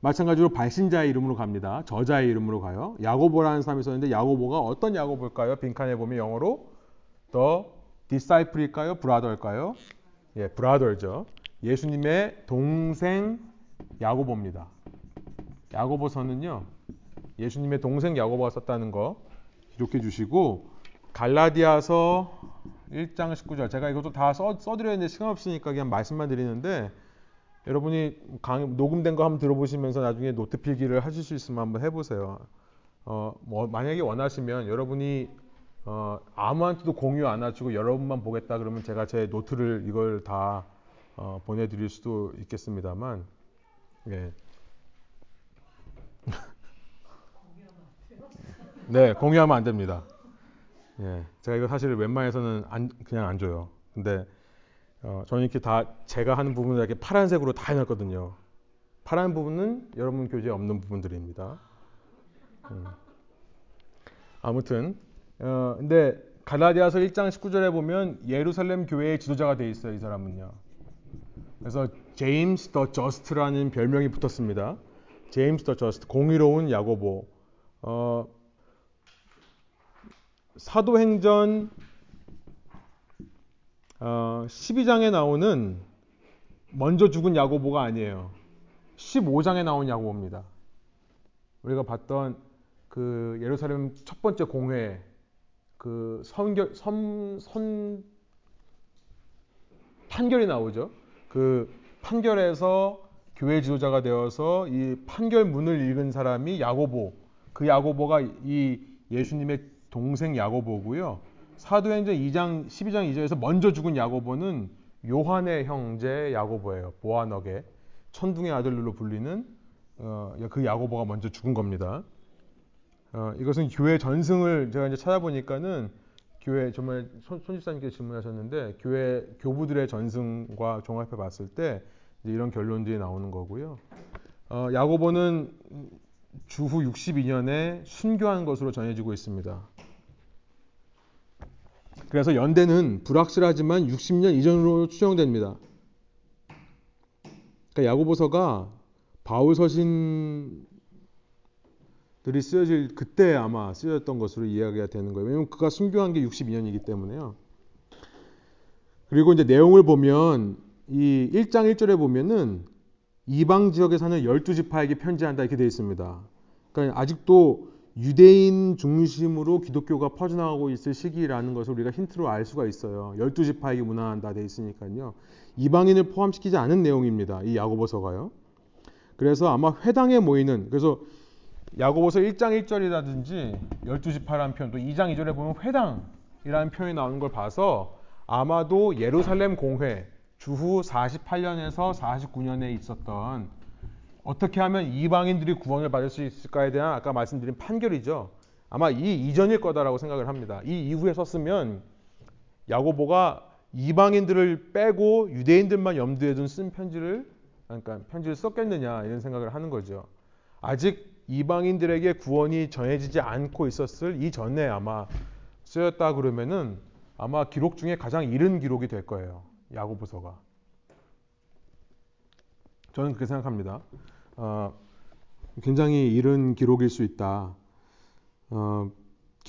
마찬가지로 발신자의 이름으로 갑니다. 저자의 이름으로 가요. 야고보라는 사람이 있었는데 야고보가 어떤 야고보일까요? 빈칸에 보면 영어로 The Disciple일까요? 브라더일까요? 예, 브라더죠. 예수님의 동생 야고보입니다. 야고보서는요, 예수님의 동생 야고보가 썼다는 거 기록해 주시고, 갈라디아서 일 장 십구 절, 제가 이것도 다 써, 써드려야 되는데 시간 없으니까 그냥 말씀만 드리는데, 여러분이 강, 녹음된 거 한번 들어보시면서 나중에 노트 필기를 하실 수 있으면 한번 해보세요. 어, 뭐 만약에 원하시면 여러분이 어, 아무한테도 공유 안 하시고 여러분만 보겠다 그러면 제가 제 노트를 이걸 다 어, 보내드릴 수도 있겠습니다만, 예. 네, 공유하면 안 됩니다. 예, 제가 이거 사실 웬만해서는 안, 그냥 안 줘요. 근데 어, 저는 이렇게 다 제가 하는 부분을 이렇게 파란색으로 다 해놨거든요. 파란 부분은 여러분 교재에 없는 부분들입니다. 음. 아무튼 어, 근데 갈라디아서 일 장 십구 절에 보면 예루살렘 교회의 지도자가 돼 있어요. 이 사람은요. 그래서 제임스 더 저스트라는 별명이 붙었습니다. 제임스 더 저스트, 공의로운 야고보. 어, 사도행전 어, 십이 장에 나오는 먼저 죽은 야고보가 아니에요. 십오 장에 나온 야고보입니다. 우리가 봤던 그 예루살렘 첫 번째 공회, 그 선결, 선, 선, 판결이 나오죠. 그 판결에서 교회 지도자가 되어서 이 판결문을 읽은 사람이 야고보, 그 야고보가 이 예수님의 동생 야고보고요. 사도행전 이 장 십이 장 이 절에서 먼저 죽은 야고보는 요한의 형제 야고보예요. 보아너게 천둥의 아들로 불리는 어, 그 야고보가 먼저 죽은 겁니다. 어, 이것은 교회 전승을 제가 이제 찾아보니까는 교회 정말 손, 손 집사님께서 질문하셨는데 교회 교부들의 전승과 종합해 봤을 때 이제 이런 결론들이 나오는 거고요. 어, 야고보는 주후 육십이 년에 순교한 것으로 전해지고 있습니다. 그래서 연대는 불확실하지만 육십 년 이전으로 추정됩니다. 그러니까 야고보서가 바울 서신들이 쓰여질 그때 아마 쓰여졌던 것으로 이야기가 되는 거예요. 왜냐하면 그가 순교한 게 육십이 년이기 때문에요. 그리고 이제 내용을 보면 이 일 장 일 절에 보면은 이방 지역에 사는 열두 지파에게 편지한다 이렇게 되어 있습니다. 그러니까 아직도 유대인 중심으로 기독교가 퍼져나가고 있을 시기라는 것을 우리가 힌트로 알 수가 있어요. 열두 지파에게 문안한다 되어 있으니까요. 이방인을 포함시키지 않은 내용입니다. 이 야고보서가요. 그래서 아마 회당에 모이는, 그래서 야고보서 일 장 일 절이라든지 열두 지파라는 표현, 또 이 장 이 절에 보면 회당이라는 표현이 나오는 걸 봐서 아마도 예루살렘 공회, 주후 사십팔 년에서 사십구 년에 있었던 어떻게 하면 이방인들이 구원을 받을 수 있을까에 대한 아까 말씀드린 판결이죠. 아마 이 이전일 거다라고 생각을 합니다. 이 이후에 썼으면 야고보가 이방인들을 빼고 유대인들만 염두에 둔 쓴 편지를, 그러니까 편지를 썼겠느냐 이런 생각을 하는 거죠. 아직 이방인들에게 구원이 전해지지 않고 있었을 이전에 아마 쓰였다 그러면은 아마 기록 중에 가장 이른 기록이 될 거예요. 야고보서가. 저는 그렇게 생각합니다. 어, 굉장히 이른 기록일 수 있다. 어,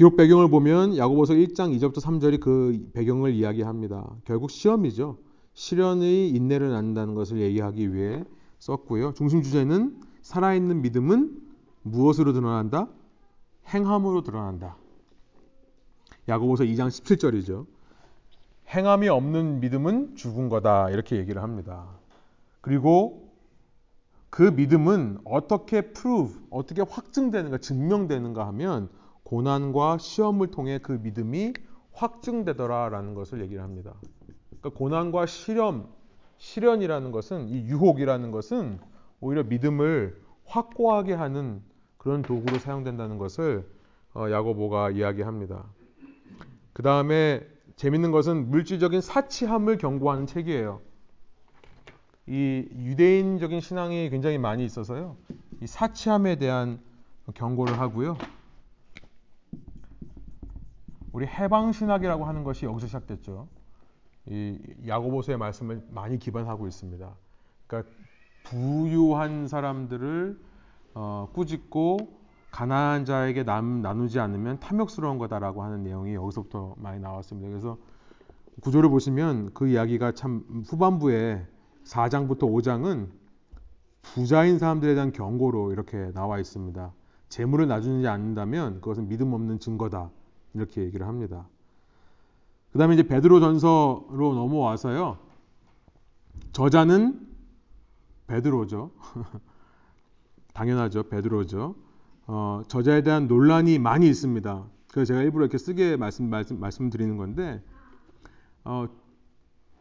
기록 배경을 보면 야고보서 일 장 이 절부터 삼 절이 그 배경을 이야기합니다. 결국 시험이죠. 시련의 인내를 낳는다는 것을 얘기하기 위해 썼고요. 중심 주제는 살아있는 믿음은 무엇으로 드러난다? 행함으로 드러난다. 야고보서 이 장 십칠 절이죠. 행함이 없는 믿음은 죽은 거다 이렇게 얘기를 합니다. 그리고 그 믿음은 어떻게 prove, 어떻게 확증되는가, 증명되는가 하면 고난과 시험을 통해 그 믿음이 확증되더라라는 것을 얘기를 합니다. 그러니까 고난과 시련, 시련이라는 것은, 이 유혹이라는 것은 오히려 믿음을 확고하게 하는 그런 도구로 사용된다는 것을 야고보가 이야기합니다. 그 다음에 재밌는 것은 물질적인 사치함을 경고하는 책이에요. 이 유대인적인 신앙이 굉장히 많이 있어서요, 이 사치함에 대한 경고를 하고요. 우리 해방신학이라고 하는 것이 여기서 시작됐죠. 이 야고보서의 말씀을 많이 기반하고 있습니다. 그러니까 부유한 사람들을 어, 꾸짖고 가난한 자에게 남, 나누지 않으면 탐욕스러운 거다라고 하는 내용이 여기서부터 많이 나왔습니다. 그래서 구조를 보시면 그 이야기가 참 후반부에 사 장부터 오 장은 부자인 사람들에 대한 경고로 이렇게 나와 있습니다. 재물을 나누지 않는다면 그것은 믿음 없는 증거다, 이렇게 얘기를 합니다. 그 다음에 이제 베드로 전서로 넘어와서요, 저자는 베드로죠. 당연하죠. 베드로죠. 어, 저자에 대한 논란이 많이 있습니다. 그래서 제가 일부러 이렇게 쓰게 말씀, 말씀, 말씀드리는 건데, 어,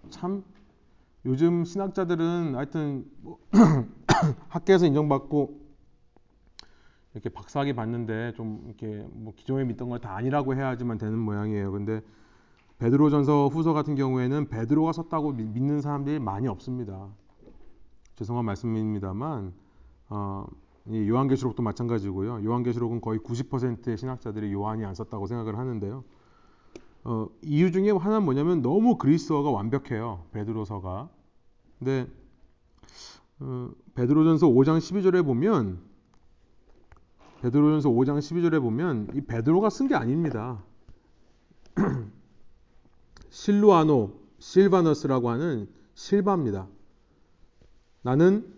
참 요즘 신학자들은 하여튼 뭐 학계에서 인정받고 이렇게 박사학위 받는데 좀 이렇게 뭐 기존에 믿던 걸 다 아니라고 해야지만 되는 모양이에요. 근데 베드로 전서 후서 같은 경우에는 베드로가 썼다고 믿는 사람들이 많이 없습니다. 죄송한 말씀입니다만, 어, 이 요한계시록도 마찬가지고요. 요한계시록은 거의 구십 퍼센트의 신학자들이 요한이 안 썼다고 생각을 하는데요. 어, 이유 중에 하나는 뭐냐면 너무 그리스어가 완벽해요, 베드로서가. 근데 어, 베드로전서 오 장 십이 절에 보면, 베드로전서 오 장 십이 절에 보면 이 베드로가 쓴 게 아닙니다. 실루아노, 실바너스라고 하는 실바입니다. 나는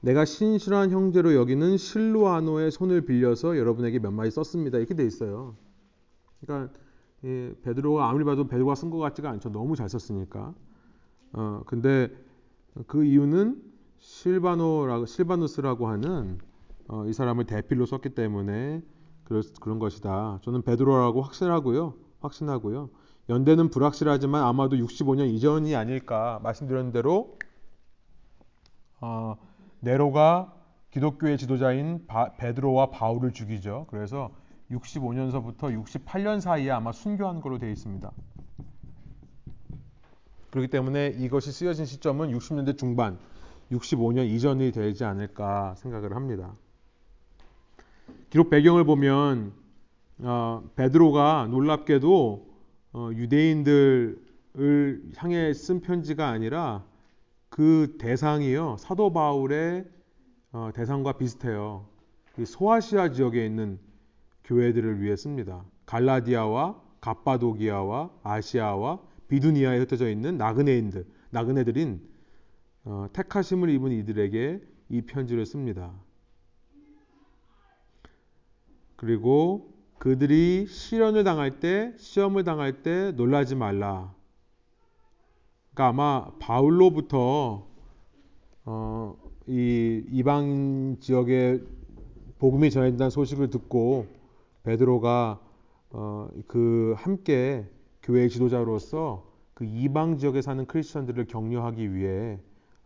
내가 신실한 형제로 여기는 실루아노의 손을 빌려서 여러분에게 몇 마디 썼습니다, 이렇게 돼 있어요. 그러니까 예, 베드로가 아무리 봐도 베드로가 쓴 것 같지가 않죠. 너무 잘 썼으니까. 어, 근데 그 이유는 실바노라고, 실바누스라고 하는 어, 이 사람을 대필로 썼기 때문에 그럴, 그런 것이다. 저는 베드로라고 확실하고요, 확신하고요. 연대는 불확실하지만 아마도 육십오 년 이전이 아닐까. 말씀드린 대로 어, 네로가 기독교의 지도자인 바, 베드로와 바울을 죽이죠. 그래서 육십오 년서부터 육십팔 년 사이에 아마 순교한 걸로 되어 있습니다. 그렇기 때문에 이것이 쓰여진 시점은 육십 년대 중반, 육십오 년 이전이 되지 않을까 생각을 합니다. 기록 배경을 보면 어, 베드로가 놀랍게도 어, 유대인들을 향해 쓴 편지가 아니라 그 대상이요, 사도 바울의 어, 대상과 비슷해요. 이 소아시아 지역에 있는 교회들을 위해 씁니다. 갈라디아와 갑바도기아와 아시아와 비두니아에 흩어져 있는 나그네인들, 나그네들인 어, 택하심을 입은 이들에게 이 편지를 씁니다. 그리고 그들이 시련을 당할 때, 시험을 당할 때 놀라지 말라. 그러니까 아마 바울로부터 어, 이 이방 지역에 복음이 전해진다는 소식을 듣고 베드로가 어, 그 함께 교회의 지도자로서 그 이방 지역에 사는 크리스천들을 격려하기 위해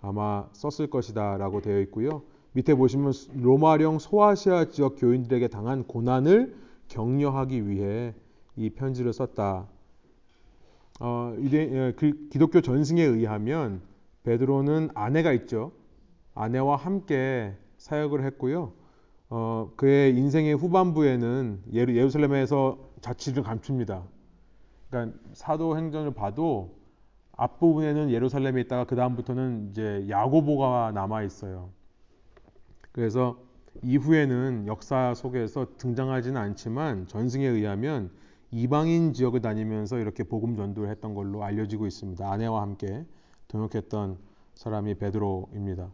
아마 썼을 것이다 라고 되어 있고요. 밑에 보시면 로마령 소아시아 지역 교인들에게 당한 고난을 격려하기 위해 이 편지를 썼다. 어, 유대, 기독교 전승에 의하면 베드로는 아내가 있죠. 아내와 함께 사역을 했고요. 어, 그의 인생의 후반부에는 예루, 예루살렘에서 자취를 감춥니다. 그러니까 사도행전을 봐도 앞부분에는 예루살렘에 있다가 그 다음부터는 이제 야고보가 남아 있어요. 그래서 이후에는 역사 속에서 등장하지는 않지만 전승에 의하면 이방인 지역을 다니면서 이렇게 복음 전도를 했던 걸로 알려지고 있습니다. 아내와 함께 동역했던 사람이 베드로입니다.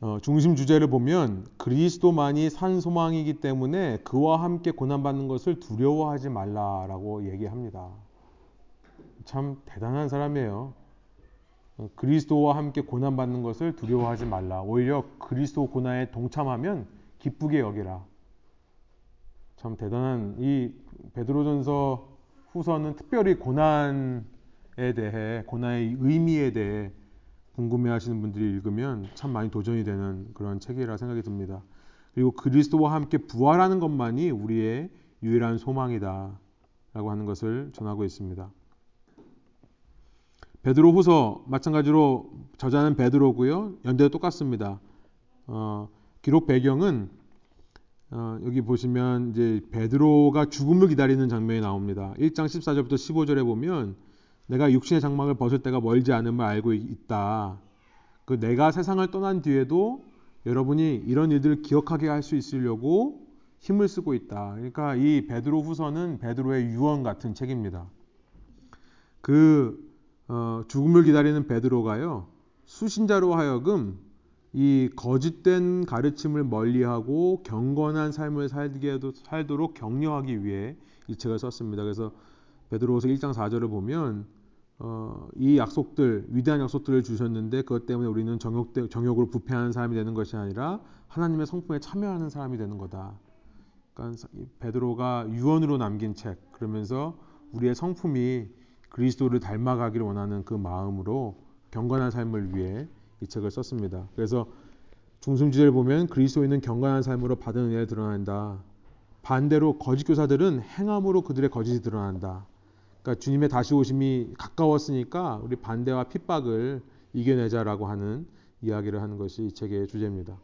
어, 중심 주제를 보면 그리스도만이 산 소망이기 때문에 그와 함께 고난받는 것을 두려워하지 말라라고 얘기합니다. 참 대단한 사람이에요. 어, 그리스도와 함께 고난받는 것을 두려워하지 말라. 오히려 그리스도 고난에 동참하면 기쁘게 여기라. 참 대단한 이 베드로전서 후서는 특별히 고난에 대해, 고난의 의미에 대해 궁금해하시는 분들이 읽으면 참 많이 도전이 되는 그런 책이라 생각이 듭니다. 그리고 그리스도와 함께 부활하는 것만이 우리의 유일한 소망이다 라고 하는 것을 전하고 있습니다. 베드로 후서 마찬가지로 저자는 베드로고요. 연대도 똑같습니다. 어, 기록 배경은 어, 여기 보시면 이제 베드로가 죽음을 기다리는 장면이 나옵니다. 일 장 십사 절부터 십오 절에 보면 내가 육신의 장막을 벗을 때가 멀지 않음을 알고 있다. 그 내가 세상을 떠난 뒤에도 여러분이 이런 일들을 기억하게 할 수 있으려고 힘을 쓰고 있다. 그러니까 이 베드로 후서는 베드로의 유언 같은 책입니다. 그 어, 죽음을 기다리는 베드로가요. 수신자로 하여금 이 거짓된 가르침을 멀리하고 경건한 삶을 살기에도, 살도록 격려하기 위해 이 책을 썼습니다. 그래서 베드로후서 일 장 사 절을 보면 어, 이 약속들, 위대한 약속들을 주셨는데 그것 때문에 우리는 정욕, 정욕으로 부패하는 사람이 되는 것이 아니라 하나님의 성품에 참여하는 사람이 되는 거다. 그러니까 베드로가 유언으로 남긴 책, 그러면서 우리의 성품이 그리스도를 닮아가기를 원하는 그 마음으로 경건한 삶을 위해 이 책을 썼습니다. 그래서 중심지를 보면 그리스도인은 경건한 삶으로 받은 은혜를 드러낸다. 반대로 거짓 교사들은 행함으로 그들의 거짓이 드러난다. 그러니까 주님의 다시 오심이 가까웠으니까 우리 반대와 핍박을 이겨내자라고 하는 이야기를 하는 것이 이 책의 주제입니다.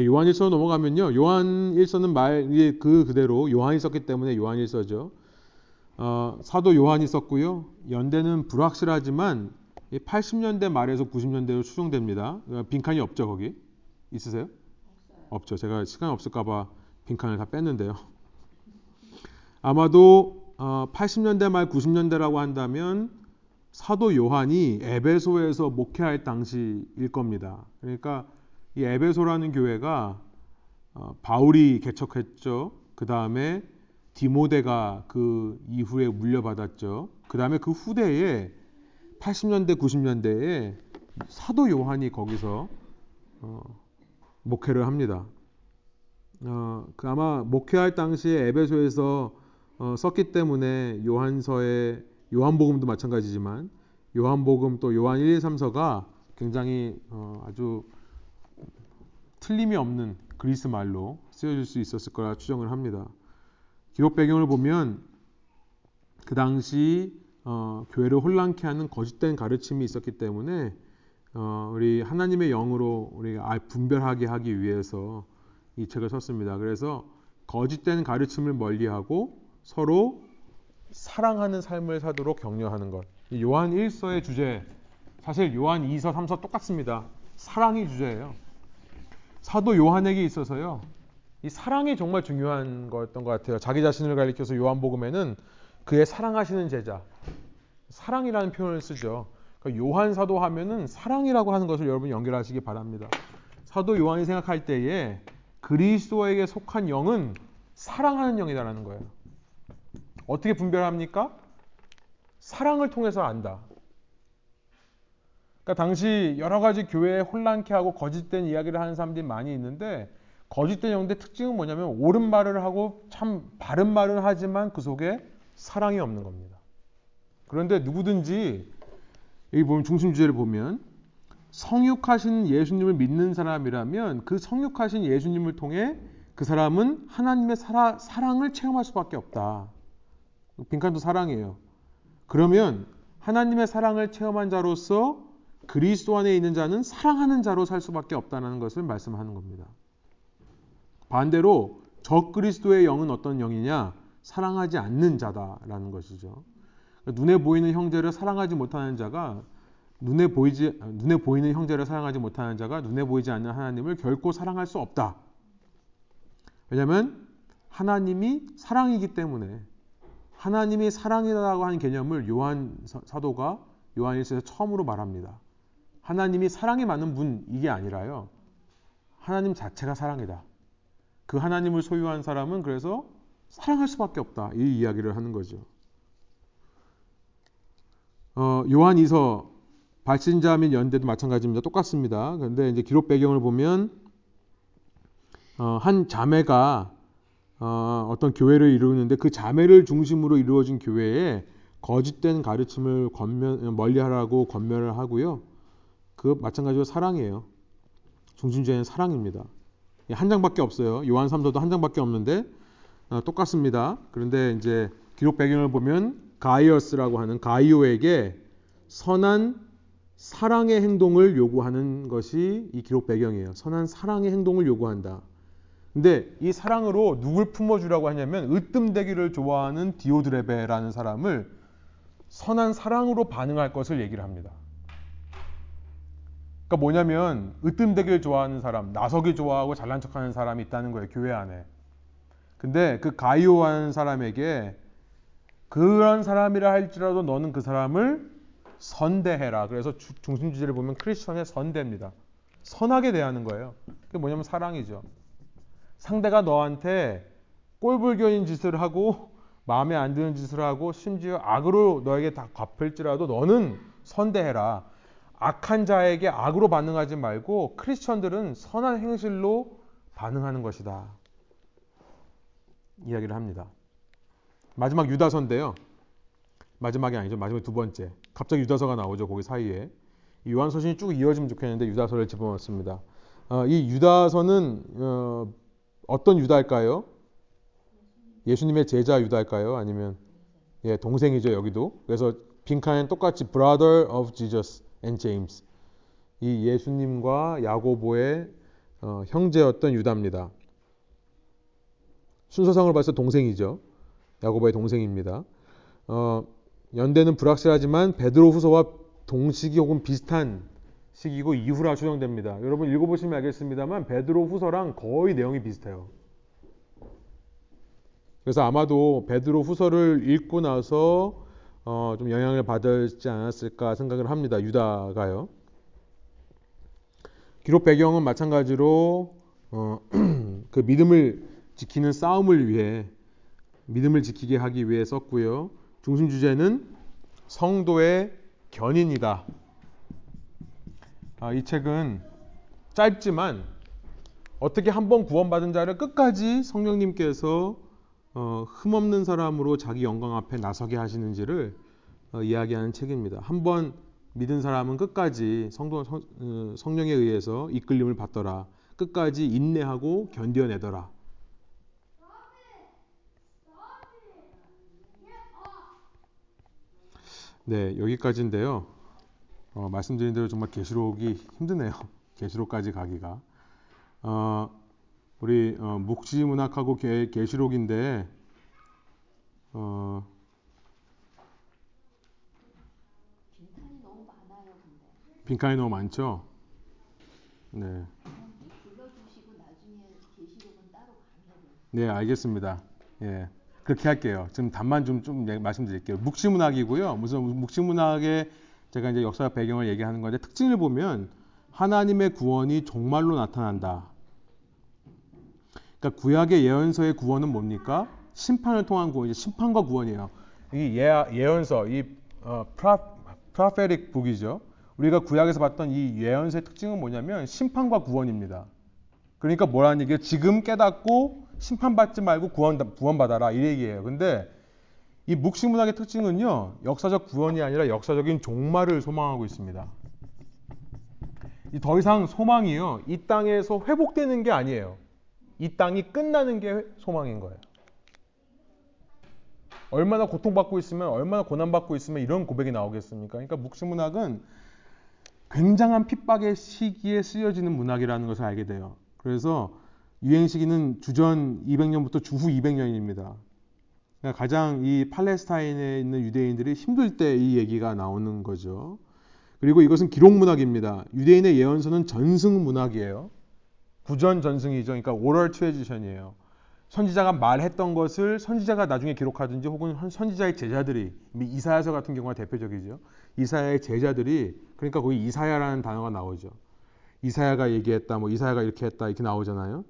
요한 일서로 넘어가면요. 요한 일서는 말 그 그대로 요한이 썼기 때문에 요한 일서죠. 어, 사도 요한이 썼고요. 연대는 불확실하지만 팔십 년대 말에서 구십 년대로 추정됩니다. 빈칸이 없죠, 거기? 있으세요? 없죠. 제가 시간이 없을까봐 빈칸을 다 뺐는데요. 아마도 팔십 년대 말 구십 년대라고 한다면 사도 요한이 에베소에서 목회할 당시일 겁니다. 그러니까 이 에베소라는 교회가 바울이 개척했죠. 그 다음에 디모데가 그 이후에 물려받았죠. 그 다음에 그 후대에 팔십 년대 구십 년대에 사도 요한이 거기서 어, 목회를 합니다. 어, 그 아마 목회할 당시에 에베소에서 어, 썼기 때문에 요한서의 요한복음도 마찬가지지만 요한복음 또 요한 일, 이, 삼 서가 굉장히 어, 아주 틀림이 없는 그리스 말로 쓰여질 수 있었을 거라 추정을 합니다. 기록 배경을 보면 그 당시 어, 교회를 혼란케 하는 거짓된 가르침이 있었기 때문에 어, 우리 하나님의 영으로 우리가 분별하게 하기 위해서 이 책을 썼습니다. 그래서 거짓된 가르침을 멀리하고 서로 사랑하는 삶을 사도록 격려하는 것. 요한 일 서의 주제, 사실 요한 이 서, 삼 서 똑같습니다. 사랑이 주제예요. 사도 요한에게 있어서요. 이 사랑이 정말 중요한 거였던 것 같아요. 자기 자신을 가리켜서 요한복음에는 그의 사랑하시는 제자, 사랑이라는 표현을 쓰죠. 그러니까 요한 사도 하면은 사랑이라고 하는 것을 여러분이 연결하시기 바랍니다. 사도 요한이 생각할 때에 그리스도에게 속한 영은 사랑하는 영이다라는 거예요. 어떻게 분별합니까? 사랑을 통해서 안다. 그러니까 당시 여러 가지 교회에 혼란케 하고 거짓된 이야기를 하는 사람들이 많이 있는데 거짓된 영들의 특징은 뭐냐면 옳은 말을 하고 참 바른 말을 하지만 그 속에 사랑이 없는 겁니다. 그런데 누구든지 여기 보면 중심 주제를 보면 성육하신 예수님을 믿는 사람이라면 그 성육하신 예수님을 통해 그 사람은 하나님의 사라, 사랑을 체험할 수밖에 없다. 빈칸도 사랑이에요. 그러면 하나님의 사랑을 체험한 자로서 그리스도 안에 있는 자는 사랑하는 자로 살 수밖에 없다는 것을 말씀하는 겁니다. 반대로 적그리스도의 영은 어떤 영이냐? 사랑하지 않는 자다라는 것이죠. 눈에 보이는 형제를 사랑하지 못하는 자가 눈에 보이지 눈에 보이는 형제를 사랑하지 못하는 자가 눈에 보이지 않는 하나님을 결코 사랑할 수 없다. 왜냐하면 하나님이 사랑이기 때문에 하나님이 사랑이라고 하는 개념을 요한 사도가 요한 일서에서 처음으로 말합니다. 하나님이 사랑이 많은 분 이게 아니라요. 하나님 자체가 사랑이다. 그 하나님을 소유한 사람은 그래서 사랑할 수밖에 없다. 이 이야기를 하는 거죠. 어, 요한 이 서 발신자 및 연대도 마찬가지입니다. 똑같습니다. 그런데 이제 기록 배경을 보면 어, 한 자매가 어, 어떤 교회를 이루는데 그 자매를 중심으로 이루어진 교회에 거짓된 가르침을 권면, 멀리하라고 권면을 하고요. 그 마찬가지로 사랑이에요. 중심주의는 사랑입니다. 한 장밖에 없어요. 요한 삼서도 한 장밖에 없는데 어, 똑같습니다. 그런데 이제 기록 배경을 보면 가이어스라고 하는 가이오에게 선한 사랑의 행동을 요구하는 것이 이 기록 배경이에요. 선한 사랑의 행동을 요구한다. 근데 이 사랑으로 누굴 품어주라고 하냐면 으뜸대기를 좋아하는 디오드레베라는 사람을 선한 사랑으로 반응할 것을 얘기를 합니다. 그러니까 뭐냐면 으뜸대기를 좋아하는 사람, 나서기 좋아하고 잘난 척하는 사람이 있다는 거예요. 교회 안에. 근데 그 가이오라는 사람에게 그런 사람이라 할지라도 너는 그 사람을 선대해라. 그래서 주, 중심주제를 보면 크리스천의 선대입니다. 선하게 대하는 거예요. 그게 뭐냐면 사랑이죠. 상대가 너한테 꼴불견인 짓을 하고 마음에 안 드는 짓을 하고 심지어 악으로 너에게 다 갚을지라도 너는 선대해라. 악한 자에게 악으로 반응하지 말고 크리스천들은 선한 행실로 반응하는 것이다. 이야기를 합니다. 마지막 유다서인데요. 마지막이 아니죠. 마지막 두 번째. 갑자기 유다서가 나오죠. 거기 사이에. 요한서신이 쭉 이어지면 좋겠는데 유다서를 집어넣었습니다. 어, 이 유다서는 어, 어떤 유다일까요? 예수님의 제자 유다일까요? 아니면 예, 동생이죠. 여기도. 그래서 빈칸엔 똑같이 brother of Jesus and James. 이 예수님과 야고보의 어, 형제였던 유다입니다. 순서상으로 봐서 동생이죠. 야고보의 동생입니다. 어, 연대는 불확실하지만 베드로 후서와 동시기 혹은 비슷한 시기고 이후라 추정됩니다. 여러분 읽어보시면 알겠습니다만 베드로 후서랑 거의 내용이 비슷해요. 그래서 아마도 베드로 후서를 읽고 나서 어, 좀 영향을 받았지 않았을까 생각을 합니다. 유다가요. 기록 배경은 마찬가지로 어, 그 믿음을 지키는 싸움을 위해 믿음을 지키게 하기 위해 썼고요. 중심 주제는 성도의 견인이다. 아, 이 책은 짧지만 어떻게 한번 구원받은 자를 끝까지 성령님께서 어, 흠없는 사람으로 자기 영광 앞에 나서게 하시는지를 어, 이야기하는 책입니다. 한번 믿은 사람은 끝까지 성도, 성, 어, 성령에 의해서 이끌림을 받더라. 끝까지 인내하고 견뎌내더라. 네, 여기까지인데요. 어, 말씀드린 대로 정말 계시록이 힘드네요. 계시록까지 가기가. 어, 우리 어, 묵시문학하고 계시록인데 어, 빈칸이 너무 많아요. 근데. 빈칸이 너무 많죠? 네. 네, 알겠습니다. 예. 그렇게 할게요. 지금 답만 좀, 좀 말씀드릴게요. 묵시문학이고요. 무슨 묵시문학의 제가 이제 역사 배경을 얘기하는 건데 특징을 보면 하나님의 구원이 종말로 나타난다. 그러니까 구약의 예언서의 구원은 뭡니까? 심판을 통한 구원, 이제 심판과 구원이에요. 이 예, 예언서, 이 어, 프라, 프라페릭 북이죠. 우리가 구약에서 봤던 이 예언서의 특징은 뭐냐면 심판과 구원입니다. 그러니까 뭐라는 얘기예요? 지금 깨닫고 심판받지 말고 구원, 구원받아라 이 얘기예요. 근데 이 묵시문학의 특징은요. 역사적 구원이 아니라 역사적인 종말을 소망하고 있습니다. 이 더 이상 소망이요. 이 땅에서 회복되는 게 아니에요. 이 땅이 끝나는 게 소망인 거예요. 얼마나 고통받고 있으면 얼마나 고난받고 있으면 이런 고백이 나오겠습니까? 그러니까 묵시문학은 굉장한 핍박의 시기에 쓰여지는 문학이라는 것을 알게 돼요. 그래서 유행 시기는 주전 이백 년부터 주후 이백 년입니다. 그러니까 가장 이 팔레스타인에 있는 유대인들이 힘들 때 이 얘기가 나오는 거죠. 그리고 이것은 기록문학입니다. 유대인의 예언서는 전승문학이에요. 구전 전승이죠. 그러니까 오럴 트레디션이에요. 선지자가 말했던 것을 선지자가 나중에 기록하든지 혹은 선지자의 제자들이 이사야서 같은 경우가 대표적이죠. 이사야의 제자들이 그러니까 거기 이사야라는 단어가 나오죠. 이사야가 얘기했다, 뭐 이사야가 이렇게 했다 이렇게 나오잖아요.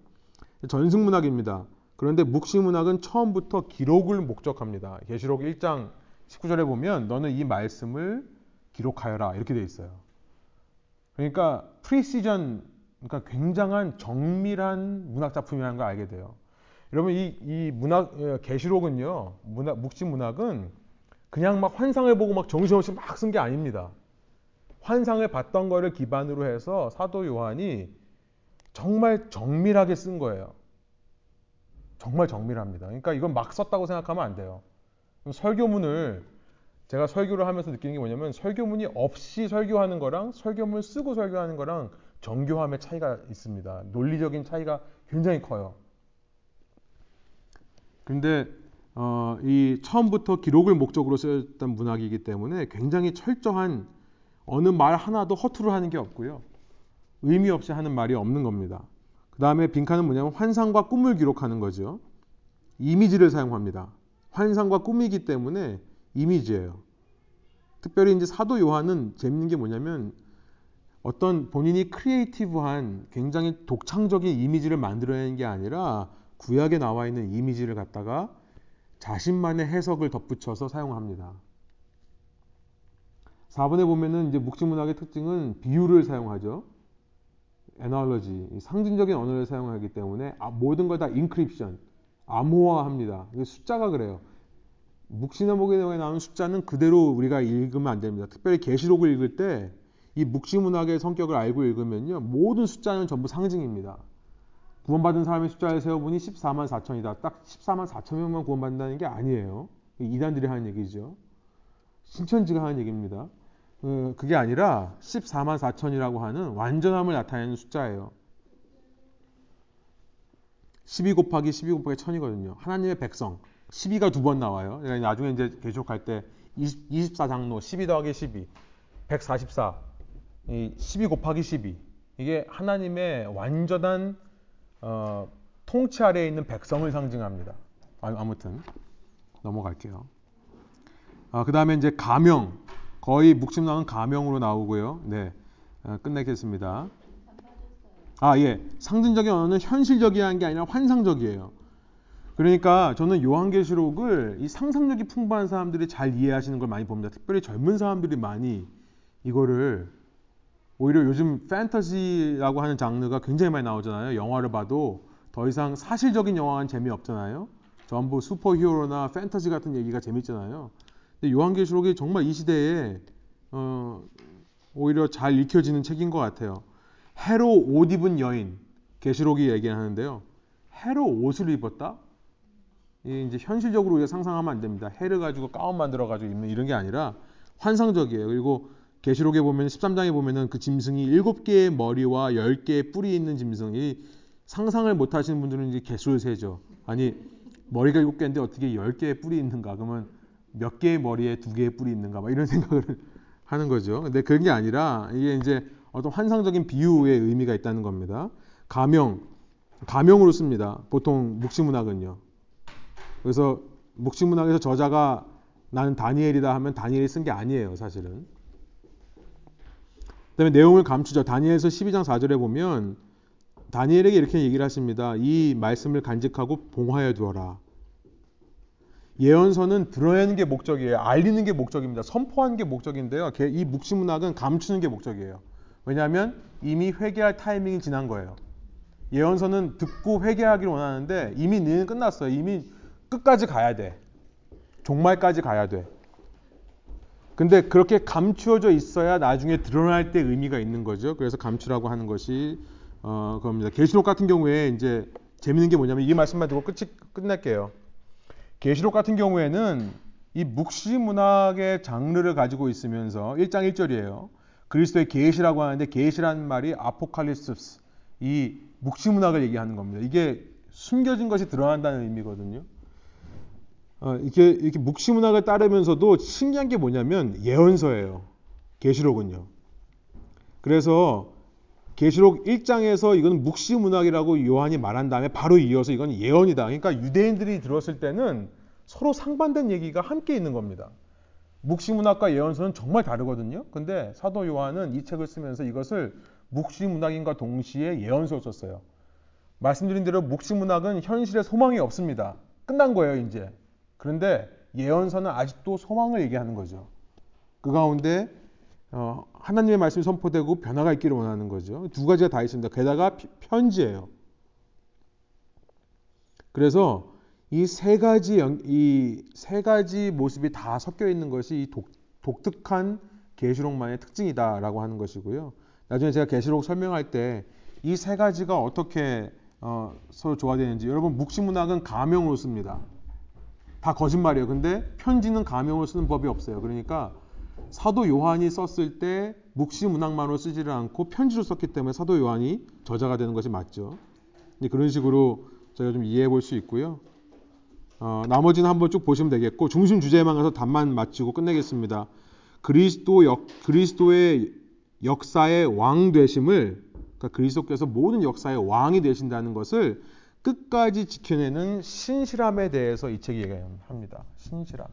전승문학입니다. 그런데 묵시문학은 처음부터 기록을 목적합니다. 계시록 일 장 십구 절에 보면 너는 이 말씀을 기록하여라 이렇게 되어 있어요. 그러니까 프리시전, 그러니까 굉장한 정밀한 문학작품이라는 걸 알게 돼요. 여러분 이, 이 문학, 계시록은요, 문학, 묵시문학은 그냥 막 환상을 보고 막 정신없이 막 쓴 게 아닙니다. 환상을 봤던 거를 기반으로 해서 사도 요한이 정말 정밀하게 쓴 거예요. 정말 정밀합니다. 그러니까 이건 막 썼다고 생각하면 안 돼요. 설교문을 제가 설교를 하면서 느끼는 게 뭐냐면 설교문이 없이 설교하는 거랑 설교문을 쓰고 설교하는 거랑 정교함의 차이가 있습니다. 논리적인 차이가 굉장히 커요. 근데 어, 이 처음부터 기록을 목적으로 쓰였던 문학이기 때문에 굉장히 철저한 어느 말 하나도 허투루 하는 게 없고요. 의미 없이 하는 말이 없는 겁니다. 그 다음에 빈칸은 뭐냐면 환상과 꿈을 기록하는 거죠. 이미지를 사용합니다. 환상과 꿈이기 때문에 이미지예요. 특별히 이제 사도 요한은 재밌는 게 뭐냐면 어떤 본인이 크리에이티브한 굉장히 독창적인 이미지를 만들어내는 게 아니라 구약에 나와 있는 이미지를 갖다가 자신만의 해석을 덧붙여서 사용합니다. 사 번에 보면은 이제 묵시문학의 특징은 비유를 사용하죠. 애널로지, 상징적인 언어를 사용하기 때문에 모든 걸 다 인크립션, 암호화합니다. 숫자가 그래요. 묵시문학에 나오는 숫자는 그대로 우리가 읽으면 안 됩니다. 특별히 계시록을 읽을 때 이 묵시문학의 성격을 알고 읽으면요, 모든 숫자는 전부 상징입니다. 구원받은 사람의 숫자를 세어보니 십사만 사천이다. 딱 십사만 사천 명만 구원받는다는 게 아니에요. 이단들이 하는 얘기죠. 신천지가 하는 얘기입니다. 그게 아니라 십사만 사천이라고 하는 완전함을 나타내는 숫자예요. 십이 곱하기 십이 곱하기 천이거든요. 하나님의 백성. 십이가 두 번 나와요. 나중에 이제 계속할 때 이십사 장로 십이 더하기 십이. 백사십사. 십이 곱하기 십이. 이게 하나님의 완전한 어, 통치 아래에 있는 백성을 상징합니다. 아무튼 넘어갈게요. 아, 그 다음에 이제 가명. 거의 묵시문학은 가명으로 나오고요. 네, 아, 끝내겠습니다. 아, 예. 상징적인 언어는 현실적이한 게 아니라 환상적이에요. 그러니까 저는 요한계시록을 이 상상력이 풍부한 사람들이 잘 이해하시는 걸 많이 봅니다. 특별히 젊은 사람들이 많이 이거를, 오히려 요즘 판타지라고 하는 장르가 굉장히 많이 나오잖아요. 영화를 봐도 더 이상 사실적인 영화는 재미없잖아요. 전부 슈퍼 히어로나 판타지 같은 얘기가 재밌잖아요. 근데 요한계시록이 정말 이 시대에 어, 오히려 잘 읽혀지는 책인 것 같아요. 해로 옷 입은 여인, 계시록이 얘기하는데요. 해로 옷을 입었다? 이제 현실적으로 우리가 상상하면 안 됩니다. 해를 가지고 가운 만들어가지고 입는 이런 게 아니라 환상적이에요. 그리고 계시록에 보면 십삼 장에 보면은 그 짐승이 일곱 개의 머리와 열 개의 뿔이 있는 짐승이, 상상을 못 하시는 분들은 이제 개수를 세죠. 아니, 머리가 일곱 개인데 어떻게 열 개의 뿔이 있는가? 그러면 몇 개의 머리에 두 개의 뿔이 있는가? 막 이런 생각을 하는 거죠. 근데 그런 게 아니라 이게 이제 어떤 환상적인 비유의 의미가 있다는 겁니다. 가명. 가명으로 씁니다. 보통 묵시문학은요. 그래서 묵시문학에서 저자가 나는 다니엘이다 하면 다니엘이 쓴 게 아니에요, 사실은. 그 다음에 내용을 감추죠. 다니엘서 십이 장 사 절에 보면 다니엘에게 이렇게 얘기를 하십니다. 이 말씀을 간직하고 봉하여 두어라. 예언서는 드러내는 게 목적이에요. 알리는 게 목적입니다. 선포하는 게 목적인데요. 이 묵시문학은 감추는 게 목적이에요. 왜냐하면 이미 회개할 타이밍이 지난 거예요. 예언서는 듣고 회개하기를 원하는데 이미 너는 끝났어요. 이미 끝까지 가야 돼. 종말까지 가야 돼. 근데 그렇게 감추어져 있어야 나중에 드러날 때 의미가 있는 거죠. 그래서 감추라고 하는 것이 어, 그겁니다. 계시록 같은 경우에 이제 재밌는 게 뭐냐면, 이 말씀만 듣고 끝이 끝낼게요. 계시록 같은 경우에는 이 묵시 문학의 장르를 가지고 있으면서 일 장 일 절이에요. 그리스도의 계시라고 하는데, 계시라는 말이 아포칼립스, 이 묵시 문학을 얘기하는 겁니다. 이게 숨겨진 것이 드러난다는 의미거든요. 어, 이렇게, 이렇게 묵시문학을 따르면서도 신기한 게 뭐냐면 예언서예요, 계시록은요. 그래서 계시록 일 장에서 이건 묵시문학이라고 요한이 말한 다음에 바로 이어서 이건 예언이다. 그러니까 유대인들이 들었을 때는 서로 상반된 얘기가 함께 있는 겁니다. 묵시문학과 예언서는 정말 다르거든요. 근데 사도 요한은 이 책을 쓰면서 이것을 묵시문학인과 동시에 예언서로 썼어요. 말씀드린 대로 묵시문학은 현실에 소망이 없습니다. 끝난 거예요, 이제. 그런데 예언서는 아직도 소망을 얘기하는 거죠. 그 가운데 어, 하나님의 말씀이 선포되고 변화가 있기를 원하는 거죠. 두 가지가 다 있습니다. 게다가 피, 편지예요. 그래서 이 세 가지 이 세 가지 모습이 다 섞여 있는 것이 이 독, 독특한 계시록만의 특징이다라고 하는 것이고요. 나중에 제가 계시록 설명할 때 이 세 가지가 어떻게 어, 서로 조화되는지, 여러분 묵시문학은 가명으로 씁니다. 다 거짓말이에요. 근데 편지는 가명으로 쓰는 법이 없어요. 그러니까 사도 요한이 썼을 때 묵시문학만으로 쓰지를 않고 편지로 썼기 때문에 사도 요한이 저자가 되는 것이 맞죠. 그런 식으로 저희가 좀 이해해 볼 수 있고요. 어, 나머지는 한번 쭉 보시면 되겠고, 중심 주제만 가서 답만 맞추고 끝내겠습니다. 그리스도 역, 그리스도의 역사의 왕 되심을, 그러니까 그리스도께서 모든 역사의 왕이 되신다는 것을 끝까지 지켜내는 신실함에 대해서 이 책이 얘기합니다. 신실함.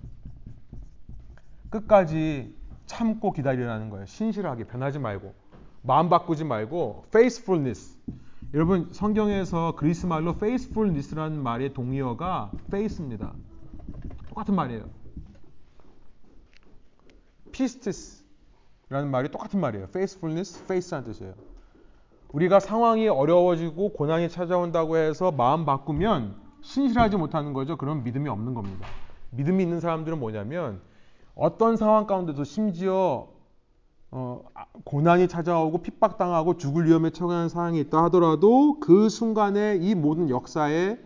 끝까지 참고 기다리라는 거예요. 신실하게 변하지 말고, 마음 바꾸지 말고, faithfulness. 여러분 성경에서 그리스 말로 faithfulness라는 말의 동의어가 faith입니다. 똑같은 말이에요. pistis라는 말이 똑같은 말이에요. faithfulness, faith라는 뜻이에요. 우리가 상황이 어려워지고 고난이 찾아온다고 해서 마음 바꾸면 신실하지 못하는 거죠. 그럼 믿음이 없는 겁니다. 믿음이 있는 사람들은 뭐냐면 어떤 상황 가운데도, 심지어 어, 고난이 찾아오고 핍박당하고 죽을 위험에 처한 상황이 있다 하더라도 그 순간에 이 모든 역사에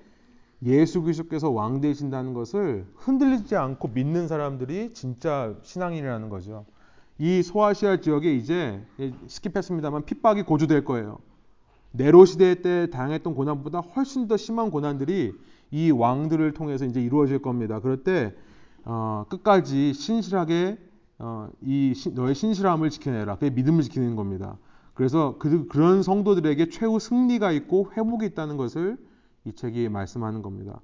예수 그리스도께서 왕 되신다는 것을 흔들리지 않고 믿는 사람들이 진짜 신앙인이라는 거죠. 이 소아시아 지역에 이제 스킵했습니다만 핍박이 고조될 거예요. 네로 시대 때 당했던 고난보다 훨씬 더 심한 고난들이 이 왕들을 통해서 이제 이루어질 겁니다. 그럴 때 어, 끝까지 신실하게 어, 이 시, 너의 신실함을 지켜내라. 그게 믿음을 지키는 겁니다. 그래서 그, 그런 성도들에게 최후 승리가 있고 회복이 있다는 것을 이 책이 말씀하는 겁니다.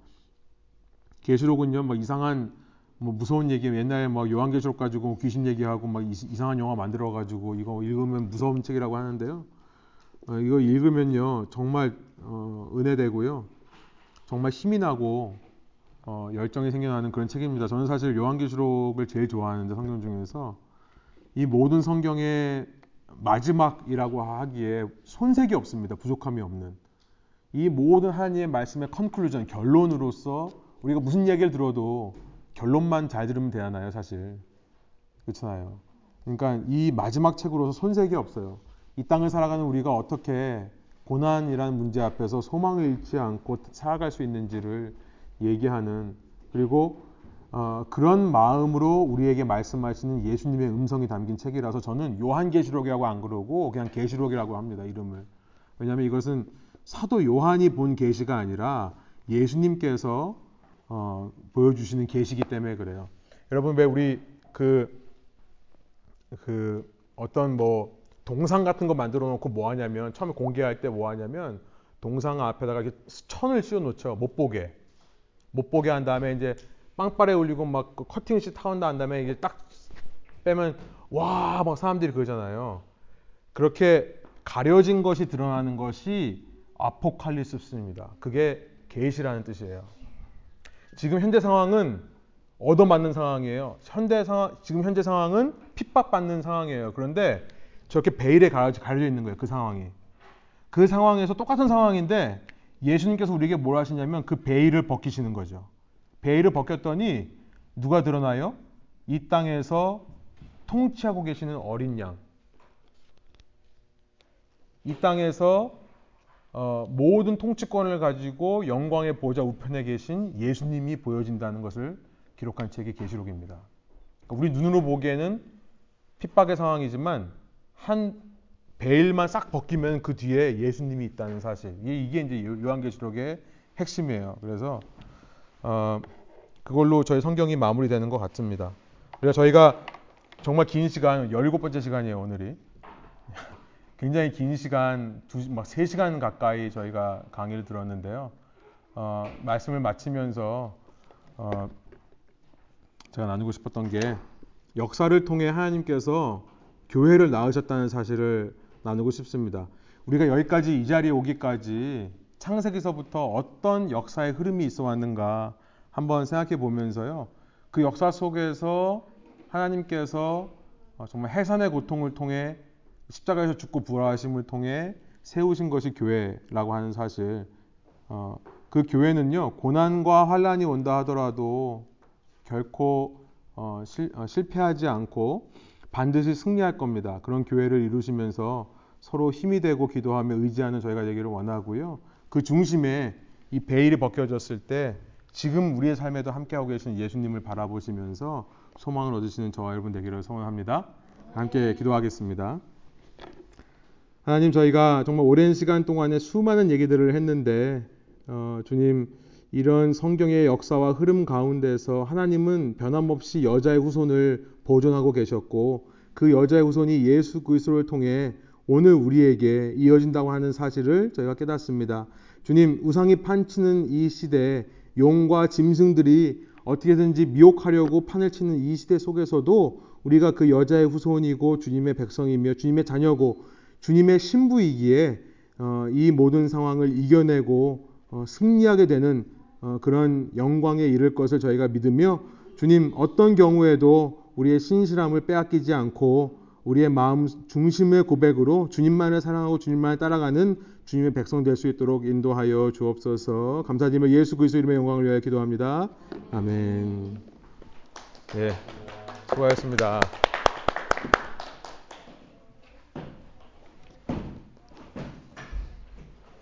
계시록은요, 뭐 이상한 뭐 무서운 얘기, 옛날에 막 요한계시록 가지고 귀신 얘기하고 막 이상한 영화 만들어 가지고 이거 읽으면 무서운 책이라고 하는데요. 어, 이거 읽으면요 정말 어, 은혜되고요, 정말 힘이 나고 어, 열정이 생겨나는 그런 책입니다. 저는 사실 요한계시록을 제일 좋아하는데, 성경 중에서 이 모든 성경의 마지막이라고 하기에 손색이 없습니다. 부족함이 없는 이 모든 하나님의 말씀의 컨클루전, 결론으로서 우리가 무슨 얘기를 들어도 결론만 잘 들으면 되나요? 사실 그렇잖아요. 그러니까 이 마지막 책으로서 손색이 없어요. 이 땅을 살아가는 우리가 어떻게 고난이라는 문제 앞에서 소망을 잃지 않고 살아갈 수 있는지를 얘기하는, 그리고 어, 그런 마음으로 우리에게 말씀하시는 예수님의 음성이 담긴 책이라서 저는 요한계시록이라고 안 그러고 그냥 계시록이라고 합니다, 이름을. 왜냐하면 이것은 사도 요한이 본 계시가 아니라 예수님께서 어, 보여주시는 계시이기 때문에 그래요. 여러분 왜 우리 그, 그 어떤 뭐 동상 같은 거 만들어 놓고 뭐 하냐면, 처음에 공개할 때 뭐 하냐면 동상 앞에다가 이렇게 천을 씌워 놓죠. 못 보게. 못 보게 한 다음에 이제 빵빨에 올리고 막 커팅시 타온다 한 다음에 이제 딱 빼면 와 막 사람들이 그러잖아요. 그렇게 가려진 것이 드러나는 것이 아포칼립스입니다. 그게 계시라는 뜻이에요. 지금 현재 상황은 얻어맞는 상황이에요. 현대 상황, 지금 현재 상황은 핍박받는 상황이에요. 그런데 저렇게 베일에 가려져 있는 거예요. 그 상황이. 그 상황에서 똑같은 상황인데 예수님께서 우리에게 뭘 하시냐면 그 베일을 벗기시는 거죠. 베일을 벗겼더니 누가 드러나요? 이 땅에서 통치하고 계시는 어린 양. 이 땅에서 어, 모든 통치권을 가지고 영광의 보좌 우편에 계신 예수님이 보여진다는 것을 기록한 책이 계시록입니다. 그러니까 우리 눈으로 보기에는 핍박의 상황이지만 한 베일만 싹 벗기면 그 뒤에 예수님이 있다는 사실. 이게 이제 요한계시록의 핵심이에요. 그래서 어, 그걸로 저희 성경이 마무리되는 것 같습니다. 그래서 저희가 정말 긴 시간, 열일곱 번째 시간이에요, 오늘이. 굉장히 긴 시간, 두, 막 세 시간 가까이 저희가 강의를 들었는데요. 어, 말씀을 마치면서 어, 제가 나누고 싶었던 게, 역사를 통해 하나님께서 교회를 낳으셨다는 사실을 나누고 싶습니다. 우리가 여기까지, 이 자리에 오기까지 창세기서부터 어떤 역사의 흐름이 있어 왔는가 한번 생각해 보면서요, 그 역사 속에서 하나님께서 정말 해산의 고통을 통해, 십자가에서 죽고 부활하심을 통해 세우신 것이 교회라고 하는 사실, 어, 그 교회는요, 고난과 환란이 온다 하더라도 결코 어, 실, 어, 실패하지 않고 반드시 승리할 겁니다. 그런 교회를 이루시면서 서로 힘이 되고 기도하며 의지하는 저희가 되기를 원하고요. 그 중심에 이 베일이 벗겨졌을 때 지금 우리의 삶에도 함께하고 계신 예수님을 바라보시면서 소망을 얻으시는 저와 여러분 되기를 소원합니다. 함께 기도하겠습니다. 하나님, 저희가 정말 오랜 시간 동안에 수많은 얘기들을 했는데 어, 주님, 이런 성경의 역사와 흐름 가운데서 하나님은 변함없이 여자의 후손을 보존하고 계셨고, 그 여자의 후손이 예수 그리스도를 통해 오늘 우리에게 이어진다고 하는 사실을 저희가 깨닫습니다. 주님, 우상이 판치는 이 시대에 용과 짐승들이 어떻게든지 미혹하려고 판을 치는 이 시대 속에서도 우리가 그 여자의 후손이고 주님의 백성이며 주님의 자녀고 주님의 신부이기에 어, 이 모든 상황을 이겨내고 어, 승리하게 되는 어, 그런 영광에 이를 것을 저희가 믿으며, 주님, 어떤 경우에도 우리의 신실함을 빼앗기지 않고 우리의 마음 중심의 고백으로 주님만을 사랑하고 주님만을 따라가는 주님의 백성 될 수 있도록 인도하여 주옵소서. 감사드리며 예수 그리스도 이름의 영광을 위하여 기도합니다. 아멘. 예, 수고하셨습니다.